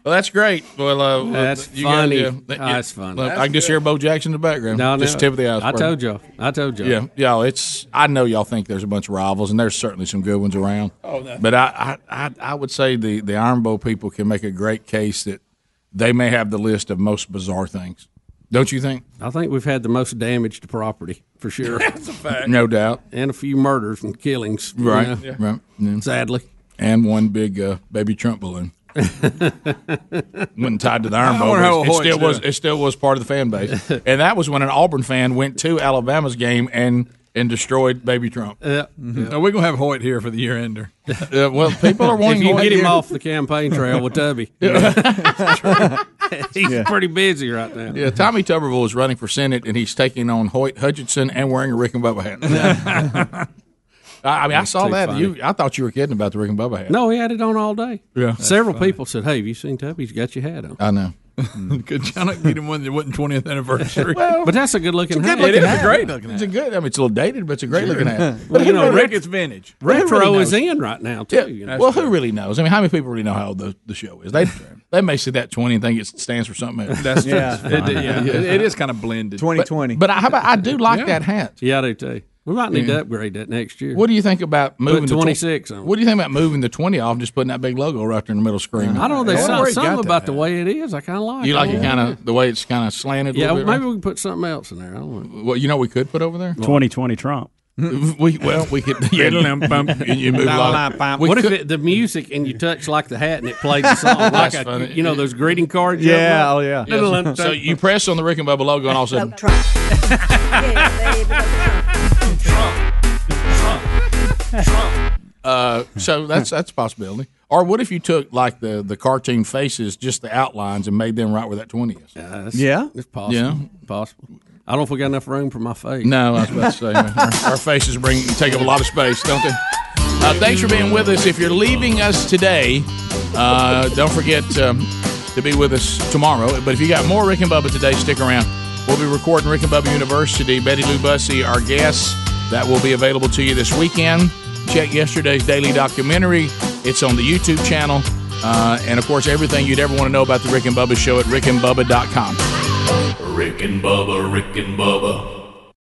Well, that's great. Well, uh, that's you funny. Guys, yeah. uh, that's funny. Look, that's I can just good. Hear Bo Jackson in the background. No, no. Just tip of the iceberg. I told y'all. I told y'all. Yeah, y'all. It's. I know y'all think there's a bunch of rivals, and there's certainly some good ones around. Oh, no. But I, I, I, I would say the the Iron Bowl people can make a great case that they may have the list of most bizarre things. Don't you think? I think we've had the most damage to property for sure. That's a fact, no doubt, and a few murders and killings. Right. You know, yeah. Right. Yeah. Sadly, and one big uh, baby Trump balloon. Wasn't tied to the Iron Bowl. It still was. It still was part of the fan base, and that was when an Auburn fan went to Alabama's game and and destroyed baby Trump. Yeah, mm-hmm. So we're gonna have Hoyt here for the year ender. Uh, well, people are wanting to get him off the campaign trail with Tubby. Yeah. He's yeah. pretty busy right now. Yeah, Tommy Tuberville is running for Senate, and he's taking on Hoyt Hutchinson and wearing a Rick and Bubba hat. I mean, that's I saw that. You, I thought you were kidding about the Rick and Bubba hat. No, he had it on all day. Yeah, several funny. People said, "Hey, have you seen Tubby? He's got your hat on." I know. Could y'all not get him one that wasn't twentieth anniversary? Well, but that's a good looking hat. It is a great looking hat. It's a good. I mean, it's a little dated, but it's a great sure. looking hat. Well, you know, Rick, it's vintage. Retro really is in right now too. Yeah, you know? Well, true. Who really knows? I mean, how many people really know how old the, the show is? They they may see that twenty and think it stands for something else. That's yeah. true. It, yeah, it, it is kind of blended. Twenty twenty. But, but I, how about, I do like yeah. that hat. Yeah, I do too. We might need yeah. to upgrade that next year. What do you think about moving the twenty-six? Tw- what do you think about moving the twenty off? And just putting that big logo right there in the middle of the screen. I don't know. There's something, something about the way it is. I kind of like. You it. like yeah. it kind of the way it's kind of slanted. Yeah, a little bit, maybe right? we can put something else in there. I don't know. Well, you know, we could put over there twenty twenty Trump. We, well, we could. Yeah, you move along. What if it, the music and you touch like the hat and it plays the song? Like a, funny. You know those greeting cards. Yeah, oh yeah. yeah. So you press on the Rick and Bubba logo and all of a sudden. Trump. Trump. Trump. Trump. Uh, so that's that's a possibility. Or what if you took like the the cartoon faces, just the outlines, and made them right where that twenty is? Uh, that's, yeah, it's possible. Yeah, possible. I don't know if we got enough room for my face. No, I was about to say, our, our faces bring take up a lot of space, don't they? Uh, thanks for being with us. If you're leaving us today, uh, don't forget um, to be with us tomorrow. But if you got more Rick and Bubba today, stick around. We'll be recording Rick and Bubba University. Betty Lou Bussey, our guest, that will be available to you this weekend. Check yesterday's daily documentary. It's on the YouTube channel. Uh, and, of course, everything you'd ever want to know about the Rick and Bubba show at rick and bubba dot com. Rick and Bubba, Rick and Bubba.